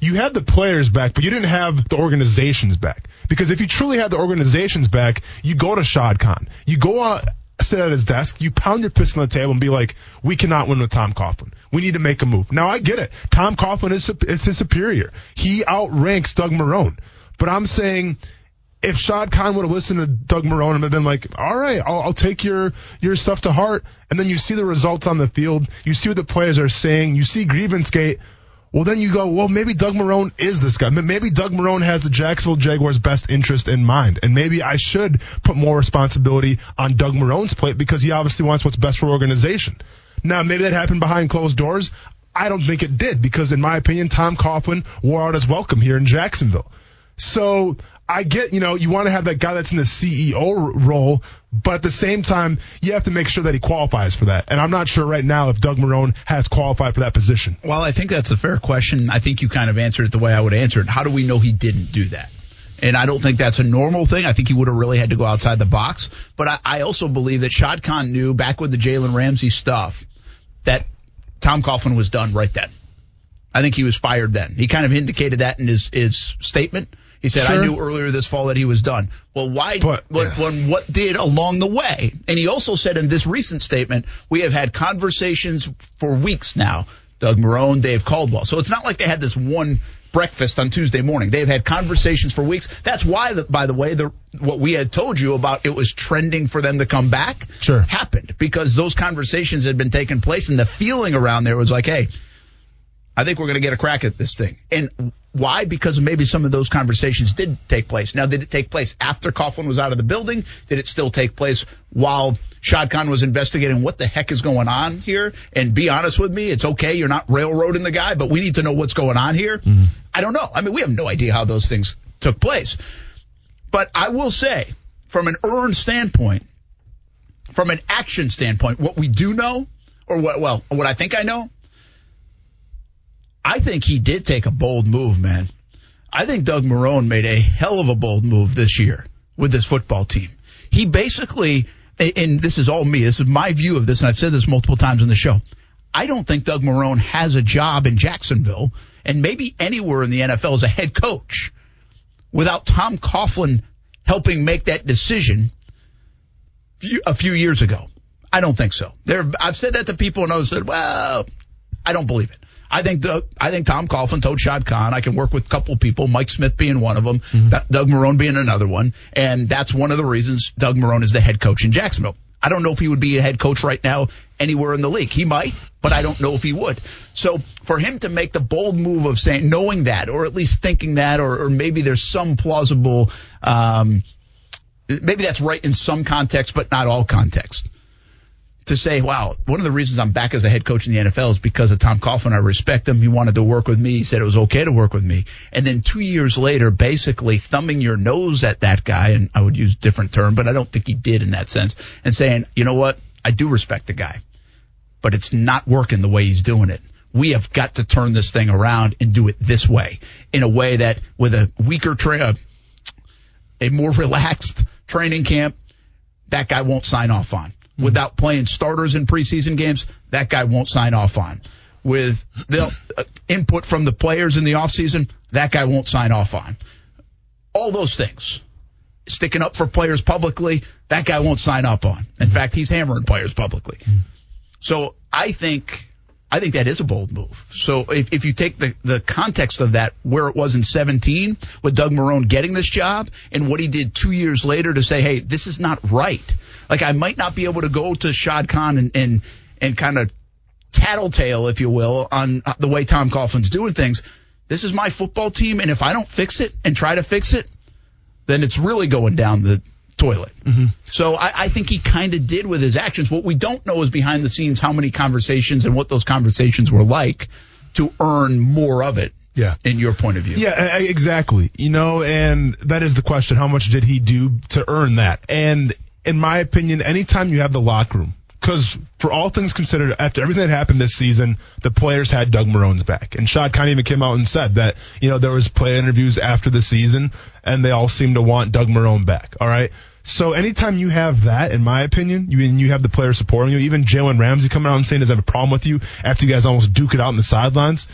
You had the players back, but you didn't have the organization's back. Because if you truly had the organization's back, you go to Shad Khan. You go out, sit at his desk, you pound your fist on the table and be like, we cannot win with Tom Coughlin. We need to make a move. Now, I get it. Tom Coughlin is his superior. He outranks Doug Marone. But I'm saying if Shad Khan would have listened to Doug Marone and been like, all right, I'll take your stuff to heart, and then you see the results on the field, you see what the players are saying, you see grievance gate, well, then you go, well, maybe Doug Marone is this guy. Maybe Doug Marone has the Jacksonville Jaguars' best interest in mind, and maybe I should put more responsibility on Doug Marone's plate because he obviously wants what's best for the organization. Now, maybe that happened behind closed doors. I don't think it did because, in my opinion, Tom Coughlin wore out his welcome here in Jacksonville. So I get, you want to have that guy that's in the CEO role, but at the same time, you have to make sure that he qualifies for that. And I'm not sure right now if Doug Marone has qualified for that position. Well, I think that's a fair question. I think you kind of answered it the way I would answer it. How do we know he didn't do that? And I don't think that's a normal thing. I think he would have really had to go outside the box. But I also believe that Shad Khan knew back with the Jalen Ramsey stuff that Tom Coughlin was done right then. I think he was fired then. He kind of indicated that in his statement. He said, sure. I knew earlier this fall that he was done. Well, why? What did along the way? And he also said in this recent statement, we have had conversations for weeks now, Doug Marone, Dave Caldwell. So it's not like they had this one breakfast on Tuesday morning. They've had conversations for weeks. That's why, by the way, what we had told you about it was trending for them to come back happened because those conversations had been taking place and the feeling around there was like, hey, I think we're going to get a crack at this thing. And why? Because maybe some of those conversations did take place. Now, did it take place after Coughlin was out of the building? Did it still take place while Shad Khan was investigating what the heck is going on here? And be honest with me, it's okay, you're not railroading the guy, but we need to know what's going on here. Mm-hmm. I don't know. I mean, we have no idea how those things took place. But I will say, from an earned standpoint, from an action standpoint, what we do know, or what I think I know, I think he did take a bold move, man. I think Doug Marone made a hell of a bold move this year with this football team. He basically, and this is all me, this is my view of this, and I've said this multiple times on the show, I don't think Doug Marone has a job in Jacksonville and maybe anywhere in the NFL as a head coach without Tom Coughlin helping make that decision a few years ago. I don't think so. I've said that to people and others said, well, I don't believe it. I think Tom Coughlin told Shad Khan, I can work with a couple people, Mike Smith being one of them, Doug Marone being another one, and that's one of the reasons Doug Marone is the head coach in Jacksonville. I don't know if he would be a head coach right now anywhere in the league. He might, but I don't know if he would. So for him to make the bold move of saying, knowing that, or at least thinking that, or maybe there's some plausible, maybe that's right in some context, but not all context. To say, wow, one of the reasons I'm back as a head coach in the NFL is because of Tom Coughlin. I respect him. He wanted to work with me. He said it was okay to work with me. And then 2 years later, basically thumbing your nose at that guy, and I would use a different term, but I don't think he did in that sense, and saying, you know what, I do respect the guy, but it's not working the way he's doing it. We have got to turn this thing around and do it this way, in a way that with a weaker a more relaxed training camp, that guy won't sign off on. Without playing starters in preseason games, that guy won't sign off on. With the input from the players in the offseason, that guy won't sign off on. All those things. Sticking up for players publicly, that guy won't sign up on. In fact, he's hammering players publicly. So I think that is a bold move. So if you take the context of that, where it was in 17 with Doug Marone getting this job and what he did 2 years later to say, hey, this is not right. Like, I might not be able to go to Shad Khan and kind of tattletale, if you will, on the way Tom Coughlin's doing things. This is my football team, and if I don't fix it and try to fix it, then it's really going down the toilet. Mm-hmm. So I think he kind of did with his actions. What we don't know is behind the scenes how many conversations and what those conversations were like to earn more of it. Yeah. In your point of view. Yeah, exactly. You know, and that is the question. How much did he do to earn that? And in my opinion, anytime you have the locker room, because for all things considered, after everything that happened this season, the players had Doug Marone's back. And Shad Khan even came out and said that, you know, there was player interviews after the season, and they all seemed to want Doug Marone back, all right? So anytime you have that, in my opinion, you have the players supporting you, even Jalen Ramsey coming out and saying doesn't have a problem with you after you guys almost duke it out on the sidelines,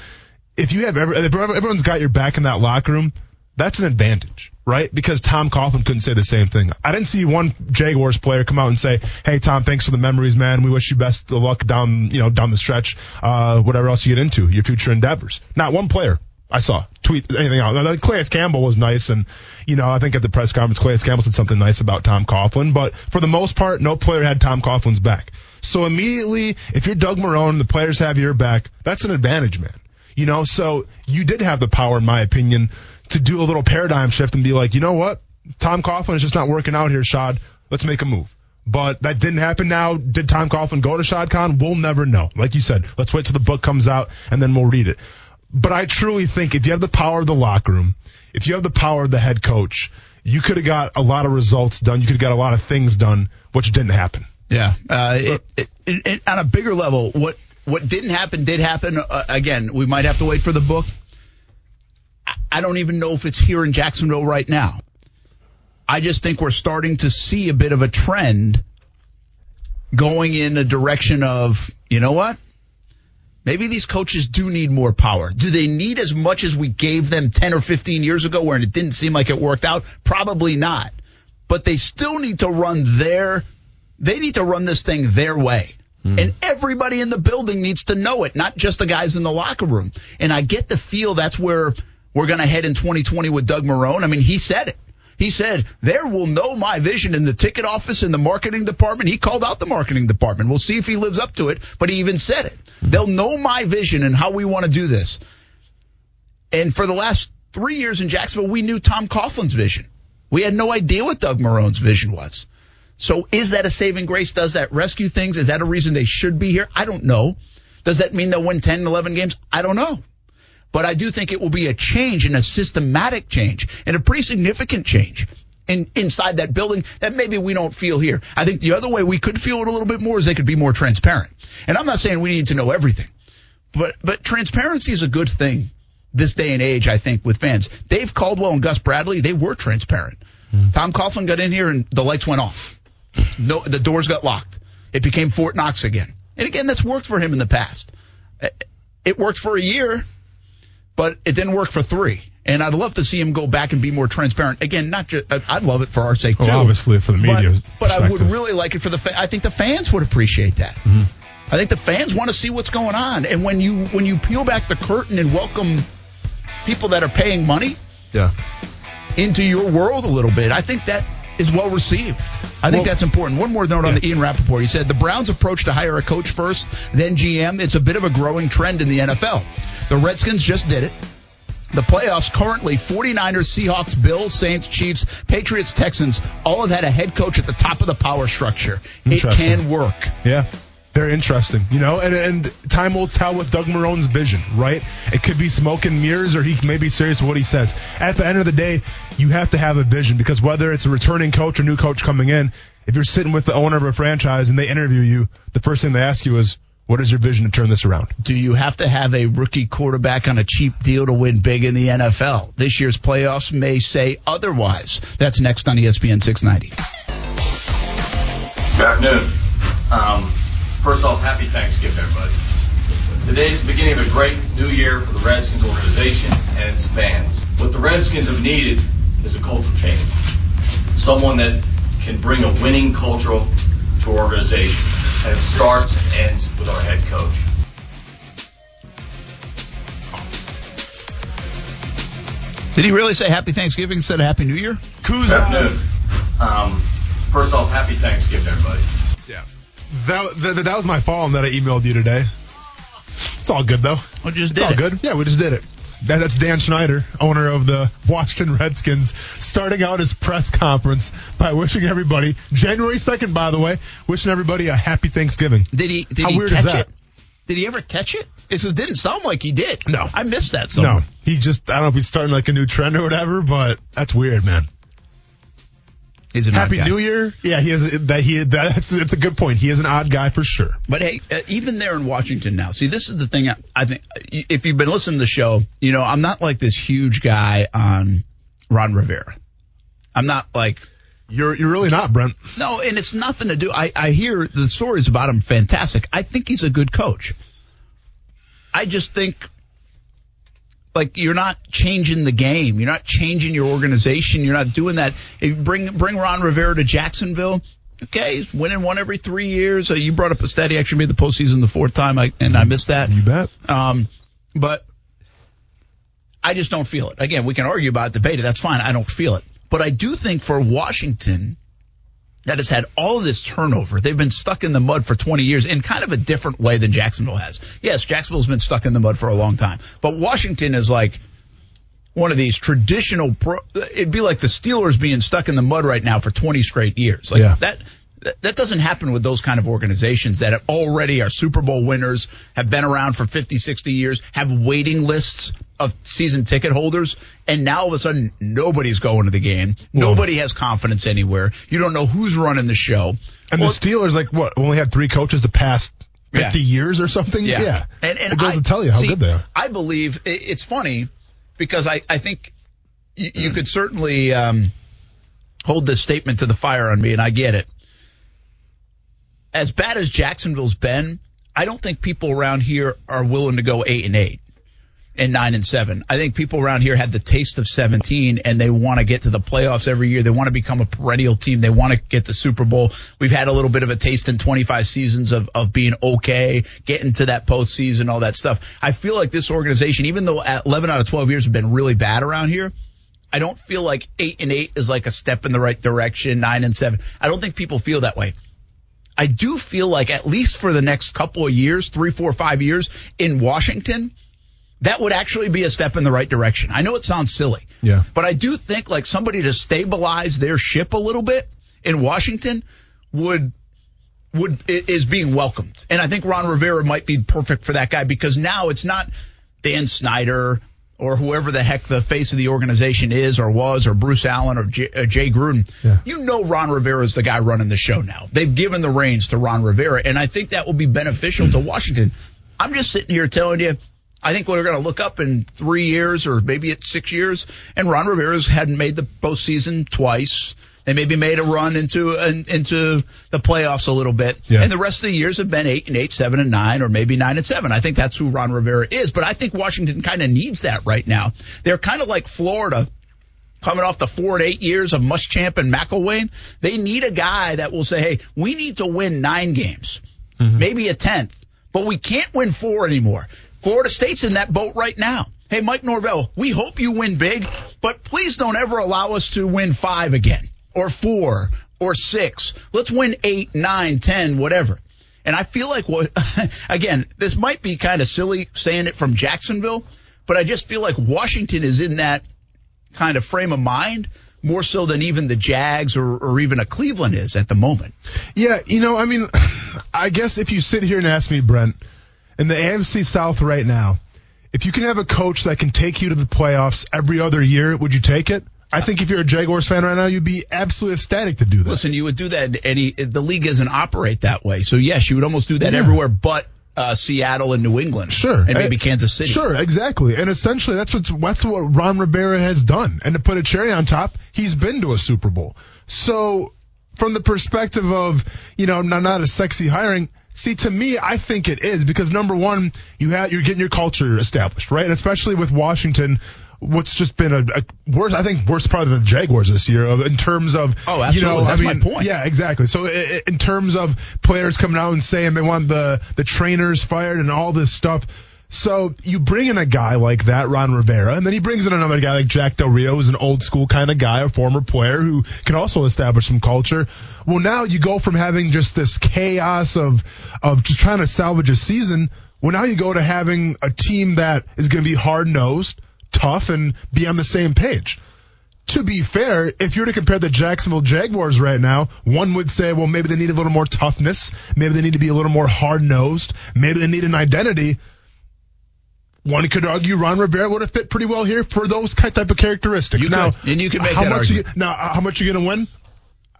if everyone's got your back in that locker room, that's an advantage, right? Because Tom Coughlin couldn't say the same thing. I didn't see one Jaguars player come out and say, "Hey, Tom, thanks for the memories, man. We wish you best of luck down the stretch, whatever else you get into, your future endeavors." Not one player I saw tweet anything out. Now, Clayus Campbell was nice, and you know, I think at the press conference, Clayus Campbell said something nice about Tom Coughlin. But for the most part, no player had Tom Coughlin's back. So immediately, if you're Doug Marone and the players have your back, that's an advantage, man. You know, so you did have the power, in my opinion, to do a little paradigm shift and be like, you know what? Tom Coughlin is just not working out here, Shad. Let's make a move. But that didn't happen now. Did Tom Coughlin go to Shad Khan? We'll never know. Like you said, let's wait till the book comes out, and then we'll read it. But I truly think if you have the power of the locker room, if you have the power of the head coach, you could have got a lot of results done. You could have got a lot of things done, which didn't happen. Yeah. On a bigger level, what didn't happen did happen. Again, we might have to wait for the book. I don't even know if it's here in Jacksonville right now. I just think we're starting to see a bit of a trend going in a direction of, you know what? Maybe these coaches do need more power. Do they need as much as we gave them 10 or 15 years ago where it didn't seem like it worked out? Probably not. But they still need to run this thing their way. And everybody in the building needs to know it, not just the guys in the locker room. And I get the feel that's where we're going to head in 2020 with Doug Marone. I mean, he said it. He said, there will know my vision in the ticket office, in the marketing department. He called out the marketing department. We'll see if he lives up to it, but he even said it. They'll know my vision and how we want to do this. And for the last 3 years in Jacksonville, we knew Tom Coughlin's vision. We had no idea what Doug Marone's vision was. So is that a saving grace? Does that rescue things? Is that a reason they should be here? I don't know. Does that mean they'll win 10, 11 games? I don't know. But I do think it will be a change, and a systematic change, and a pretty significant change inside that building that maybe we don't feel here. I think the other way we could feel it a little bit more is they could be more transparent. And I'm not saying we need to know everything, but transparency is a good thing this day and age, I think, with fans. Dave Caldwell and Gus Bradley, they were transparent. Mm. Tom Coughlin got in here, and the lights went off. No, the doors got locked. It became Fort Knox again. And again, that's worked for him in the past. It worked for a year, but it didn't work for 3. And I'd love to see him go back and be more transparent. Again, not just, I'd love it for our sake, too. Obviously, for the media. But I would really like it for the fans. I think the fans would appreciate that. Mm-hmm. I think the fans want to see what's going on. And when you peel back the curtain and welcome people that are paying money into your world a little bit, I think that is well received. I think that's important. One more note on the Ian Rappaport. He said, the Browns' approach to hire a coach first, then GM, it's a bit of a growing trend in the NFL. The Redskins just did it. The playoffs currently, 49ers, Seahawks, Bills, Saints, Chiefs, Patriots, Texans, all have had a head coach at the top of the power structure. It can work. Yeah. Very interesting, you know, and time will tell with Doug Marone's vision, right? It could be smoke and mirrors, or he may be serious with what he says. At the end of the day, you have to have a vision, because whether it's a returning coach or new coach coming in, if you're sitting with the owner of a franchise and they interview you, the first thing they ask you is, what is your vision to turn this around? Do you have to have a rookie quarterback on a cheap deal to win big in the NFL? This year's playoffs may say otherwise. That's next on ESPN 690. Good afternoon. First off, happy Thanksgiving, everybody. Today is the beginning of a great new year for the Redskins organization and its fans. What the Redskins have needed is a cultural change. Someone that can bring a winning culture to our organization. And it starts and ends with our head coach. Did he really say happy Thanksgiving instead of happy new year? Good afternoon. First off, happy Thanksgiving, everybody. Yeah. That was my fault that I emailed you today. It's all good, though. We just did it. All good. Yeah, we just did it. That's Dan Schneider, owner of the Washington Redskins, starting out his press conference by wishing everybody, January 2nd, by the way, wishing everybody a happy Thanksgiving. Did he catch it? Did he ever catch it? It didn't sound like he did. No. I missed that somewhere. No. He just, I don't know if he's starting like a new trend or whatever, but that's weird, man. He's an Happy odd guy. New Year. Yeah, he is. That's a good point. He is an odd guy for sure. But hey, even there in Washington now. See, this is the thing. I think if you've been listening to the show, you know I'm not like this huge guy on Ron Rivera. I'm not like you're really not, Brent. No, and it's nothing to do. I hear the stories about him. Fantastic. I think he's a good coach. I just think. Like, you're not changing the game. You're not changing your organization. You're not doing that. If you bring Ron Rivera to Jacksonville, okay, he's winning one every 3 years. You brought up a stat. He actually made the postseason the fourth time, and I missed that. You bet. But I just don't feel it. Again, we can argue about it, debate it. That's fine. I don't feel it. But I do think for Washington that has had all this turnover, they've been stuck in the mud for 20 years in kind of a different way than Jacksonville has. Yes, Jacksonville's been stuck in the mud for a long time. But Washington is like one of these traditional – it'd be like the Steelers being stuck in the mud right now for 20 straight years. Like that doesn't happen with those kind of organizations that already are Super Bowl winners, have been around for 50, 60 years, have waiting lists of season ticket holders, and now all of a sudden nobody's going to the game. Nobody has confidence anywhere. You don't know who's running the show. And the Steelers, like, what, only had 3 coaches the past 50 years or something? Yeah. And it goes to tell you how good they are. I believe it's funny because I think you could certainly hold this statement to the fire on me, and I get it. As bad as Jacksonville's been, I don't think people around here are willing to go 8-8. And 9-7. I think people around here had the taste of 17, and they want to get to the playoffs every year. They want to become a perennial team. They want to get the Super Bowl. We've had a little bit of a taste in 25 seasons of being okay, getting to that postseason, all that stuff. I feel like this organization, even though 11 out of 12 years have been really bad around here, I don't feel like 8-8 is like a step in the right direction, 9-7. I don't think people feel that way. I do feel like at least for the next couple of years, 3, 4, 5 years in Washington, that would actually be a step in the right direction. I know it sounds silly, but I do think like somebody to stabilize their ship a little bit in Washington is being welcomed. And I think Ron Rivera might be perfect for that guy because now it's not Dan Snyder or whoever the heck the face of the organization is or was or Bruce Allen or Jay Gruden. Yeah. You know Ron Rivera is the guy running the show now. They've given the reins to Ron Rivera, and I think that will be beneficial to Washington. I'm just sitting here telling you, I think we're going to look up in 3 years or maybe it's 6 years, and Ron Rivera's hadn't made the postseason twice. They maybe made a run into the playoffs a little bit, and the rest of the years have been 8-8, 7-9, or maybe 9-7. I think that's who Ron Rivera is, but I think Washington kind of needs that right now. They're kind of like Florida, coming off the 4-8 years of Muschamp and McIlwain. They need a guy that will say, hey, we need to win 9 games, maybe a 10th, but we can't win 4 anymore. Florida State's in that boat right now. Hey, Mike Norvell, we hope you win big, but please don't ever allow us to win 5 again or 4 or 6. Let's win 8, 9, 10, whatever. And I feel like, again, this might be kind of silly saying it from Jacksonville, but I just feel like Washington is in that kind of frame of mind more so than even the Jags or even a Cleveland is at the moment. Yeah, you know, I mean, I guess if you sit here and ask me, Brent, in the AFC South right now, if you can have a coach that can take you to the playoffs every other year, would you take it? I think if you're a Jaguars fan right now, you'd be absolutely ecstatic to do that. Listen, you would do that. The league doesn't operate that way. So, yes, you would almost do that everywhere but Seattle and New England. Sure. And maybe Kansas City. Sure, exactly. And essentially that's what Ron Rivera has done. And to put a cherry on top, he's been to a Super Bowl. So from the perspective of, you know, not a sexy hiring, see, to me, I think it is because, number one, you're getting your culture established, right? And especially with Washington, what's just been a worse, I think, worse probably than the Jaguars this year in terms of, oh, absolutely, you know, that's my point. Yeah, exactly. So in terms of players coming out and saying they want the trainers fired and all this stuff. So you bring in a guy like that, Ron Rivera, and then he brings in another guy like Jack Del Rio, who's an old school kind of guy, a former player who can also establish some culture. Well, now you go from having just this chaos of just trying to salvage a season. Well, now you go to having a team that is going to be hard-nosed, tough and be on the same page. To be fair, if you were to compare the Jacksonville Jaguars right now, one would say, well, maybe they need a little more toughness. Maybe they need to be a little more hard-nosed. Maybe they need an identity. One could argue Ron Rivera would have fit pretty well here for those type of characteristics. How much are you going to win?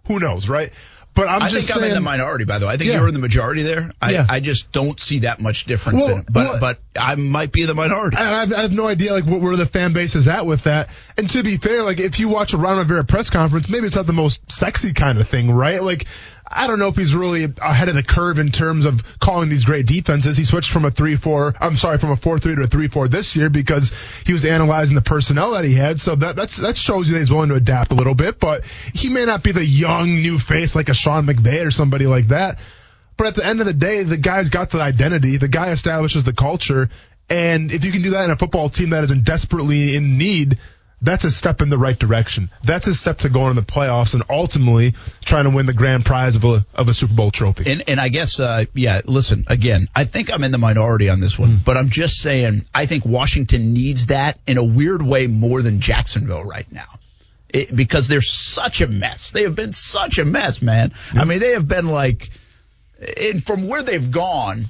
Who knows, right? But I'm in the minority, by the way. I think you're in the majority there. I just don't see that much difference in it. But I might be the minority. I have no idea where the fan base is at with that. And to be fair, if you watch a Ron Rivera press conference, maybe it's not the most sexy kind of thing, right? I don't know if he's really ahead of the curve in terms of calling these great defenses. He switched from a 4-3 to a 3-4 this year because he was analyzing the personnel that he had. So that shows you that he's willing to adapt a little bit. But he may not be the young new face like a Sean McVay or somebody like that. But at the end of the day, the guy's got the identity. The guy establishes the culture. And if you can do that in a football team that is desperately in need, that's a step in the right direction. That's a step to going to the playoffs and ultimately trying to win the grand prize of a Super Bowl trophy. And I guess, listen, again, I think I'm in the minority on this one, but I'm just saying I think Washington needs that in a weird way more than Jacksonville right now. Because they're such a mess. They have been such a mess, man. Mm. I mean, they have been and from where they've gone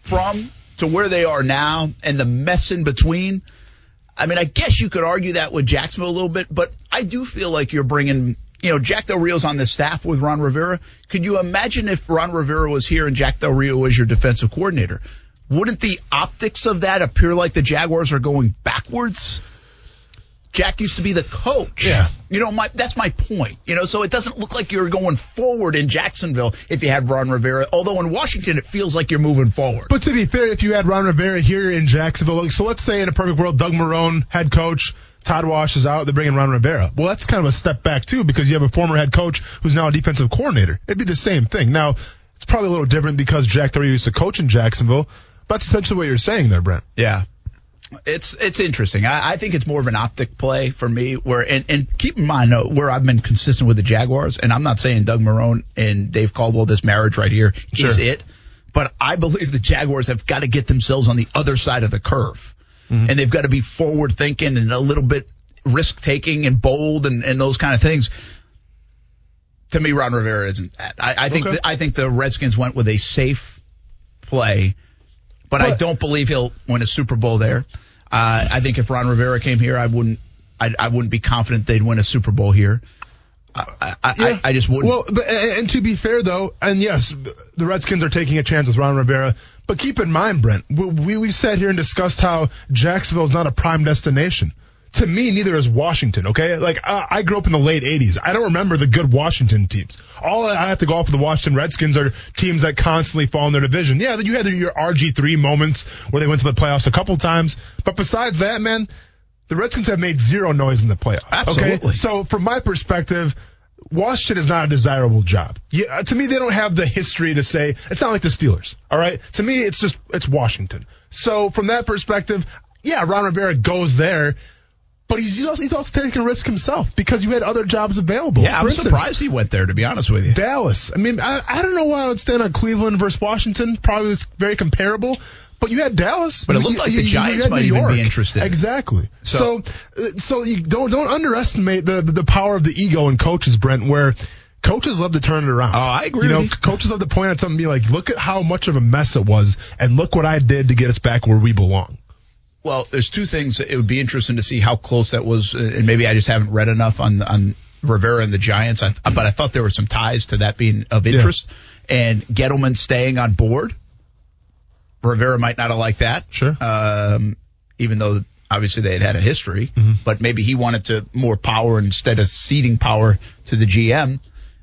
from to where they are now and the mess in between – I mean, I guess you could argue that with Jacksonville a little bit, but I do feel like you're bringing, Jack Del Rio's on the staff with Ron Rivera. Could you imagine if Ron Rivera was here and Jack Del Rio was your defensive coordinator? Wouldn't the optics of that appear like the Jaguars are going backwards? Jack used to be the coach. Yeah. That's my point. So it doesn't look like you're going forward in Jacksonville if you have Ron Rivera, although in Washington it feels like you're moving forward. But to be fair, if you had Ron Rivera here in Jacksonville, so let's say in a perfect world, Doug Marone, head coach, Todd Wash is out, they're bringing Ron Rivera. Well, that's kind of a step back, too, because you have a former head coach who's now a defensive coordinator. It'd be the same thing. Now, it's probably a little different because Jack Del Rio used to coach in Jacksonville, but that's essentially what you're saying there, Brent. Yeah. It's interesting. I think it's more of an optic play for me. And keep in mind where I've been consistent with the Jaguars, and I'm not saying Doug Marone and Dave Caldwell, this marriage right here is it, but I believe the Jaguars have got to get themselves on the other side of the curve, and they've got to be forward thinking and a little bit risk taking and bold and those kind of things. To me, Ron Rivera isn't that. I think the Redskins went with a safe play. But I don't believe he'll win a Super Bowl there. I think if Ron Rivera came here, I wouldn't be confident they'd win a Super Bowl here. I just wouldn't. Well, and to be fair, though, and yes, the Redskins are taking a chance with Ron Rivera. But keep in mind, Brent, we sat here and discussed how Jacksonville is not a prime destination. To me, neither is Washington, okay? I grew up in the late 80s. I don't remember the good Washington teams. All I have to go off of the Washington Redskins are teams that constantly fall in their division. Yeah, you had your RG3 moments where they went to the playoffs a couple times. But besides that, man, the Redskins have made zero noise in the playoffs. Absolutely. Okay? So from my perspective, Washington is not a desirable job. Yeah, to me, they don't have the history to say. It's not like the Steelers, all right? To me, it's Washington. So from that perspective, yeah, Ron Rivera goes there. But he's also taking a risk himself because you had other jobs available. Yeah, I'm surprised he went there, to be honest with you. Dallas. I mean, I don't know why I would stand on Cleveland versus Washington. Probably was very comparable. But you had Dallas. But it looked like the Giants might even be interested. Exactly. So you don't underestimate the power of the ego in coaches, Brent, where coaches love to turn it around. Oh, I agree with you. Coaches love to point at something and be like, look at how much of a mess it was, and look what I did to get us back where we belong. Well, there's two things. It would be interesting to see how close that was, and maybe I just haven't read enough on Rivera and the Giants, but I thought there were some ties to that being of interest. Yeah. And Gettleman staying on board. Rivera might not have liked that. Sure. Even though, obviously, they had a history, but maybe he wanted to more power instead of ceding power to the GM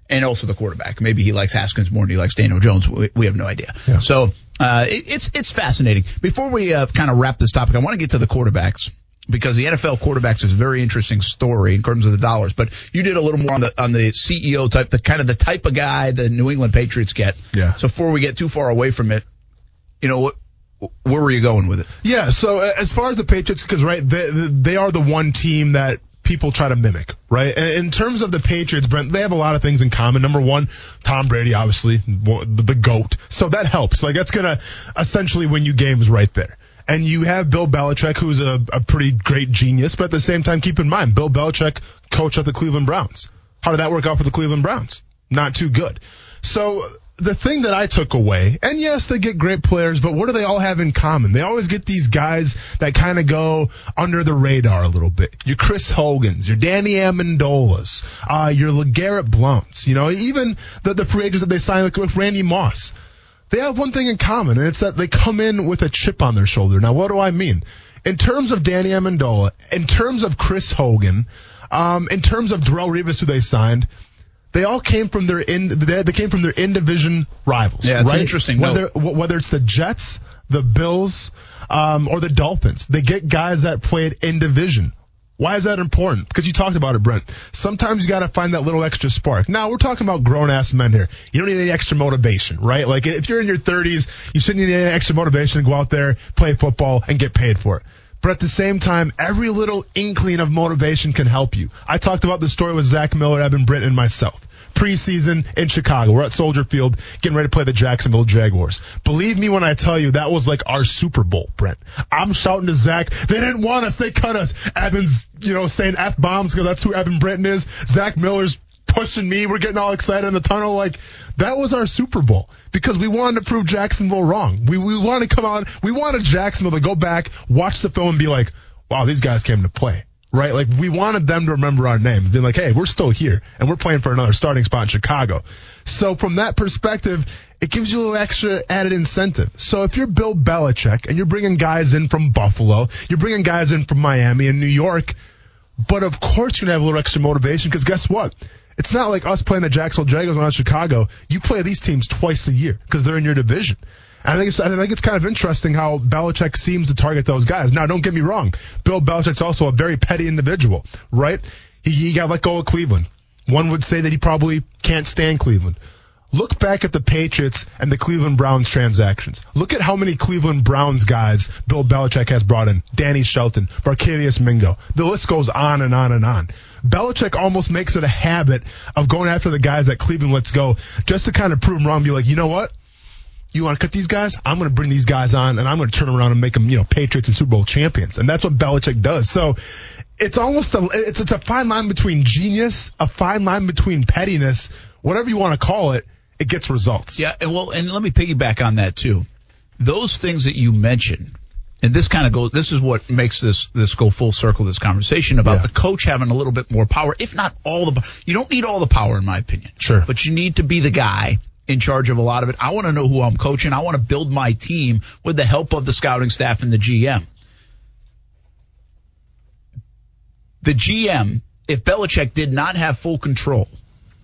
and also the quarterback. Maybe he likes Haskins more than he likes Daniel Jones. We have no idea. Yeah. So it's fascinating. Before we kind of wrap this topic, I want to get to the quarterbacks because the NFL quarterbacks is a very interesting story in terms of the dollars. But you did a little more on the CEO type, the type of guy the New England Patriots get. Yeah. So before we get too far away from it, where were you going with it? Yeah. So as far as the Patriots, because right, they are the one team that people try to mimic, right? In terms of the Patriots, Brent, they have a lot of things in common. Number one, Tom Brady, obviously, the GOAT. So that helps. That's going to essentially win you games right there. And you have Bill Belichick, who's a pretty great genius, but at the same time, keep in mind, Bill Belichick coached at the Cleveland Browns. How did that work out for the Cleveland Browns? Not too good. So the thing that I took away, and yes, they get great players, but what do they all have in common? They always get these guys that kind of go under the radar a little bit. Your Chris Hogans, your Danny Amendolas, your LeGarrette Blount's, you know, even the free agents that they signed with Randy Moss. They have one thing in common, and it's that they come in with a chip on their shoulder. Now, what do I mean? In terms of Danny Amendola, in terms of Chris Hogan, in terms of Darrelle Revis, who they signed, they all came from their in-division rivals. Yeah, it's right? Interesting. Whether it's the Jets, the Bills, or the Dolphins, they get guys that played in division. Why is that important? Because you talked about it, Brent. Sometimes you got to find that little extra spark. Now, we're talking about grown-ass men here. You don't need any extra motivation, right? Like, if you're in your 30s, you shouldn't need any extra motivation to go out there, play football, and get paid for it. But at the same time, every little inkling of motivation can help you. I talked about the story with Zach Miller, Evan Britt, and myself. Preseason in Chicago. We're at Soldier Field getting ready to play the Jacksonville Jaguars. Believe me when I tell you that was like our Super Bowl, Brent. I'm shouting to Zach, they didn't want us, they cut us. Evan's, you know, saying F-bombs because that's who Evan Brenton is. Zach Miller's pushing me. We're getting all excited in the tunnel. Like, that was our Super Bowl because we wanted to prove Jacksonville wrong. We wanted to come on. We wanted Jacksonville to go back, watch the film, and be like, wow, these guys came to play. Right? Like, we wanted them to remember our name. Being like, hey, we're still here, and we're playing for another starting spot in Chicago. So from that perspective, it gives you a little extra added incentive. So if you're Bill Belichick, and you're bringing guys in from Buffalo, you're bringing guys in from Miami and New York, but of course you're going to have a little extra motivation, because guess what? It's not like us playing the Jacksonville Jaguars when I was in Chicago. You play these teams twice a year, because they're in your division. I think it's kind of interesting how Belichick seems to target those guys. Now, don't get me wrong. Bill Belichick's also a very petty individual, right? He got let go of Cleveland. One would say that he probably can't stand Cleveland. Look back at the Patriots and the Cleveland Browns transactions. Look at how many Cleveland Browns guys Bill Belichick has brought in. Danny Shelton, Barkevius Mingo. The list goes on and on and on. Belichick almost makes it a habit of going after the guys that Cleveland lets go just to kind of prove them wrong and be like, you know what? You want to cut these guys? I'm going to bring these guys on, and I'm going to turn around and make them, you know, Patriots and Super Bowl champions. And that's what Belichick does. So it's almost it's a fine line between genius, a fine line between pettiness, whatever you want to call it. It gets results. Yeah, and let me piggyback on that too. Those things that you mentioned, and this kind of goes. This is what makes this go full circle. This conversation about the coach having a little bit more power, if not all the. You don't need all the power, in my opinion. Sure, but you need to be the guy in charge of a lot of it. I want to know who I'm coaching. I want to build my team with the help of the scouting staff and the GM. The GM, if Belichick did not have full control,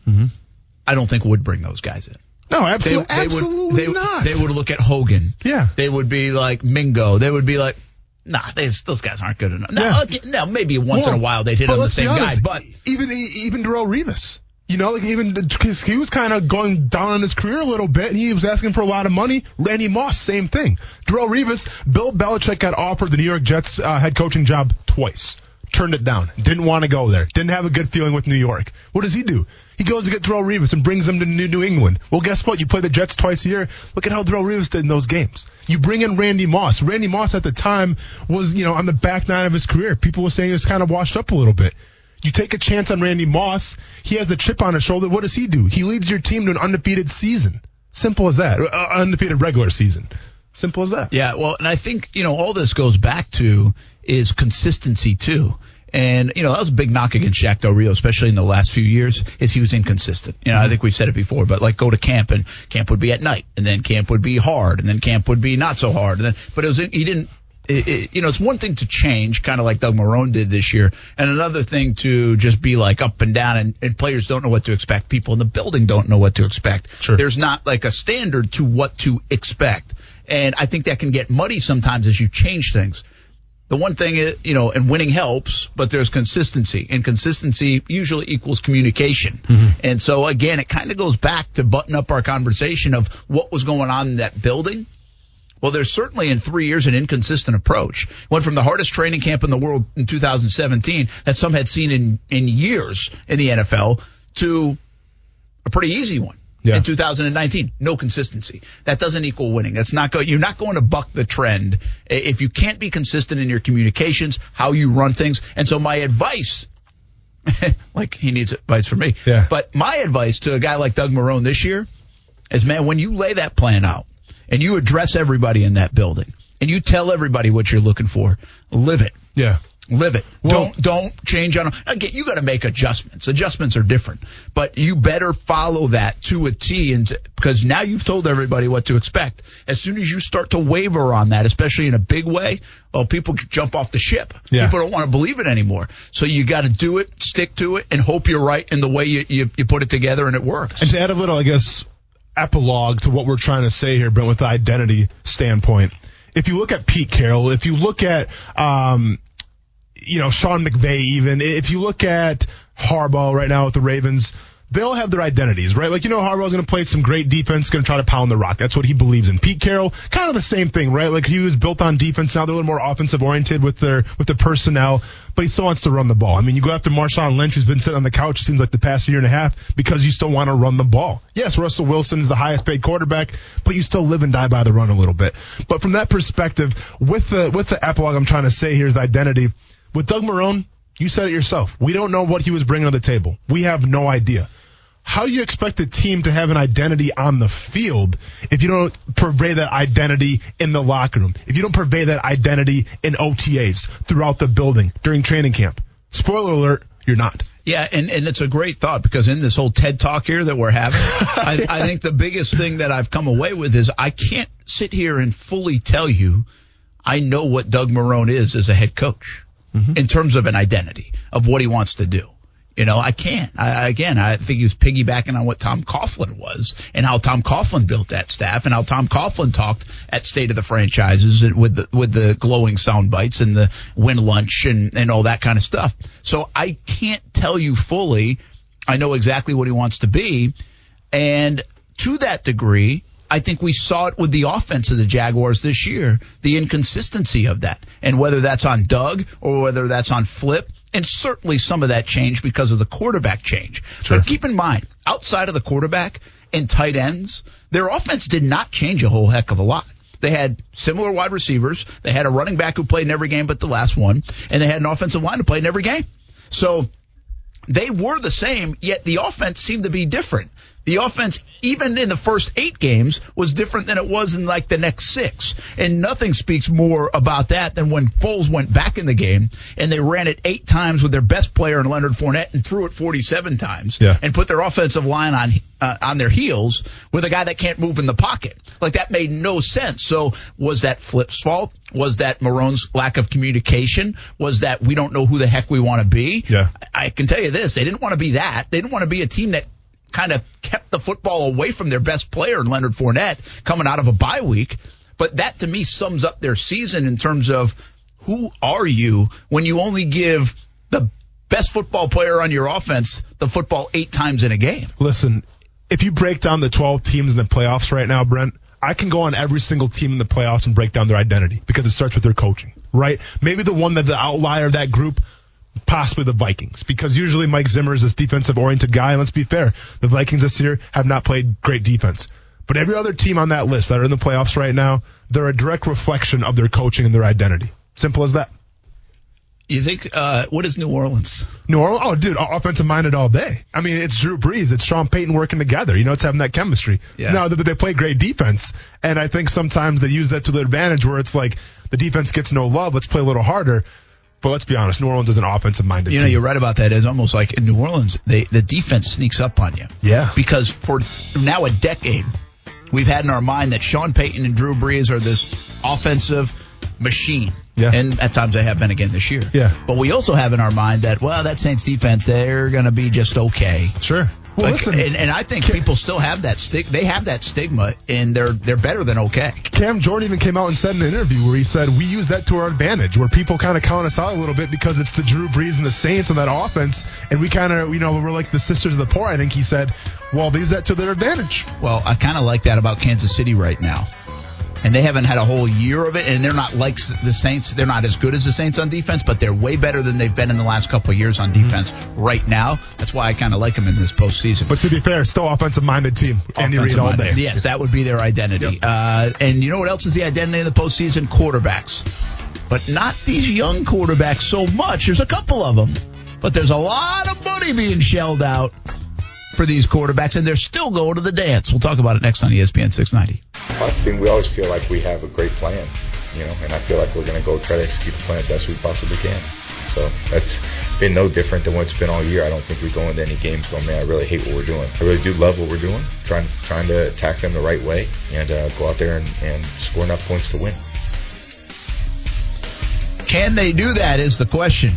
I don't think would bring those guys in. No, absolutely, they would not. They would look at Hogan. Yeah. They would be like Mingo. They would be like, nah, those guys aren't good enough. Now, maybe once in a while they'd hit on the same guy. But even Darrelle Revis. You know, like because he was kind of going down on his career a little bit, and he was asking for a lot of money. Randy Moss, same thing. Darrelle Revis, Bill Belichick got offered the New York Jets head coaching job twice. Turned it down. Didn't want to go there. Didn't have a good feeling with New York. What does he do? He goes to get Darrelle Revis and brings him to New England. Well, guess what? You play the Jets twice a year. Look at how Darrelle Revis did in those games. You bring in Randy Moss. Randy Moss at the time was, you know, on the back nine of his career. People were saying he was kind of washed up a little bit. You take a chance on Randy Moss. He has a chip on his shoulder. What does he do? He leads your team to an undefeated season. Simple as that. Undefeated regular season. Simple as that. Yeah, well, and I think, you know, all this goes back to is consistency, too. And, you know, that was a big knock against Jack Del Rio, especially in the last few years, is he was inconsistent. You know, I think we've said it before, but, like, go to camp, and camp would be at night, and then camp would be hard, and then camp would be not so hard. And then, but it was he didn't. You know, it's one thing to change, kind of like Doug Marone did this year, and another thing to just be like up and down, and players don't know what to expect. People in the building don't know what to expect. Sure. There's not like a standard to what to expect, and I think that can get muddy sometimes as you change things. The one thing is, you know, and winning helps, but there's consistency, and consistency usually equals communication. And so, again, it kind of goes back to button up our conversation of what was going on in that building. Well, there's certainly in 3 years an inconsistent approach. Went from the hardest training camp in the world in 2017 that some had seen in years in the NFL to a pretty easy one. in 2019. No consistency. That doesn't equal winning. That's not good. You're not going to buck the trend if you can't be consistent in your communications, how you run things. And so my advice, like he needs advice from me, but my advice to a guy like Doug Marone this year is, man, when you lay that plan out and you address everybody in that building and you tell everybody what you're looking for, live it. Yeah. Live it. Well, don't change on them. Again, you got to make adjustments. Adjustments are different, but you better follow that to a T, because now you've told everybody what to expect. As soon as you start to waver on that, especially in a big way, well, people jump off the ship. Yeah. People don't want to believe it anymore. So you got to do it, stick to it, and hope you're right in the way you put it together and it works. And to add a little, I guess, epilogue to what we're trying to say here, Brent, with the identity standpoint. If you look at Pete Carroll, if you look at Sean McVay, even if you look at Harbaugh right now with the Ravens, they all have their identities, right? Like, Harbaugh's going to play some great defense, going to try to pound the rock. That's what he believes in. Pete Carroll, kind of the same thing, right? Like, he was built on defense. Now they're a little more offensive oriented with the personnel, but he still wants to run the ball. I mean, you go after Marshawn Lynch, who's been sitting on the couch, it seems like the past year and a half, because you still want to run the ball. Yes, Russell Wilson's the highest paid quarterback, but you still live and die by the run a little bit. But from that perspective, with the epilogue I'm trying to say here is the identity. With Doug Marone, you said it yourself. We don't know what he was bringing to the table. We have no idea. How do you expect a team to have an identity on the field if you don't purvey that identity in the locker room, if you don't purvey that identity in OTAs throughout the building during training camp? Spoiler alert, you're not. Yeah, and it's a great thought, because in this whole TED Talk here that we're having, I think the biggest thing that I've come away with is I can't sit here and fully tell you I know what Doug Marone is as a head coach. Mm-hmm. In terms of an identity of what he wants to do. I can't. I think he was piggybacking on what Tom Coughlin was and how Tom Coughlin built that staff and how Tom Coughlin talked at State of the Franchises with the glowing sound bites and the win lunch and all that kind of stuff. So I can't tell you fully. I know exactly what he wants to be. And to that degree, I think we saw it with the offense of the Jaguars this year, the inconsistency of that, and whether that's on Doug or whether that's on Flip, and certainly some of that change because of the quarterback change. Sure. But keep in mind, outside of the quarterback and tight ends, their offense did not change a whole heck of a lot. They had similar wide receivers. They had a running back who played in every game but the last one, and they had an offensive line who played in every game. So they were the same, yet the offense seemed to be different. The offense, even in the first 8 games, was different than it was in like the next 6. And nothing speaks more about that than when Foles went back in the game and they ran it 8 times with their best player in Leonard Fournette and threw it 47 times and put their offensive line on their heels with a guy that can't move in the pocket. Like, that made no sense. So was that Flip's fault? Was that Marone's lack of communication? Was that we don't know who the heck we want to be? Yeah. I can tell you this. They didn't want to be that. They didn't want to be a team that kind of kept the football away from their best player, Leonard Fournette, coming out of a bye week. But that, to me, sums up their season in terms of who are you when you only give the best football player on your offense the football 8 times in a game. Listen, if you break down the 12 teams in the playoffs right now, Brent, I can go on every single team in the playoffs and break down their identity, because it starts with their coaching, right? Maybe the one that the outlier of that group, possibly the Vikings, because usually Mike Zimmer is this defensive-oriented guy, and let's be fair, the Vikings this year have not played great defense. But every other team on that list that are in the playoffs right now, they're a direct reflection of their coaching and their identity. Simple as that. You think, what is New Orleans? New Orleans? Oh, dude, offensive-minded all day. I mean, it's Drew Brees. It's Sean Payton working together. It's having that chemistry. Yeah. No, they play great defense, and I think sometimes they use that to their advantage where it's like the defense gets no love. Let's play a little harder. But let's be honest, New Orleans is an offensive-minded team. You're right about that. It's almost like in New Orleans, the defense sneaks up on you. Yeah. Because for now a decade, we've had in our mind that Sean Payton and Drew Brees are this offensive machine. Yeah. And at times they have been again this year. Yeah. But we also have in our mind that, well, that Saints defense, they're going to be just okay. Sure. Well, listen, and I think people still have that stigma. They have that stigma, and they're better than okay. Cam Jordan even came out and said in an interview where he said, we use that to our advantage, where people kind of count us out a little bit because it's the Drew Brees and the Saints on that offense, and we kind of, we're like the sisters of the poor, I think he said. Well, they use that to their advantage. Well, I kind of like that about Kansas City right now. and they haven't had a whole year of it, and they're not like the Saints. They're not as good as the Saints on defense, but they're way better than they've been in the last couple of years on defense right now. That's why I kind of like them in this postseason. But to be fair, still offensive-minded team. Andy Reid all day. Yes, that would be their identity. Yep. And you know what else is the identity of the postseason? Quarterbacks. But not these young quarterbacks so much. There's a couple of them, but there's a lot of money being shelled out for these quarterbacks, and they're still going to the dance. We'll talk about it next on ESPN 690. I think we always feel like we have a great plan, you know, and I feel like we're going to go try to execute the plan as best we possibly can. So that's been no different than what it's been all year. I don't think we go into any games going, man, I really hate what we're doing. I really do love what we're doing, trying to attack them the right way and go out there and score enough points to win. Can they do that is the question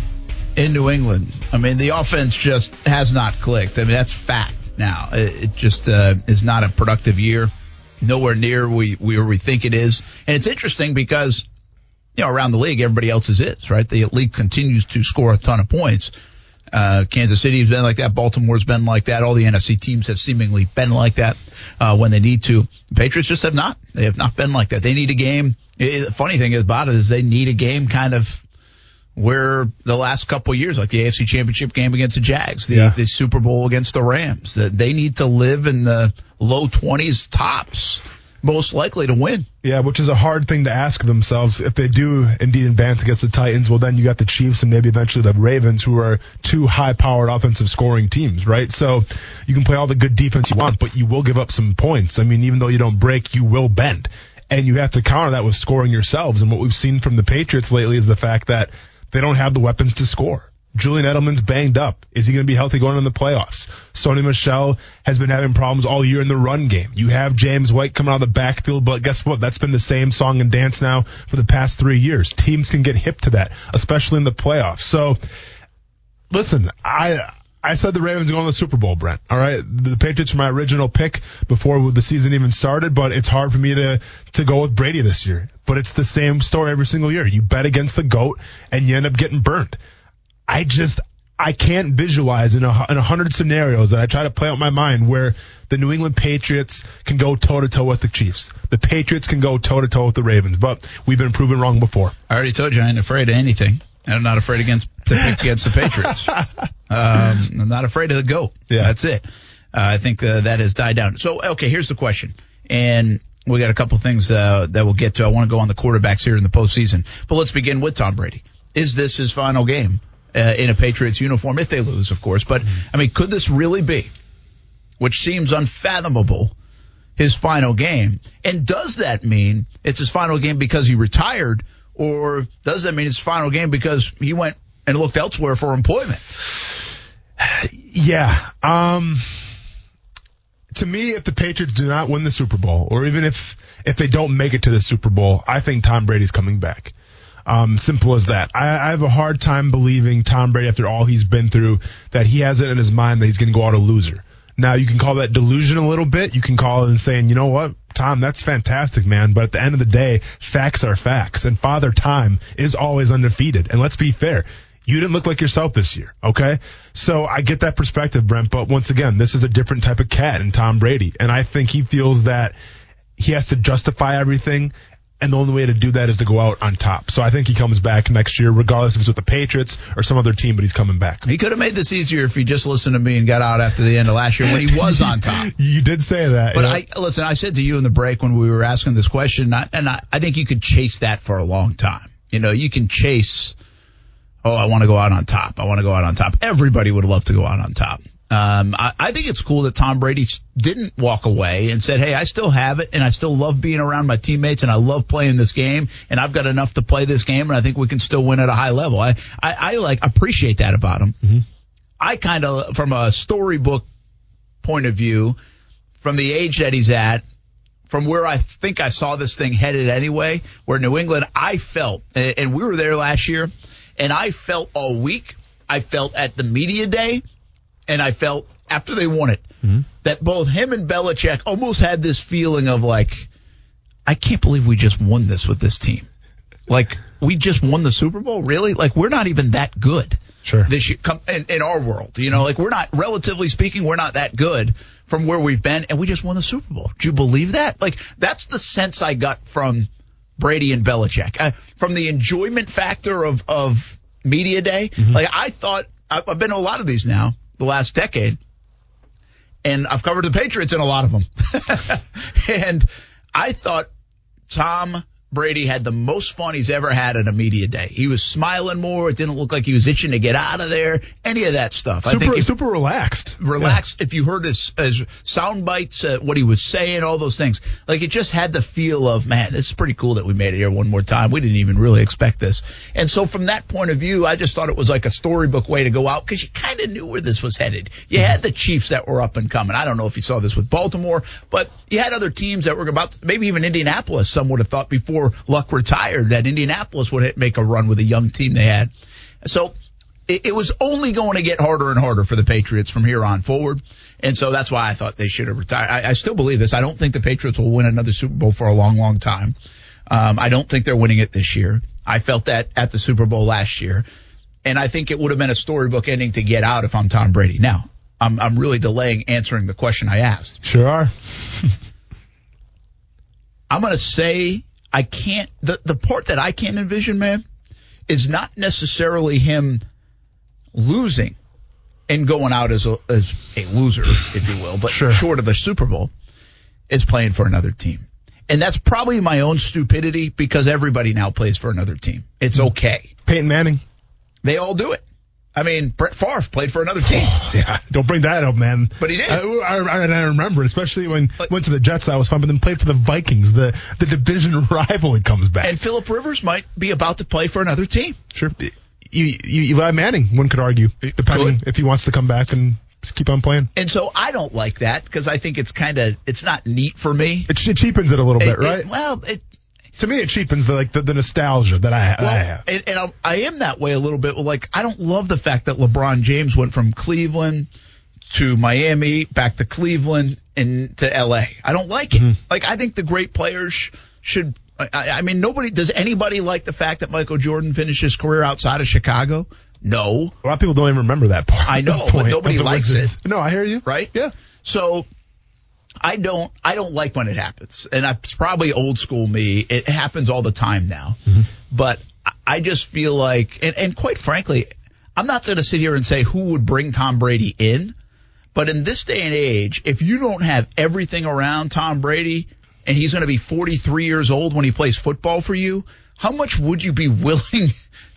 in New England. I mean, the offense just has not clicked. I mean, that's fact now. It just is not a productive year, nowhere near where we think it is. And it's interesting because, you know, around the league, everybody else's is, right? The league continues to score a ton of points. Kansas City has been like that. Baltimore's been like that. All the NFC teams have seemingly been like that when they need to. The Patriots just have not. They have not been like that. They need a game. The funny thing about it is they need a game kind of where the last couple of years, like the AFC Championship game against the Jags, the Super Bowl against the Rams, that they need to live in the low 20s tops, most likely to win. Yeah, which is a hard thing to ask themselves. If they do indeed advance against the Titans, well, then you got the Chiefs and maybe eventually the Ravens, who are two high-powered offensive scoring teams, right? So you can play all the good defense you want, but you will give up some points. I mean, even though you don't break, you will bend. And you have to counter that with scoring yourselves. And what we've seen from the Patriots lately is the fact that they don't have the weapons to score. Julian Edelman's banged up. Is he going to be healthy going into the playoffs? Sony Michel has been having problems all year in the run game. You have James White coming out of the backfield, but guess what? That's been the same song and dance now for the past 3 years. Teams can get hip to that, especially in the playoffs. So, listen, I said the Ravens going to the Super Bowl, Brent. All right, the Patriots were my original pick before the season even started, but it's hard for me to go with Brady this year. But it's the same story every single year. You bet against the GOAT, and you end up getting burned. I can't visualize in 100 scenarios that I try to play out in my mind where the New England Patriots can go toe-to-toe with the Chiefs. The Patriots can go toe-to-toe with the Ravens, but we've been proven wrong before. I already told you I ain't afraid of anything. I'm not afraid against the Patriots. I'm not afraid of the GOAT. Yeah. That's it. I think that has died down. So, okay, here's the question. And we got a couple things that we'll get to. I want to go on the quarterbacks here in the postseason. But let's begin with Tom Brady. Is this his final game in a Patriots uniform, if they lose, of course? But, I mean, could this really be, which seems unfathomable, his final game? And does that mean it's his final game because he retired? Or does that mean his final game because he went and looked elsewhere for employment? Yeah. To me, if the Patriots do not win the Super Bowl, or even if they don't make it to the Super Bowl, I think Tom Brady's coming back. Simple as that. I have a hard time believing Tom Brady, after all he's been through, that he has it in his mind that he's going to go out a loser. Now, you can call that delusion a little bit. You can call it and saying, you know what, Tom, that's fantastic, man. But at the end of the day, facts are facts. And Father Time is always undefeated. And let's be fair. You didn't look like yourself this year, okay? So I get that perspective, Brent. But once again, this is a different type of cat in Tom Brady. And I think he feels that he has to justify everything. And the only way to do that is to go out on top. So I think he comes back next year, regardless if it's with the Patriots or some other team, but he's coming back. He could have made this easier if he just listened to me and got out after the end of last year when he was on top. You did say that. But yeah. I said to you in the break when we were asking this question, I think you could chase that for a long time. You know, you can chase, I want to go out on top. I want to go out on top. Everybody would love to go out on top. I think it's cool that Tom Brady didn't walk away and said, hey, I still have it, and I still love being around my teammates, and I love playing this game, and I've got enough to play this game, and I think we can still win at a high level. I appreciate that about him. Mm-hmm. I kind of, from a storybook point of view, from the age that he's at, from where I think I saw this thing headed anyway, where New England, I felt, and we were there last year, and I felt all week, I felt at the media day, and I felt after they won it, mm-hmm, that both him and Belichick almost had this feeling of like, I can't believe we just won this with this team. Like, we just won the Super Bowl? Really? Like, we're not even that good. Sure. This year, in our world, you know, like, we're not, relatively speaking, we're not that good from where we've been, and we just won the Super Bowl. Do you believe that? Like, that's the sense I got from Brady and Belichick, from the enjoyment factor of media day. Mm-hmm. Like, I thought, I've been to a lot of these now, the last decade, and I've covered the Patriots in a lot of them. And I thought Tom Brady had the most fun he's ever had at a media day. He was smiling more. It didn't look like he was itching to get out of there. Any of that stuff. Super, I think super relaxed. Relaxed. Yeah. If you heard his sound bites, what he was saying, all those things. Like, it just had the feel of, man, this is pretty cool that we made it here one more time. We didn't even really expect this. And so from that point of view, I just thought it was like a storybook way to go out, because you kind of knew where this was headed. You had the Chiefs that were up and coming. I don't know if you saw this with Baltimore, but you had other teams that were about, maybe even Indianapolis, some would have thought before Luck retired, that Indianapolis would make a run with a young team they had. So it was only going to get harder and harder for the Patriots from here on forward. And so that's why I thought they should have retired. I still believe this. I don't think the Patriots will win another Super Bowl for a long, long time. I don't think they're winning it this year. I felt that at the Super Bowl last year. And I think it would have been a storybook ending to get out if I'm Tom Brady. Now, I'm really delaying answering the question I asked. Sure are. I'm going to say I can't, the part that I can't envision, man, is not necessarily him losing and going out as a loser, if you will, but short of the Super Bowl, is playing for another team. And that's probably my own stupidity, because everybody now plays for another team. It's okay. Peyton Manning. They all do it. I mean, Brett Favre played for another team. Oh, yeah, don't bring that up, man. But he did. I remember, especially when he went to the Jets, that was fun, but then played for the Vikings, the division rival, it comes back. And Phillip Rivers might be about to play for another team. Sure. Eli Manning, one could argue, depending if he wants to come back and keep on playing. And so I don't like that, because I think it's kind of, it's not neat for me. It cheapens it a little bit, right? To me, it cheapens the nostalgia that I have. And I am that way a little bit. Like, I don't love the fact that LeBron James went from Cleveland to Miami, back to Cleveland, and to L.A. I don't like it. Mm-hmm. Like, I think the great players should – I mean, nobody – does anybody like the fact that Michael Jordan finished his career outside of Chicago? No. A lot of people don't even remember that part. I know, but nobody likes it. No, I hear you. Right? Yeah. So – I don't like when it happens, and it's probably old school me. It happens all the time now, mm-hmm. But I just feel like, and quite frankly, I'm not going to sit here and say who would bring Tom Brady in, but in this day and age, if you don't have everything around Tom Brady, and he's going to be 43 years old when he plays football for you, how much would you be willing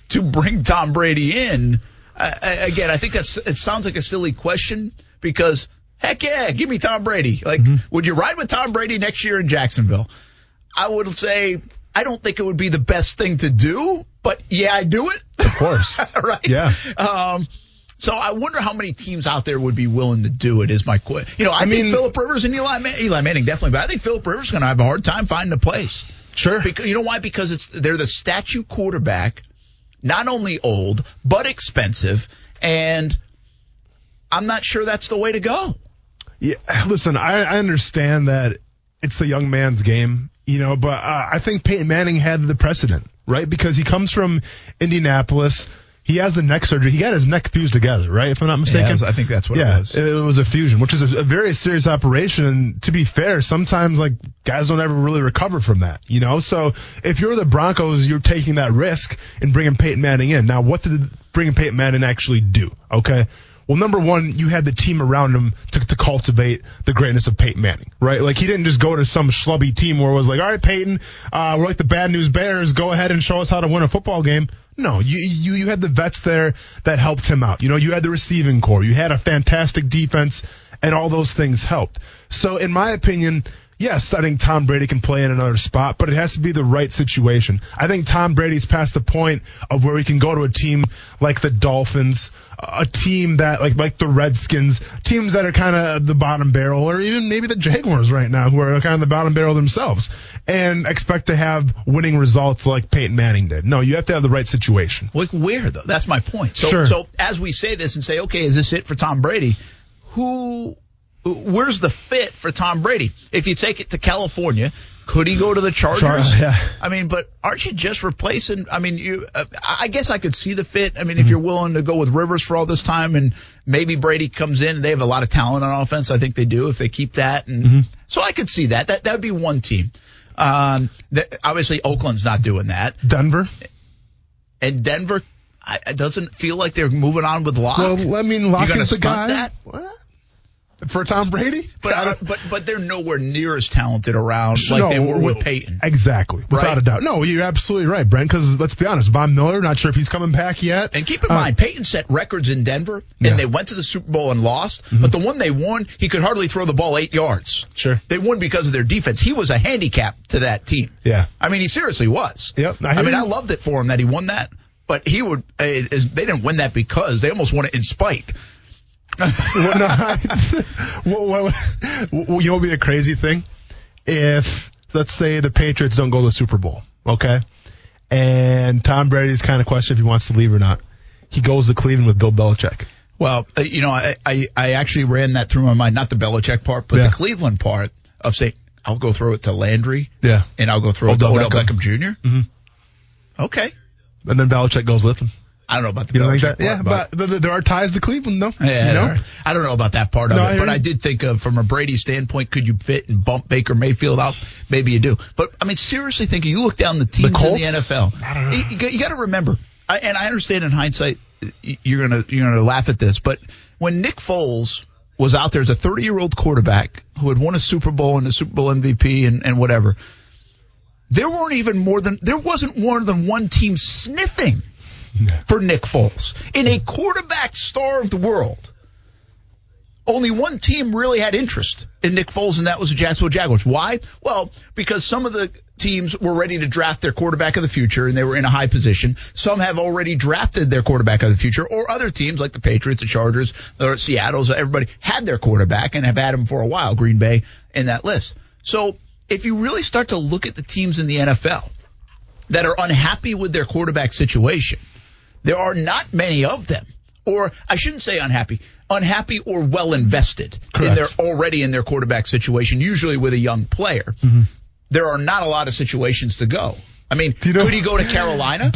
to bring Tom Brady in? Again, I think it sounds like a silly question, because heck yeah, give me Tom Brady. Like, mm-hmm. Would you ride with Tom Brady next year in Jacksonville? I would say I don't think it would be the best thing to do, but yeah, I do it. Of course. Right? Yeah. So I wonder how many teams out there would be willing to do it, is my question. You know, I mean, Phillip Rivers and Eli Manning definitely, but I think Phillip Rivers is going to have a hard time finding a place. Sure. Because, you know why? Because they're the statue quarterback, not only old, but expensive, and I'm not sure that's the way to go. Yeah, listen, I understand that it's the young man's game, you know, but I think Peyton Manning had the precedent, right? Because he comes from Indianapolis. He has the neck surgery. He got his neck fused together, right? If I'm not mistaken. Yeah, I think that's what it was. It was a fusion, which is a very serious operation. And to be fair, sometimes like guys don't ever really recover from that, you know? So if you're the Broncos, you're taking that risk and bringing Peyton Manning in. Now, what did bringing Peyton Manning actually do? Okay. Well, number one, you had the team around him to cultivate the greatness of Peyton Manning, right? Like, he didn't just go to some schlubby team where it was like, all right, Peyton, we're like the Bad News Bears. Go ahead and show us how to win a football game. No, you had the vets there that helped him out. You know, you had the receiving core. You had a fantastic defense, and all those things helped. So, in my opinion, yes, I think Tom Brady can play in another spot, but it has to be the right situation. I think Tom Brady's past the point of where he can go to a team like the Dolphins, a team that like the Redskins, teams that are kind of the bottom barrel, or even maybe the Jaguars right now, who are kind of the bottom barrel themselves, and expect to have winning results like Peyton Manning did. No, you have to have the right situation. Like, where though? That's my point. So, sure. So as we say this and say, okay, is this it for Tom Brady? Where's the fit for Tom Brady? If you take it to California, could he go to the Chargers? Sure, yeah. I mean, but aren't you just replacing? I mean, I guess I could see the fit. I mean, if you're willing to go with Rivers for all this time and Maybe Brady comes in. They have a lot of talent on offense. I think they do if they keep that. And so I could see that. That would be one team. Obviously, Oakland's not doing that. Denver. And Denver, it doesn't feel like they're moving on with Locke. Well, I mean, Locke is the guy. That? What? For Tom Brady? But they're nowhere near as talented around they were with Peyton. Exactly. Without a doubt. No, you're absolutely right, Brent, because let's be honest, Von Miller, not sure if he's coming back yet. And keep in mind, Peyton set records in Denver, and they went to the Super Bowl and lost, but the one they won, he could hardly throw the ball 8 yards. Sure. They won because of their defense. He was a handicap to that team. Yeah. I mean, he seriously was. Yep. I mean, I loved it for him that he won that, but he would. They didn't win that because they almost won it in spite. You know what would be a crazy thing? If, let's say, the Patriots don't go to the Super Bowl, okay? And Tom Brady's kind of questioned if he wants to leave or not. He goes to Cleveland with Bill Belichick. Well, I actually ran that through my mind, not the Belichick part, but the Cleveland part of saying, I'll go throw it to Landry, and I'll go throw it to Odell Beckham Jr. Mm-hmm. Okay. And then Belichick goes with him. I don't know about the Belichick part. Yeah, but there are ties to Cleveland, though. Yeah, you know? I don't know about that part of it. But I did think of, from a Brady standpoint, could you fit and bump Baker Mayfield out? Maybe you do. But, I mean, seriously thinking, you look down the teams in the NFL. I don't know. You got to remember, and I understand in hindsight you're gonna laugh at this, but when Nick Foles was out there as a 30-year-old quarterback who had won a Super Bowl and a Super Bowl MVP and whatever, there wasn't more than one team sniffing for Nick Foles. In a quarterback star of the world, only one team really had interest in Nick Foles, and that was the Jacksonville Jaguars. Why? Well, because some of the teams were ready to draft their quarterback of the future, and they were in a high position. Some have already drafted their quarterback of the future, or other teams like the Patriots, the Chargers, the Seattles, everybody had their quarterback and have had him for a while, Green Bay in that list. So if you really start to look at the teams in the NFL that are unhappy with their quarterback situation, there are not many of them, or I shouldn't say unhappy or well invested. Correct. Already in their quarterback situation, usually with a young player. Mm-hmm. There are not a lot of situations to go. I mean, could he go to Carolina?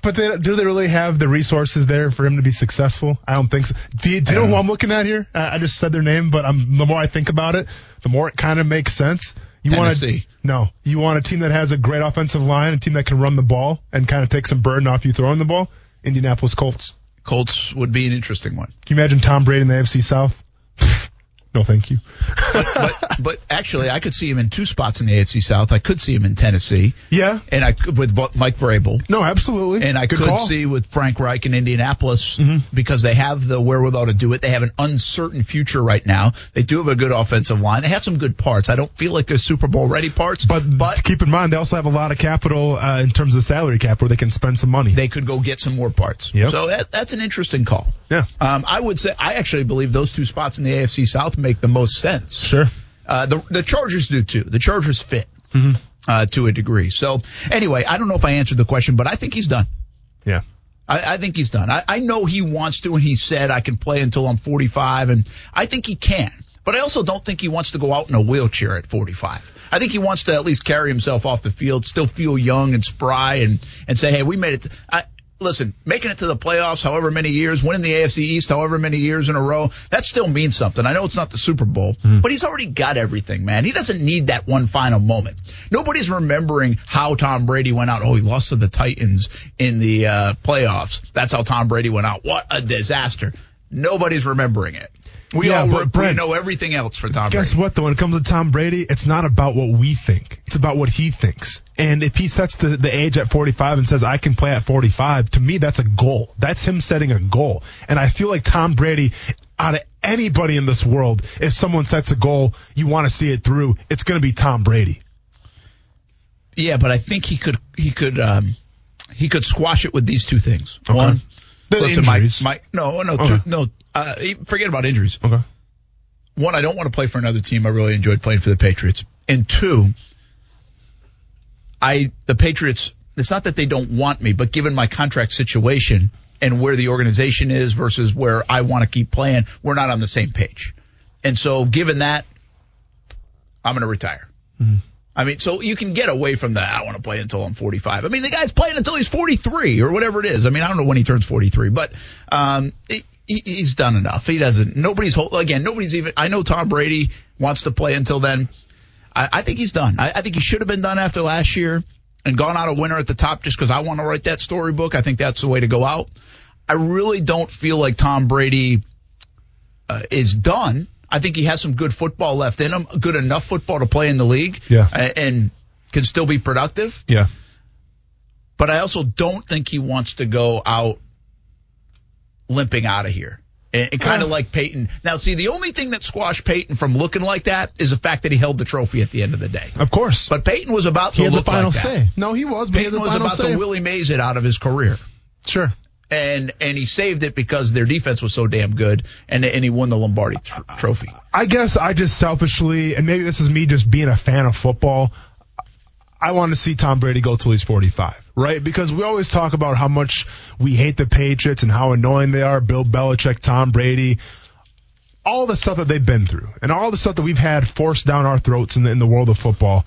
But do they really have the resources there for him to be successful? I don't think so. Do you know who I'm looking at here? I just said their name, but the more I think about it, the more it kind of makes sense. Tennessee. You want a team that has a great offensive line, a team that can run the ball and kind of take some burden off you throwing the ball. Indianapolis Colts. Colts would be an interesting one. Can you imagine Tom Brady in the AFC South? No, thank you. but actually, I could see him in two spots in the AFC South. I could see him in Tennessee. Yeah. And I could with Mike Vrabel. No, absolutely. And I could see with Frank Reich in Indianapolis because they have the wherewithal to do it. They have an uncertain future right now. They do have a good offensive line. They have some good parts. I don't feel like they're Super Bowl ready parts. But keep in mind, they also have a lot of capital in terms of salary cap where they can spend some money. They could go get some more parts. Yep. So that's an interesting call. Yeah. I would say I actually believe those two spots in the AFC South make the most sense. Sure. The Chargers do too. The Chargers fit to a degree. So anyway, I don't know if I answered the question, but I think he's done. Yeah. I think he's done. I know he wants to, and he said, I can play until I'm 45, and I think he can. But I also don't think he wants to go out in a wheelchair at 45. I think he wants to at least carry himself off the field, still feel young and spry and say, hey, we made it. Listen, making it to the playoffs however many years, winning the AFC East however many years in a row, that still means something. I know it's not the Super Bowl, but he's already got everything, man. He doesn't need that one final moment. Nobody's remembering how Tom Brady went out. Oh, he lost to the Titans in the playoffs. That's how Tom Brady went out. What a disaster. Nobody's remembering it. We know everything else for Tom Brady. Guess what, though? When it comes to Tom Brady, it's not about what we think. It's about what he thinks. And if he sets the age at 45 and says, I can play at 45, to me, that's a goal. That's him setting a goal. And I feel like Tom Brady, out of anybody in this world, if someone sets a goal, you want to see it through, it's going to be Tom Brady. Yeah, but I think he could squash it with these two things. Okay. One, listen, forget about injuries. Okay. One, I don't want to play for another team. I really enjoyed playing for the Patriots. And two, the Patriots, it's not that they don't want me, but given my contract situation and where the organization is versus where I want to keep playing, we're not on the same page. And so given that, I'm going to retire. Mm-hmm. I mean, so you can get away from that. I want to play until I'm 45. I mean, the guy's playing until he's 43 or whatever it is. I mean, I don't know when he turns 43, but he's done enough. He doesn't. Nobody's even. I know Tom Brady wants to play until then. I think he's done. I think he should have been done after last year and gone out a winner at the top just because I want to write that storybook. I think that's the way to go out. I really don't feel like Tom Brady is done. I think he has some good football left in him, good enough football to play in the league, and can still be productive. Yeah. But I also don't think he wants to go out limping out of here. And kind of like Peyton. Now, see, the only thing that squashed Peyton from looking like that is the fact that he held the trophy at the end of the day. Of course. But Peyton was about to look like that. He had the final say. No, he was. But Peyton was about to Willie Mays it out of his career. Sure. And he saved it because their defense was so damn good, and he won the Lombardi trophy. I guess I just selfishly, and maybe this is me just being a fan of football, I want to see Tom Brady go till he's 45, right? Because we always talk about how much we hate the Patriots and how annoying they are, Bill Belichick, Tom Brady, all the stuff that they've been through and all the stuff that we've had forced down our throats in the world of football.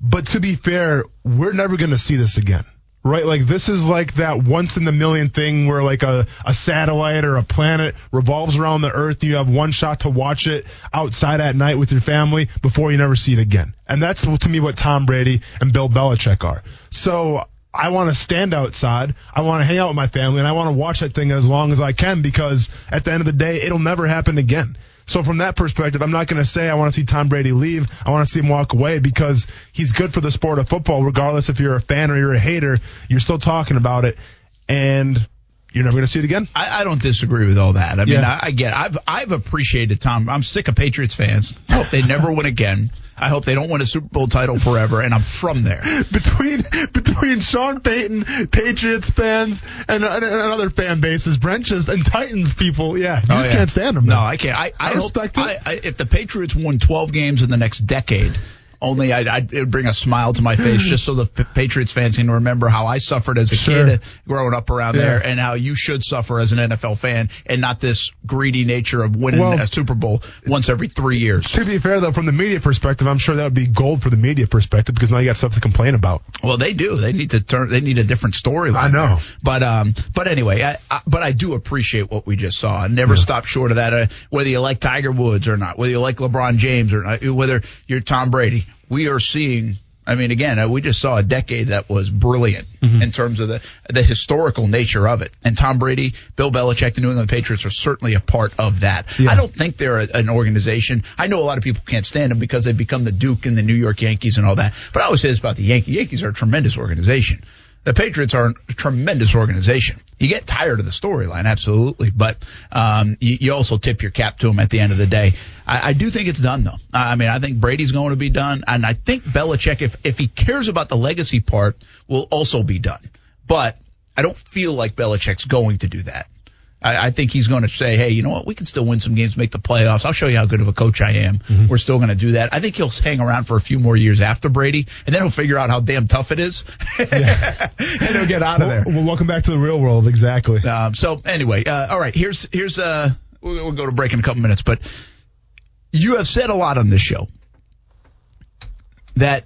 But to be fair, we're never going to see this again, right? Like, this is like that once in a million thing where like a satellite or a planet revolves around the earth. You have one shot to watch it outside at night with your family before you never see it again. And that's, to me, what Tom Brady and Bill Belichick are. So I want to stand outside. I want to hang out with my family, and I want to watch that thing as long as I can, because at the end of the day, it'll never happen again. So from that perspective, I'm not going to say I want to see Tom Brady leave. I want to see him walk away, because he's good for the sport of football. Regardless if you're a fan or you're a hater, you're still talking about it, and you're never going to see it again. I don't disagree with all that. I mean, I get it. I've appreciated Tom. I'm sick of Patriots fans. I hope they never win again. I hope they don't win a Super Bowl title forever, and I'm from there. Between Sean Payton, Patriots fans, and other fan bases, Brent just, and Titans people, you can't stand them. No, I can't. I respect it. If the Patriots won 12 games in the next decade, only it would bring a smile to my face, just so the Patriots fans can remember how I suffered as a kid growing up around there, and how you should suffer as an NFL fan, and not this greedy nature of winning a Super Bowl once every 3 years. To be fair, though, from the media perspective, I'm sure that would be gold for the media perspective, because now you got stuff to complain about. Well, they do. They need to They need a different storyline. I know. But anyway, I do appreciate what we just saw. I never stop short of that. Whether you like Tiger Woods or not, whether you like LeBron James or not, whether you're Tom Brady. We are seeing, I mean, again, we just saw a decade that was brilliant in terms of the historical nature of it. And Tom Brady, Bill Belichick, the New England Patriots are certainly a part of that. Yeah. I don't think they're an organization. I know a lot of people can't stand them because they've become the Duke and the New York Yankees and all that. But I always say this about the Yankees. Yankees are a tremendous organization. The Patriots are a tremendous organization. You get tired of the storyline, absolutely, but you also tip your cap to them at the end of the day. I do think it's done, though. I mean, I think Brady's going to be done, and I think Belichick, if he cares about the legacy part, will also be done. But I don't feel like Belichick's going to do that. I think he's going to say, hey, you know what? We can still win some games, make the playoffs. I'll show you how good of a coach I am. Mm-hmm. We're still going to do that. I think he'll hang around for a few more years after Brady, and then he'll figure out how damn tough it is, and he'll get out of there. Well, welcome back to the real world, exactly. So anyway, all right, here's we'll go to break in a couple minutes, but you have said a lot on this show that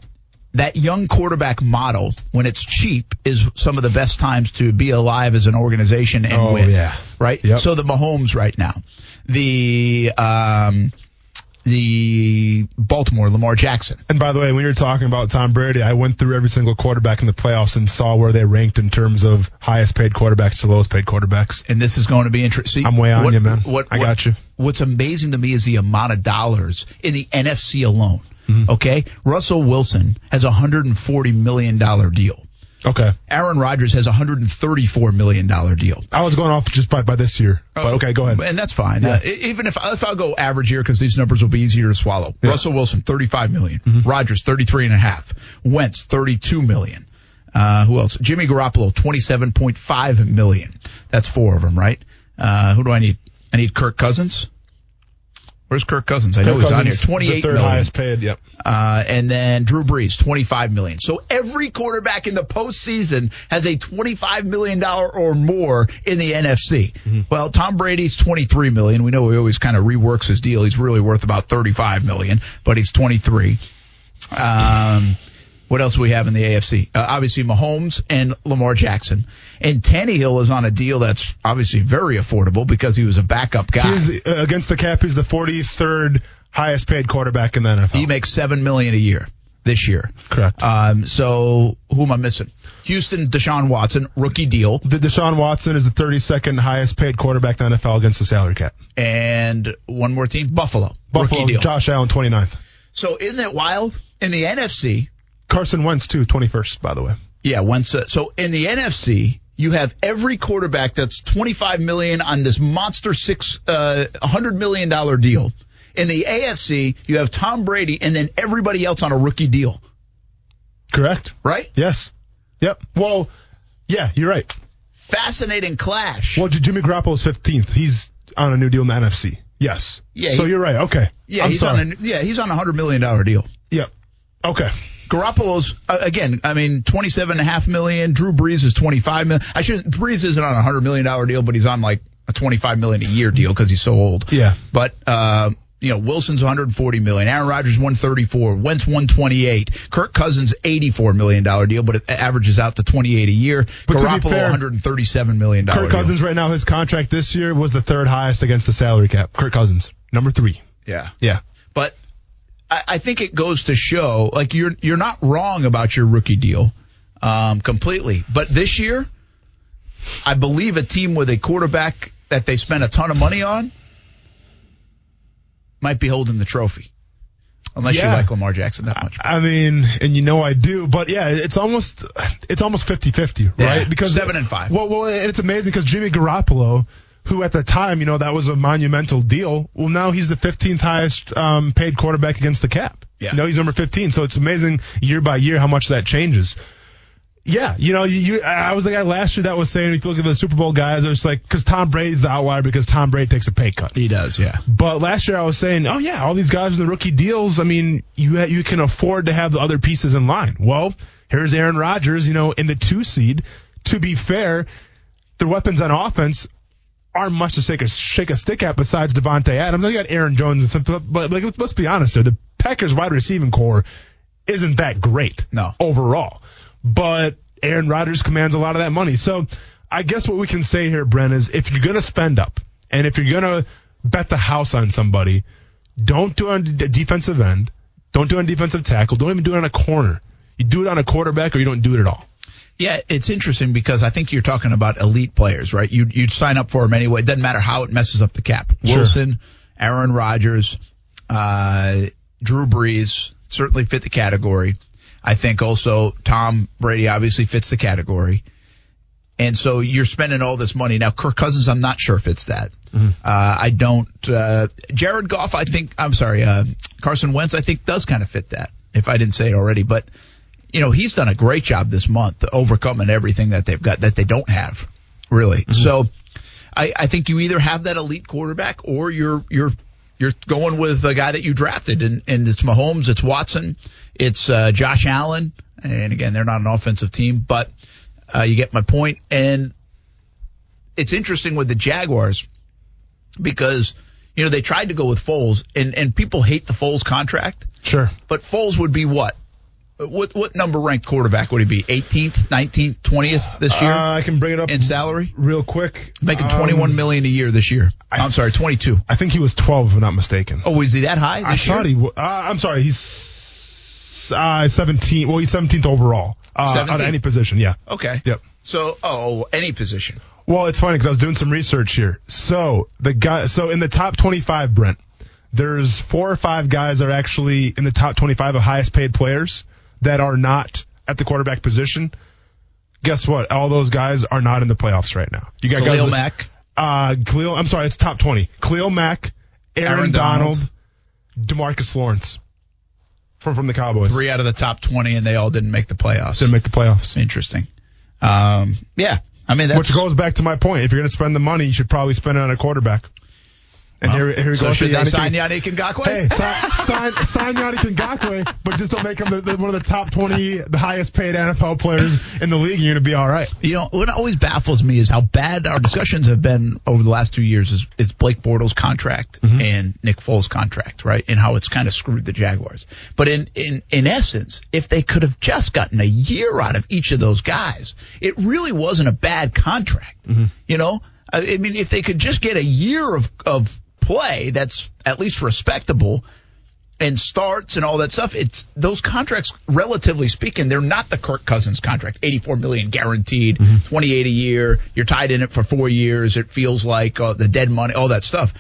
young quarterback model, when it's cheap, is some of the best times to be alive as an organization and win. Yeah. Right? Yep. So the Mahomes right now, the Baltimore, Lamar Jackson. And by the way, when you're talking about Tom Brady, I went through every single quarterback in the playoffs and saw where they ranked in terms of highest paid quarterbacks to lowest paid quarterbacks. And this is going to be interesting. I'm way on you, man. I got you. What's amazing to me is the amount of dollars in the NFC alone. Mm-hmm. Okay, Russell Wilson has a $140 million deal. Okay. Aaron Rodgers has a $134 million deal. I was going off just by this year. But okay, go ahead. And that's fine. Yeah. Even if I'll go average year, because these numbers will be easier to swallow. Yeah. Russell Wilson, $35 million. Mm-hmm. Rodgers, $33.5 million. Wentz, $32 million. Who else? Jimmy Garoppolo, $27.5 million. That's four of them, right? Who do I need? I need Kirk Cousins. Where's Kirk Cousins? I know he's on here. $28 million. The third highest paid, yep. And then Drew Brees, $25 million. So every quarterback in the postseason has a $25 million or more in the NFC. Mm-hmm. Well, Tom Brady's $23 million. We know he always kind of reworks his deal. He's really worth about $35 million, but he's $23 million. What else do we have in the AFC? Obviously, Mahomes and Lamar Jackson. And Tannehill is on a deal that's obviously very affordable because he was a backup guy. Against the cap, he's the 43rd highest paid quarterback in the NFL. He makes $7 million a year this year. Correct. So who am I missing? Houston, Deshaun Watson, rookie deal. Deshaun Watson is the 32nd highest paid quarterback in the NFL against the salary cap. And one more team, Buffalo, rookie deal. Josh Allen, 29th. So isn't it wild? In the NFC... Carson Wentz, too, 21st, by the way. Yeah, Wentz. So in the NFC, you have every quarterback that's $25 million on this monster $100 million deal. In the AFC, you have Tom Brady and then everybody else on a rookie deal. Correct. Right? Yes. Yep. Well, yeah, you're right. Fascinating clash. Well, Jimmy Garoppolo is 15th. He's on a new deal in the NFC. Yes. Yeah. So you're right. Okay. Yeah, he's on a $100 million deal. Yep. Okay. Garoppolo's, again, I mean, $27.5 million. Drew Brees is $25 million. Brees isn't on a $100 million deal, but he's on like a $25 million a year deal because he's so old. Yeah. But, Wilson's $140 million. Aaron Rodgers, $134. Wentz, $128. Kirk Cousins, $84 million deal, but it averages out to $28 a year. But Garoppolo, fair, $137 million. Kirk Cousins right now, his contract this year was the third highest against the salary cap. Kirk Cousins, number 3. Yeah. Yeah. But... I think it goes to show, like, you're not wrong about your rookie deal completely. But this year, I believe a team with a quarterback that they spent a ton of money on might be holding the trophy. Unless you like Lamar Jackson that much. I mean, and you know I do, but yeah, it's almost 50-50, right? Yeah, because 7-5. Well, and it's amazing because Jimmy Garoppolo, who at the time, that was a monumental deal. Well, now he's the 15th highest paid quarterback against the cap. Yeah. He's number 15. So it's amazing year by year how much that changes. Yeah, I was the guy last year that was saying, if you look at the Super Bowl guys, it's like, because Tom Brady's the outlier because Tom Brady takes a pay cut. He does, yeah. But last year I was saying, oh yeah, all these guys in the rookie deals, I mean, you can afford to have the other pieces in line. Well, here's Aaron Rodgers, in the 2 seed. To be fair, the weapons on offense aren't much to shake a stick at besides Devontae Adams. You got Aaron Jones and something, but like, let's be honest here. The Packers wide receiving core isn't that great overall. But Aaron Rodgers commands a lot of that money. So I guess what we can say here, Brent, is if you're going to spend up and if you're going to bet the house on somebody, don't do it on a defensive end. Don't do it on defensive tackle. Don't even do it on a corner. You do it on a quarterback or you don't do it at all. Yeah, it's interesting because I think you're talking about elite players, right? You'd sign up for them anyway. It doesn't matter how it messes up the cap. Sure. Wilson, Aaron Rodgers, Drew Brees certainly fit the category. I think also Tom Brady obviously fits the category. And so you're spending all this money. Now, Kirk Cousins, I'm not sure fits that. Mm-hmm. I don't. Jared Goff, I think, I'm sorry, Carson Wentz, I think does kind of fit that, if I didn't say it already. But he's done a great job this month overcoming everything that they've got that they don't have, really. Mm-hmm. So I think you either have that elite quarterback or you're going with the guy that you drafted. And it's Mahomes, it's Watson, it's Josh Allen. And, again, they're not an offensive team, but you get my point. And it's interesting with the Jaguars because – they tried to go with Foles, and people hate the Foles contract. Sure. But Foles would be what? What number ranked quarterback would he be? 18th, 19th, 20th this year? I can bring it up in salary real quick. Making $21 million a year this year. I'm sorry, 22. I think he was 12, if I'm not mistaken. Oh, is he that high this year? I thought he was. I'm sorry, he's 17. Well, he's 17th overall on any position. Yeah. Okay. Yep. So, any position. Well, it's funny because I was doing some research here. So So in the top 25, Brent, there's 4 or 5 guys that are actually in the top 25 of highest paid players that are not at the quarterback position. Guess what? All those guys are not in the playoffs right now. You got Khalil Mack. I'm sorry, it's top 20. Khalil Mack, Aaron Donald, DeMarcus Lawrence from the Cowboys. 3 out of the top 20, and they all didn't make the playoffs. Interesting. Which goes back to my point. If you're going to spend the money, you should probably spend it on a quarterback. And here we go. Should they sign Yannick Ngakoue? Hey, sign Yannick Ngakoue, but just don't make him one of the top 20, the highest paid NFL players in the league, and you're going to be all right. You know, what always baffles me is how bad our discussions have been over the last 2 years is Blake Bortles' contract and Nick Foles' contract, right, and how it's kind of screwed the Jaguars. But in essence, if they could have just gotten a year out of each of those guys, it really wasn't a bad contract, you know? I mean, if they could just get a year of play that's at least respectable and starts and all that stuff, it's those contracts, relatively speaking, they're not the Kirk Cousins contract, $84 million guaranteed, $28 a year, you're tied in it for 4 years, it feels like the dead money, all that stuff.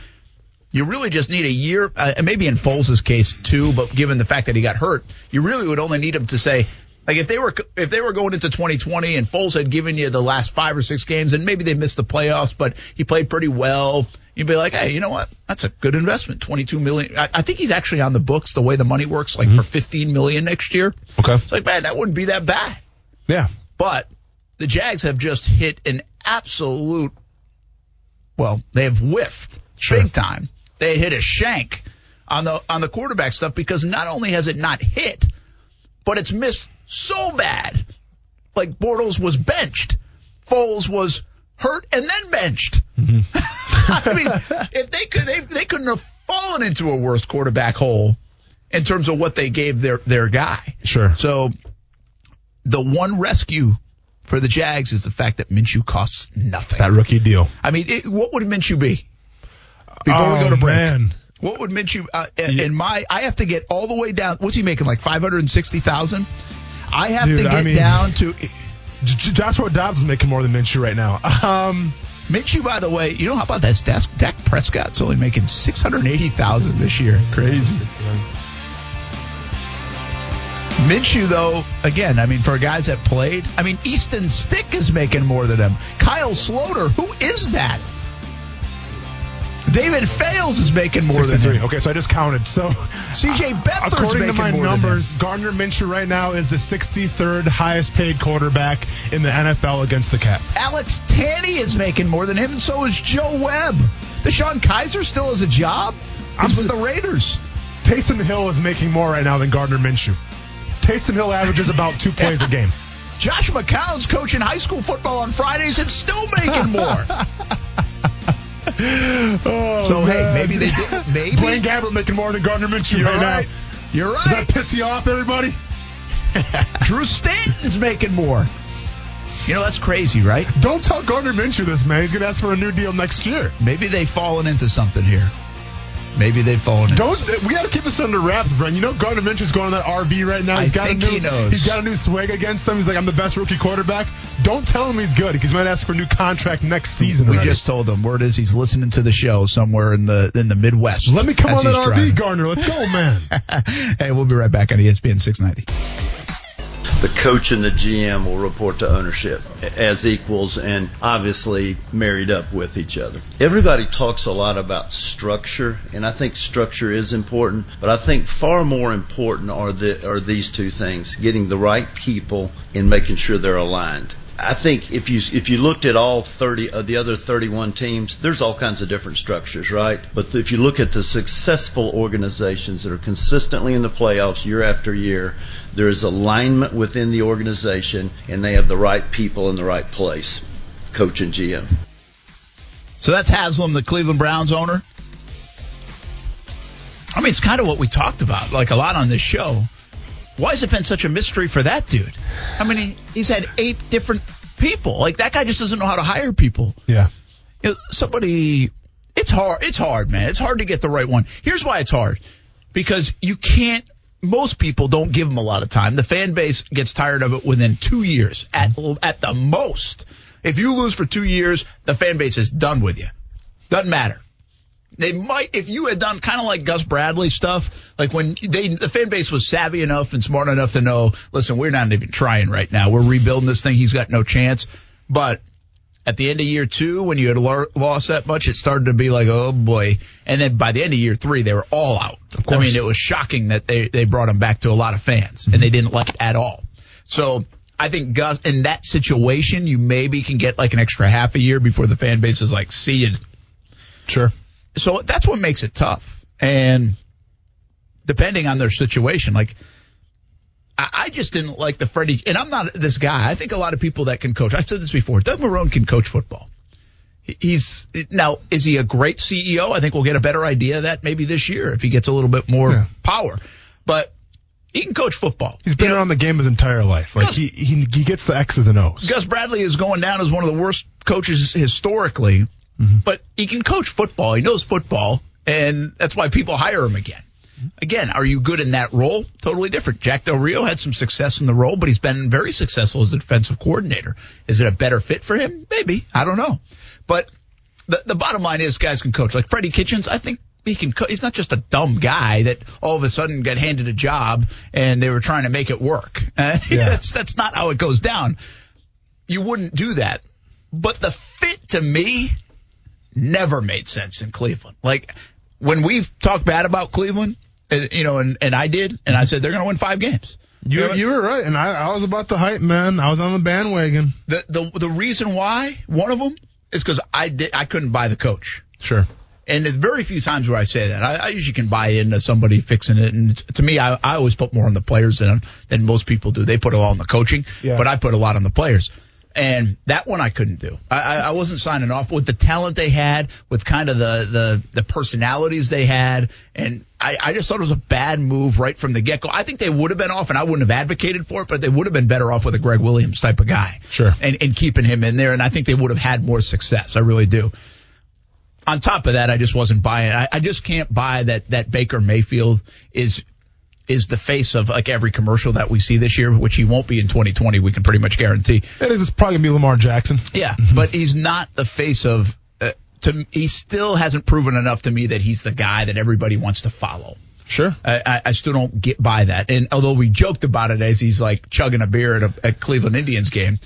You really just need a year, and maybe in Foles' case too, but given the fact that he got hurt, you really would only need him to say, like if they were going into 2020 and Foles had given you the last 5 or 6 games and maybe they missed the playoffs, but he played pretty well, you'd be like, hey, you know what? That's a good investment. $22 million. I think he's actually on the books the way the money works, like for $15 million next year. Okay. It's like, man, that wouldn't be that bad. Yeah. But the Jags have just hit an absolute, well, they have whiffed big time. They hit a shank on the quarterback stuff because not only has it not hit, but it's missed so bad. Like Bortles was benched. Foles was hurt and then benched. I mean, if they couldn't have fallen into a worse quarterback hole in terms of what they gave their guy. Sure. So the one rescue for the Jags is the fact that Minshew costs nothing. That rookie deal. I mean, what would Minshew be? Before we go to break. Man. What would Minshew I have to get all the way down. What's he making, like $560,000? I have down to Joshua Dobbs is making more than Minshew right now. Minshew, by the way, you know, how about that? Dak Prescott's only making $680,000 this year. Crazy. Minshew, though, again, I mean, for guys that played, I mean, Easton Stick is making more than him. Kyle Sloter, who is that? David Fales is making more than him. Okay, so I just counted. So C.J. Beathard's according to my numbers, Gardner Minshew right now is the 63rd highest-paid quarterback in the NFL against the cap. Alex Tanny is making more than him, and so is Joe Webb. Deshaun Kaiser still has a job. He's with the Raiders. Taysom Hill is making more right now than Gardner Minshew. Taysom Hill averages about 2 plays a game. Josh McCown's coaching high school football on Fridays and still making more. Oh, so, man. Hey, maybe they did. Maybe. Blaine Gabbert making more than Gardner Minshew right now. You're right. Does that piss you off, everybody? Drew Stanton's making more. You know, that's crazy, right? Don't tell Gardner Minshew this, man. He's going to ask for a new deal next year. Maybe they've fallen into something here. Maybe they've fallen into something. We got to keep this under wraps, Brent. You know Gardner Minshew's going on that RV right now. He knows. He's got a new swag against him. He's like, I'm the best rookie quarterback. Don't tell him he's good because he might ask for a new contract next season. We just told him. Word is he's listening to the show somewhere in the Midwest. Let me come on that RV, Gardner. Let's go, man. Hey, we'll be right back on ESPN 690. The coach and the GM will report to ownership as equals and obviously married up with each other. Everybody talks a lot about structure, and I think structure is important, but I think far more important are these two things, getting the right people and making sure they're aligned. I think if you looked at all 30 of the other 31 teams, there's all kinds of different structures, right? But if you look at the successful organizations that are consistently in the playoffs year after year, there is alignment within the organization, and they have the right people in the right place, coach and GM. So that's Haslam, the Cleveland Browns owner. I mean, it's kind of what we talked about, like a lot on this show. Why has it been such a mystery for that dude? I mean, he's had 8 different people. Like, that guy just doesn't know how to hire people. Yeah. You know, somebody – it's hard, man. It's hard to get the right one. Here's why it's hard. Because you can't – most people don't give them a lot of time. The fan base gets tired of it within 2 years at the most. If you lose for 2 years, the fan base is done with you. Doesn't matter. They might, if you had done kind of like Gus Bradley stuff, like when the fan base was savvy enough and smart enough to know, listen, we're not even trying right now. We're rebuilding this thing. He's got no chance. But at the end of year 2, when you had lost that much, it started to be like, oh, boy. And then by the end of year 3, they were all out. Of course. I mean, it was shocking that they brought him back to a lot of fans, and they didn't like it at all. So I think, Gus, in that situation, you maybe can get like an extra half a year before the fan base is like, see you. Sure. So that's what makes it tough. And depending on their situation, like I just didn't like the Freddie. And I'm not this guy. I think a lot of people that can coach. I've said this before. Doug Marone can coach football. Now, is he a great CEO? I think we'll get a better idea of that maybe this year if he gets a little bit more power. But he can coach football. He's been around the game his entire life. Like he gets the X's and O's. Gus Bradley is going down as one of the worst coaches historically, but he can coach football. He knows football, and that's why people hire him again. Again, are you good in that role? Totally different. Jack Del Rio had some success in the role, but he's been very successful as a defensive coordinator. Is it a better fit for him? Maybe. I don't know. But the bottom line is guys can coach. Like Freddie Kitchens, I think he can coach. He's not just a dumb guy that all of a sudden got handed a job and they were trying to make it work. That's not how it goes down. You wouldn't do that. But the fit to me never made sense in Cleveland. Like when we've talked bad about Cleveland, you know, and I did, and I said they're going to win 5 games. You were right, and I was about the hype, man. I was on the bandwagon. The reason why, one of them, is because I couldn't buy the coach. Sure. And there's very few times where I say that. I usually can buy into somebody fixing it, and to me, I always put more on the players than most people do. They put a lot on the coaching, but I put a lot on the players. And that one I couldn't do. I wasn't signing off with the talent they had, with kind of the personalities they had. And I just thought it was a bad move right from the get-go. I think they would have been off, and I wouldn't have advocated for it, but they would have been better off with a Greg Williams type of guy. Sure. And keeping him in there. And I think they would have had more success. I really do. On top of that, I just wasn't buying it. I just can't buy that Baker Mayfield is the face of like every commercial that we see this year, which he won't be in 2020. We can pretty much guarantee. It is probably gonna be Lamar Jackson. Yeah, but he's not the face of. He still hasn't proven enough to me that he's the guy that everybody wants to follow. Sure, I still don't get by that. And although we joked about it as he's like chugging a beer at a Cleveland Indians game,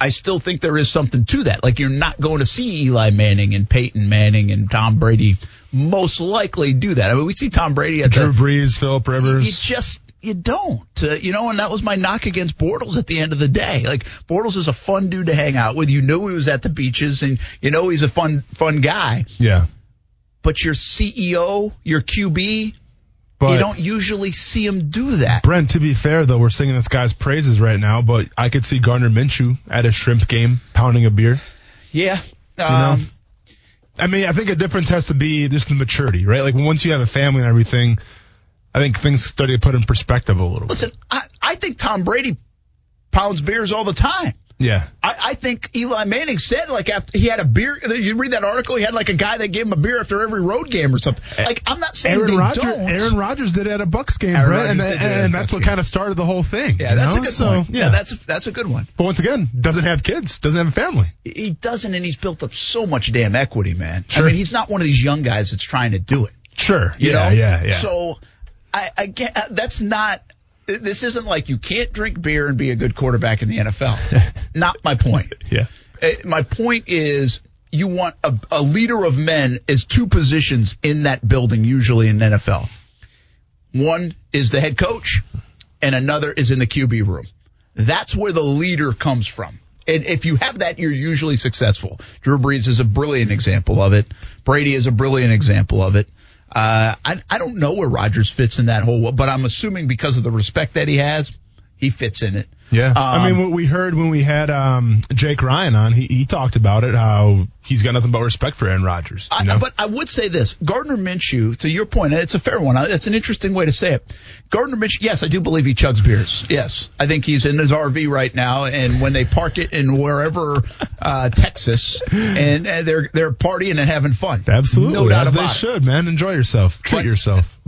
I still think there is something to that. Like you're not going to see Eli Manning and Peyton Manning and Tom Brady. Most likely do that. I mean, we see Tom Brady at Drew Brees, Philip Rivers. You don't. And that was my knock against Bortles at the end of the day. Like, Bortles is a fun dude to hang out with. You know he was at the beaches, and you know he's a fun guy. Yeah. But your CEO, your QB, you don't usually see him do that. Brent, to be fair, though, we're singing this guy's praises right now, but I could see Gardner Minshew at a shrimp game pounding a beer. Yeah. You know? I mean, I think a difference has to be just the maturity, right? Like, once you have a family and everything, I think things start to put in perspective a little bit. Listen, I think Tom Brady pounds beers all the time. Yeah. I think Eli Manning said, like, after he had a beer. You read that article? He had, like, a guy that gave him a beer after every road game or something. Like, I'm not saying they don't. Aaron Rodgers did it at a Bucs game, right? And that's what kind of started the whole thing. Yeah, that's a good one. Yeah, that's a good one. But once again, doesn't have kids, doesn't have a family. He doesn't, and he's built up so much damn equity, man. Sure. I mean, he's not one of these young guys that's trying to do it. Sure. You know? So, I get that's not... This isn't like you can't drink beer and be a good quarterback in the NFL. Not my point. Yeah. My point is you want a leader of men is 2 positions in that building usually in the NFL. One is the head coach and another is in the QB room. That's where the leader comes from. And if you have that, you're usually successful. Drew Brees is a brilliant example of it. Brady is a brilliant example of it. I don't know where Rodgers fits in that whole, but I'm assuming because of the respect that he has, he fits in it. Yeah. I mean, what we heard when we had Jake Ryan on, he talked about it, how he's got nothing but respect for Aaron Rodgers. But I would say this, Gardner Minshew, to your point, it's a fair one. It's an interesting way to say it. Gardner Minshew, yes, I do believe he chugs beers. Yes. I think he's in his RV right now, and when they park it in wherever, Texas, and they're partying and having fun. Absolutely. No doubt about it. As they should, man. Enjoy yourself. Treat yourself.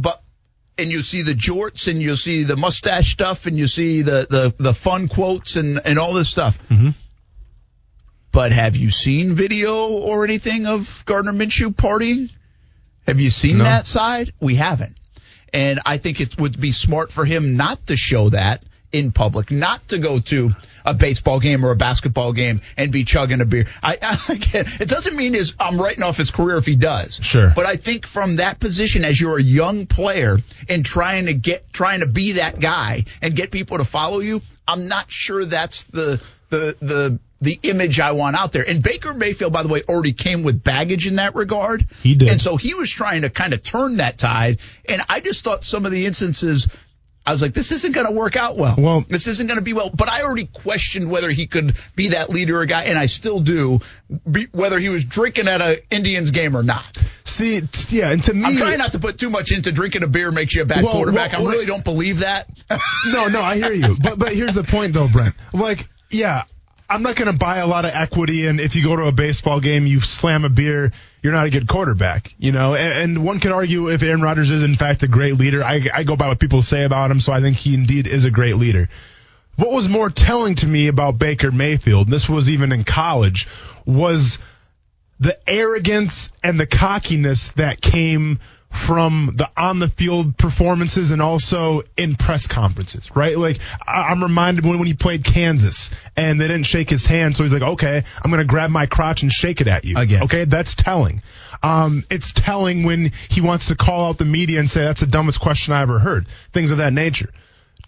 And you see the jorts, and you see the mustache stuff, and you see the fun quotes and all this stuff. Mm-hmm. But have you seen video or anything of Gardner Minshew partying? Have you seen that side? We haven't. And I think it would be smart for him not to show that in public, not to go to a baseball game or a basketball game and be chugging a beer. It doesn't mean I'm writing off his career if he does. Sure. But I think from that position, as you're a young player and trying to be that guy and get people to follow you, I'm not sure that's the the image I want out there. And Baker Mayfield, by the way, already came with baggage in that regard. He did. And so he was trying to kind of turn that tide. And I just thought some of the instances, I was like, this isn't going to work out well. This isn't going to be well. But I already questioned whether he could be that leader or guy, and I still do, whether he was drinking at an Indians game or not. See, yeah, and to me, I'm trying not to put too much into drinking a beer makes you a bad quarterback. I really don't believe that. No, I hear you. But here's the point, though, Brent. Like, yeah, I'm not going to buy a lot of equity, and if you go to a baseball game, you slam a beer, you're not a good quarterback, you know. And one could argue if Aaron Rodgers is, in fact, a great leader. I go by what people say about him, so I think he indeed is a great leader. What was more telling to me about Baker Mayfield, and this was even in college, was the arrogance and the cockiness that came from the on-the-field performances and also in press conferences, right? Like, I'm reminded when he played Kansas and they didn't shake his hand, so he's like, okay, I'm going to grab my crotch and shake it at you. Again. Okay, that's telling. It's telling when he wants to call out the media and say, that's the dumbest question I ever heard, things of that nature.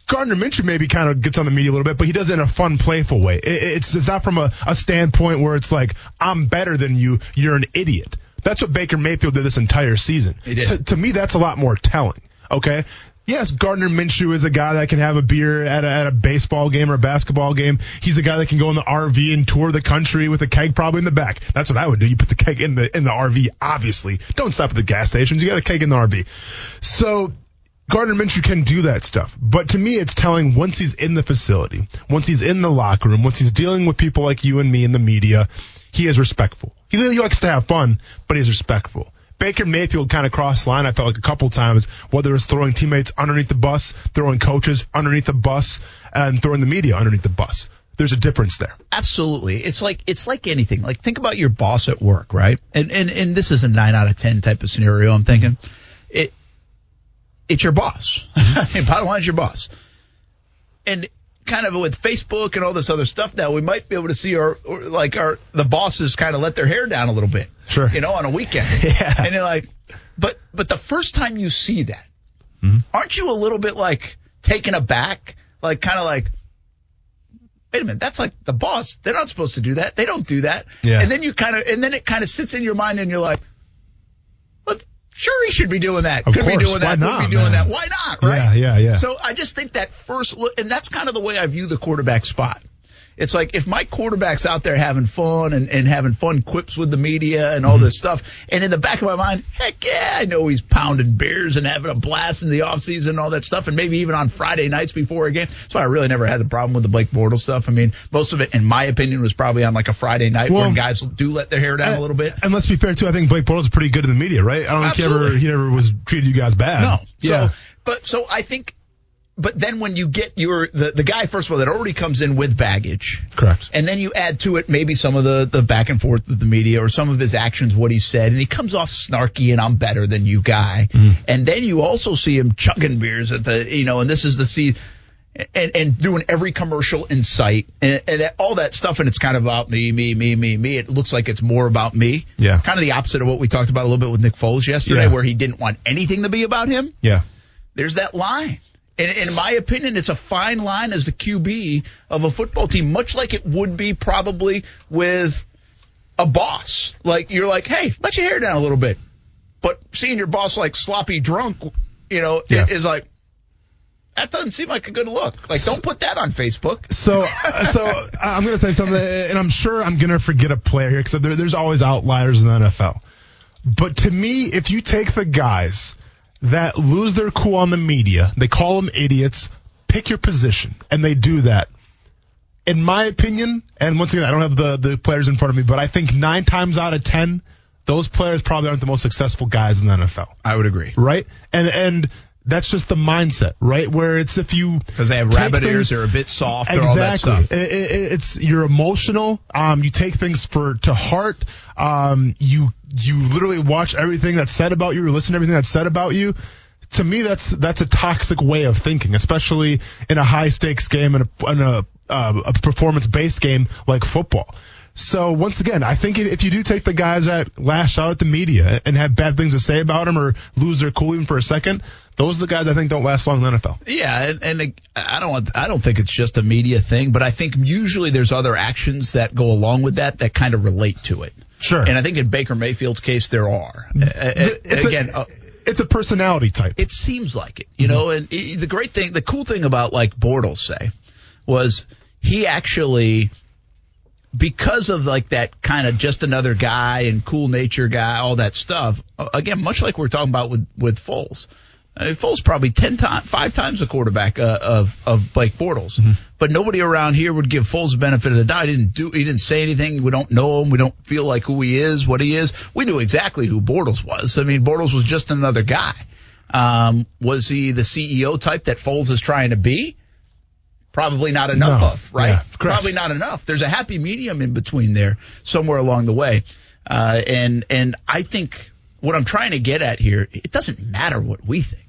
Gardner Minshew maybe kind of gets on the media a little bit, but he does it in a fun, playful way. It's not from a standpoint where it's like, I'm better than you, you're an idiot. That's what Baker Mayfield did this entire season. He did. To me, that's a lot more telling, okay? Yes, Gardner Minshew is a guy that can have a beer at a baseball game or a basketball game. He's a guy that can go in the RV and tour the country with a keg probably in the back. That's what I would do. You put the keg in the RV, obviously. Don't stop at the gas stations. You got a keg in the RV. So Gardner Minshew can do that stuff. But to me, it's telling once he's in the facility, once he's in the locker room, once he's dealing with people like you and me in the media, he is respectful. He likes to have fun, but he's respectful. Baker Mayfield kind of crossed the line, I felt like, a couple times, whether it's throwing teammates underneath the bus, throwing coaches underneath the bus, and throwing the media underneath the bus. There's a difference there. Absolutely. It's like anything. Like, think about your boss at work, right? And this is a 9 out of 10 type of scenario, I'm thinking. It's your boss. Bottom line, it's your boss. And kind of with Facebook and all this other stuff now, we might be able to see the bosses kind of let their hair down a little bit. Sure. You know, on a weekend. Yeah. And you're like, but the first time you see that, aren't you a little bit like taken aback? Like, kind of like, wait a minute, that's like the boss. They're not supposed to do that. They don't do that. Yeah. And then it kind of sits in your mind and you're like, sure, he should be doing that. Could be doing that. Could be doing that. Why not, right? Yeah. So I just think that first look, and that's kind of the way I view the quarterback spot. It's like, if my quarterback's out there having fun and having fun quips with the media and all this stuff, and in the back of my mind, heck yeah, I know he's pounding beers and having a blast in the offseason and all that stuff, and maybe even on Friday nights before a game. That's why I really never had the problem with the Blake Bortles stuff. I mean, most of it, in my opinion, was probably on like a Friday night when guys do let their hair down a little bit. And let's be fair, too, I think Blake Bortles is pretty good in the media, right? I don't think he never was treated you guys bad. No. Yeah. So I think. But then when you get the guy, first of all, that already comes in with baggage. Correct. And then you add to it maybe some of the back and forth with the media or some of his actions, what he said, and he comes off snarky and I'm better than you guy. And then you also see him chugging beers at the, you know, and this is the season. And doing every commercial in sight and all that stuff, and it's kind of about me. It looks like it's more about me. Yeah. Kind of the opposite of what we talked about a little bit with Nick Foles yesterday, where he didn't want anything to be about him. Yeah. There's that line. And in my opinion, it's a fine line as the QB of a football team, much like it would be probably with a boss. Like, you're like, hey, let your hair down a little bit. But seeing your boss like sloppy drunk, you know, is like, that doesn't seem like a good look. Like, don't put that on Facebook. So I'm going to say something, and I'm sure I'm going to forget a player here because there's always outliers in the NFL. But to me, if you take the guys that lose their cool on the media, they call them idiots, pick your position, and they do that. In my opinion, and once again, I don't have the players in front of me, but I think 9 times out of 10, those players probably aren't the most successful guys in the NFL. I would agree. Right? And that's just the mindset, right? Where it's if you... Because they have rabbit ears, they're a bit soft, or all that stuff. Exactly. You're emotional, you take things to heart, you literally watch everything that's said about you, or listen to everything that's said about you. To me, that's a toxic way of thinking, especially in a high stakes game and a performance based game like football. So once again, I think if you do take the guys that lash out at the media and have bad things to say about them or lose their cool even for a second, Those are the guys I think don't last long in the NFL. Yeah, and I don't think it's just a media thing, but I think usually there's other actions that go along with that kind of relate to it. Sure. And I think in Baker Mayfield's case, there are. It's a personality type. It seems like it, you know. And the cool thing about like Bortles, say, was he actually, because of like that kind of just another guy and cool nature guy, all that stuff. Again, much like we're talking about with Foles. I mean, Foles probably 5 times the quarterback of Blake Bortles, but nobody around here would give Foles the benefit of the doubt. He didn't say anything. We don't know him. We don't feel like who he is, what he is. We knew exactly who Bortles was. I mean, Bortles was just another guy. Was he the CEO type that Foles is trying to be? Probably not enough of, right? Yeah, probably not enough. There's a happy medium in between there somewhere along the way, and I think what I'm trying to get at here, it doesn't matter what we think.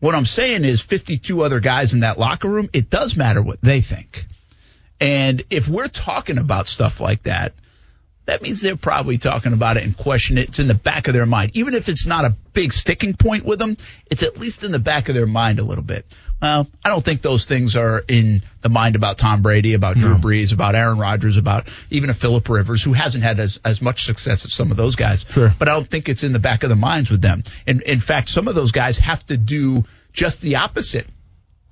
What I'm saying is 52 other guys in that locker room, it does matter what they think. And if we're talking about stuff like that, that means they're probably talking about it and questioning it. It's in the back of their mind. Even if it's not a big sticking point with them, it's at least in the back of their mind a little bit. Well, I don't think those things are in the mind about Tom Brady, about Drew Brees, about Aaron Rodgers, about even a Phillip Rivers, who hasn't had as much success as some of those guys. Sure. But I don't think it's in the back of the minds with them. And in fact, some of those guys have to do just the opposite.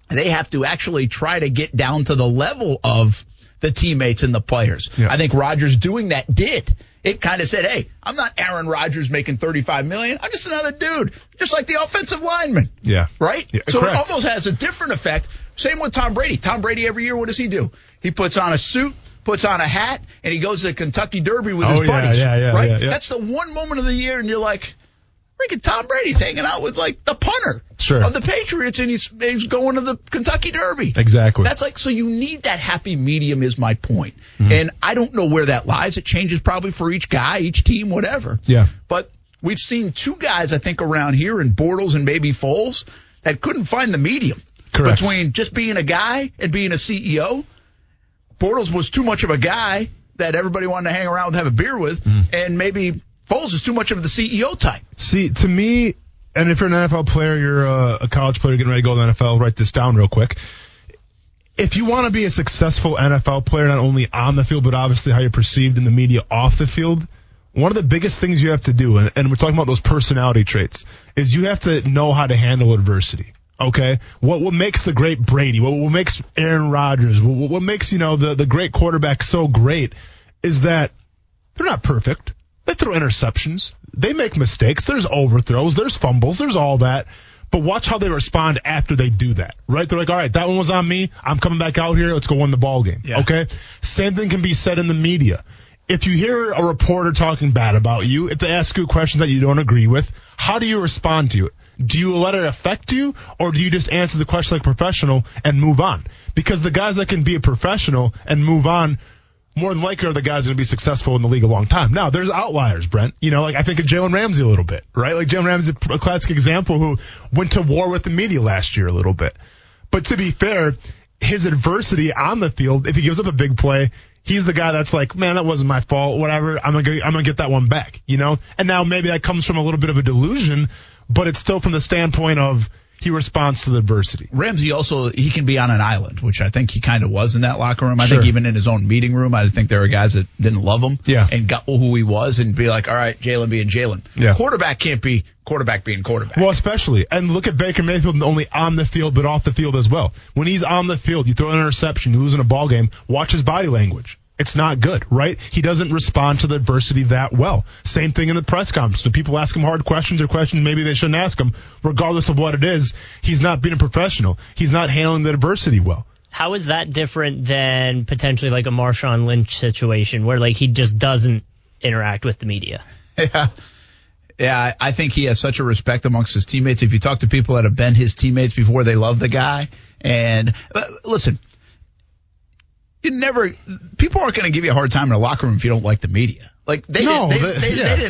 They have to actually try to get down to the level of the teammates and the players. Yeah. I think Rodgers doing that did. It kind of said, hey, I'm not Aaron Rodgers making $35 million. I'm just another dude, just like the offensive lineman. Yeah. Right? Yeah, so correct. It almost has a different effect. Same with Tom Brady. Tom Brady every year, what does he do? He puts on a suit, puts on a hat, and he goes to the Kentucky Derby with his buddies. Right? Yeah, yeah. That's the one moment of the year, and you're like, freaking Tom Brady's hanging out with, like, the punter of the Patriots, and he's going to the Kentucky Derby. Exactly. That's like, so you need that happy medium is my point. And I don't know where that lies. It changes probably for each guy, each team, whatever. Yeah. But we've seen two guys, I think, around here in Bortles and maybe Foles that couldn't find the medium between just being a guy and being a CEO. Bortles was too much of a guy that everybody wanted to hang around and have a beer with, and maybe Foles is too much of the CEO type. See, to me, and if you're an NFL player, you're a college player getting ready to go to the NFL, write this down real quick. If you want to be a successful NFL player, not only on the field, but obviously how you're perceived in the media off the field, one of the biggest things you have to do, and we're talking about those personality traits, is you have to know how to handle adversity. Okay, what makes the great Brady? What makes Aaron Rodgers? What makes, you know, the great quarterback so great is that they're not perfect. They throw interceptions. They make mistakes. There's overthrows. There's fumbles. There's all that. But watch how they respond after they do that, right? They're like, all right, that one was on me. I'm coming back out here. Let's go win the ball game. Yeah. Okay? Same thing can be said in the media. If you hear a reporter talking bad about you, if they ask you questions that you don't agree with, how do you respond to it? Do you let it affect you, or do you just answer the question like a professional and move on? Because the guys that can be a professional and move on more than likely are the guys going to be successful in the league a long time. Now, there's outliers, Brent. You know, like I think of Jalen Ramsey a little bit, right? Like Jalen Ramsey, a classic example, who went to war with the media last year a little bit. But to be fair, his adversity on the field, if he gives up a big play, he's the guy that's like, man, that wasn't my fault, whatever. I'm gonna get that one back, you know? And now maybe that comes from a little bit of a delusion, but it's still from the standpoint of he responds to the adversity. Ramsey also, he can be on an island, which I think he kind of was in that locker room. I think even in his own meeting room, I think there were guys that didn't love him and got who he was and be like, all right, Jalen being Jalen. Yeah. Quarterback can't be quarterback being quarterback. Well, especially. And look at Baker Mayfield, only on the field but off the field as well. When he's on the field, you throw an interception, you lose in a ball game, watch his body language. It's not good, right? He doesn't respond to the adversity that well. Same thing in the press conference. When people ask him hard questions or questions maybe they shouldn't ask him, regardless of what it is, he's not being a professional. He's not handling the adversity well. How is that different than potentially like a Marshawn Lynch situation where like he just doesn't interact with the media? Yeah. Yeah, I think he has such a respect amongst his teammates. If you talk to people that have been his teammates before, they love the guy. And listen, people aren't going to give you a hard time in a locker room if you don't like the media. Like if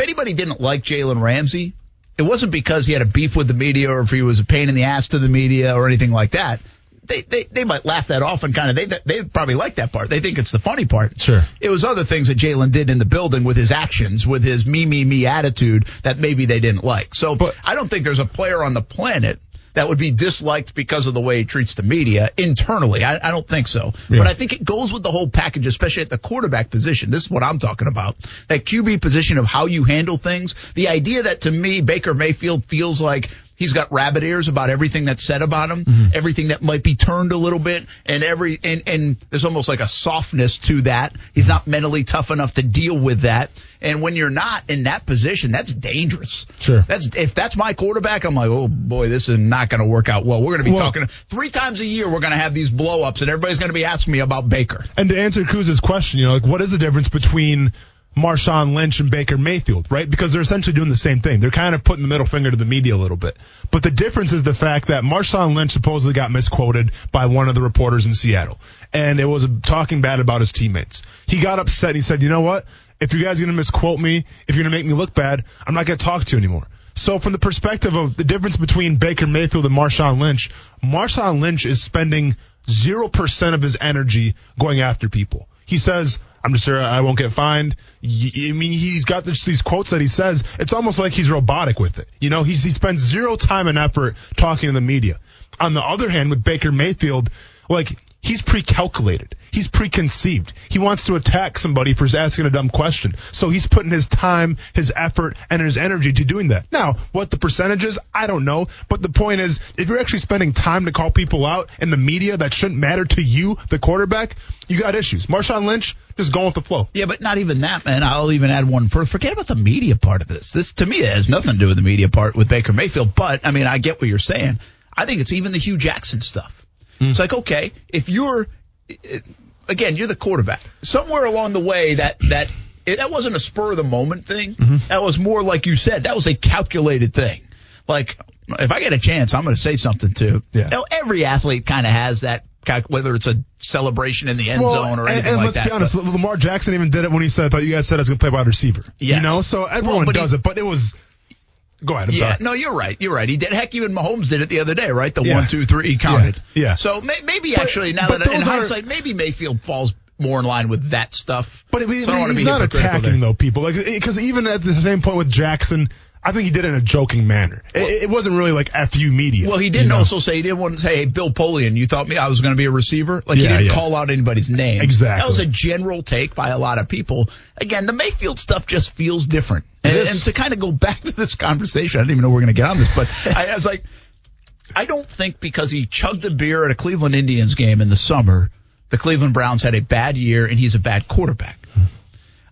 anybody didn't like Jalen Ramsey, it wasn't because he had a beef with the media or if he was a pain in the ass to the media or anything like that. they might laugh that off and kind of they probably like that part. They think it's the funny part. Sure. It was other things that Jalen did in the building with his actions, with his me attitude that maybe they didn't like. So but I don't think there's a player on the planet that would be disliked because of the way he treats the media internally. I don't think so. Yeah. But I think it goes with the whole package, especially at the quarterback position. This is what I'm talking about. That QB position of how you handle things. The idea that, to me, Baker Mayfield feels like he's got rabbit ears about everything that's said about him, everything that might be turned a little bit, and there's almost like a softness to that. He's not mentally tough enough to deal with that. And when you're not in that position, that's dangerous. Sure. If that's my quarterback, I'm like, oh boy, this is not going to work out well. We're going to be talking 3 times a year. We're going to have these blow ups, and everybody's going to be asking me about Baker. And to answer Kuz's question, you know, like, what is the difference between Marshawn Lynch and Baker Mayfield, right? Because they're essentially doing the same thing. They're kind of putting the middle finger to the media a little bit. But the difference is the fact that Marshawn Lynch supposedly got misquoted by one of the reporters in Seattle. And it was talking bad about his teammates. He got upset and he said, you know what? If you guys are going to misquote me, if you're going to make me look bad, I'm not going to talk to you anymore. So from the perspective of the difference between Baker Mayfield and Marshawn Lynch is spending 0% of his energy going after people. He says, I'm just sure I won't get fined. I mean, he's got these quotes that he says. It's almost like he's robotic with it. You know, he spends zero time and effort talking to the media. On the other hand, with Baker Mayfield, like, he's pre-calculated. He's preconceived. He wants to attack somebody for asking a dumb question. So he's putting his time, his effort, and his energy to doing that. Now, what the percentage is, I don't know. But the point is, if you're actually spending time to call people out in the media that shouldn't matter to you, the quarterback, you got issues. Marshawn Lynch, just going with the flow. Yeah, but not even that, man. I'll even add one further. Forget about the media part of this. This, to me, has nothing to do with the media part with Baker Mayfield. But, I mean, I get what you're saying. I think it's even the Hugh Jackson stuff. Mm. It's like, okay, if you're – again, you're the quarterback. Somewhere along the way that wasn't a spur-of-the-moment thing. Mm-hmm. That was more like you said. That was a calculated thing. Like, if I get a chance, I'm going to say something too. Yeah. Now, every athlete kind of has that, whether it's a celebration in the end zone or anything like that. And let's be honest, Lamar Jackson even did it when he said, I thought you guys said I was going to play wide receiver. Yes. You know, so everyone does it, but it was – go ahead. Yeah, no, you're right. You're right. He did. Heck, even Mahomes did it the other day, right? The 1, 2, 3, he counted. Yeah. So maybe actually, now that in hindsight, maybe Mayfield falls more in line with that stuff. But he's not attacking though people, like, because even at the same point with Jackson, I think he did it in a joking manner. It wasn't really like FU media. Well, he didn't also say, he didn't want to say, hey, Bill Polian, you thought I was going to be a receiver? Like, he didn't call out anybody's name. Exactly. That was a general take by a lot of people. Again, the Mayfield stuff just feels different. And to kind of go back to this conversation, I didn't even know we were going to get on this, but I was like, I don't think because he chugged a beer at a Cleveland Indians game in the summer, the Cleveland Browns had a bad year and he's a bad quarterback.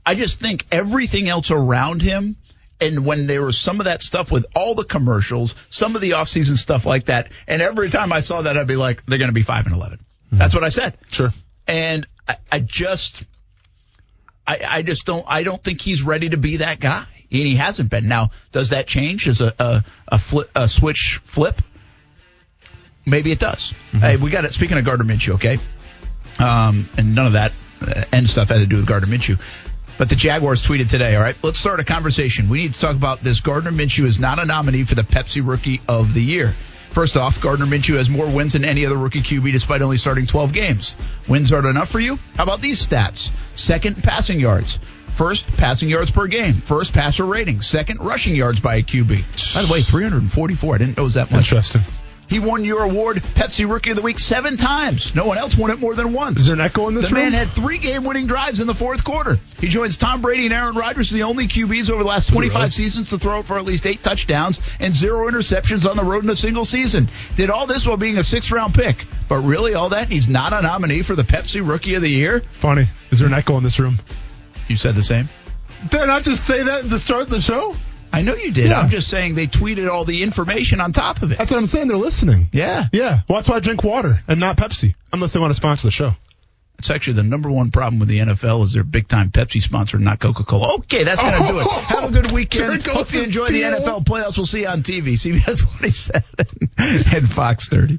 I just think everything else around him, and when there was some of that stuff with all the commercials, some of the off-season stuff like that, and every time I saw that, I'd be like, they're going to be 5-11. Mm-hmm. That's what I said. Sure. And I don't think he's ready to be that guy, and he hasn't been. Now, does that change? Is a switch flip? Maybe it does. Mm-hmm. Hey, we got it. Speaking of Gardner Minshew, okay, and none of that end stuff had to do with Gardner Minshew. But the Jaguars tweeted today, all right, let's start a conversation. We need to talk about this. Gardner Minshew is not a nominee for the Pepsi Rookie of the Year. First off, Gardner Minshew has more wins than any other rookie QB despite only starting 12 games. Wins aren't enough for you? How about these stats? Second, passing yards. First, passing yards per game. First, passer rating. Second, rushing yards by a QB. By the way, 344. I didn't know it was that much. Interesting. He won your award, Pepsi Rookie of the Week, 7 times. No one else won it more than once. Is there an echo in this room? The man had 3 game-winning drives in the fourth quarter. He joins Tom Brady and Aaron Rodgers, the only QBs over the last 25 seasons to throw for at least 8 touchdowns and 0 interceptions on the road in a single season. Did all this while being a 6th-round pick. But really, all that, he's not a nominee for the Pepsi Rookie of the Year? Funny. Is there an echo in this room? You said the same? Did I just say that at the start of the show? I know you did. Yeah. I'm just saying they tweeted all the information on top of it. That's what I'm saying. They're listening. Yeah. Yeah. Well, that's why I drink water and not Pepsi, unless they want to sponsor the show. It's actually the #1 problem with the NFL is their big-time Pepsi sponsor, not Coca-Cola. Okay, that's going to do it. Have a good weekend. Hope you enjoy the NFL playoffs. We'll see you on TV. CBS 47 and Fox 30.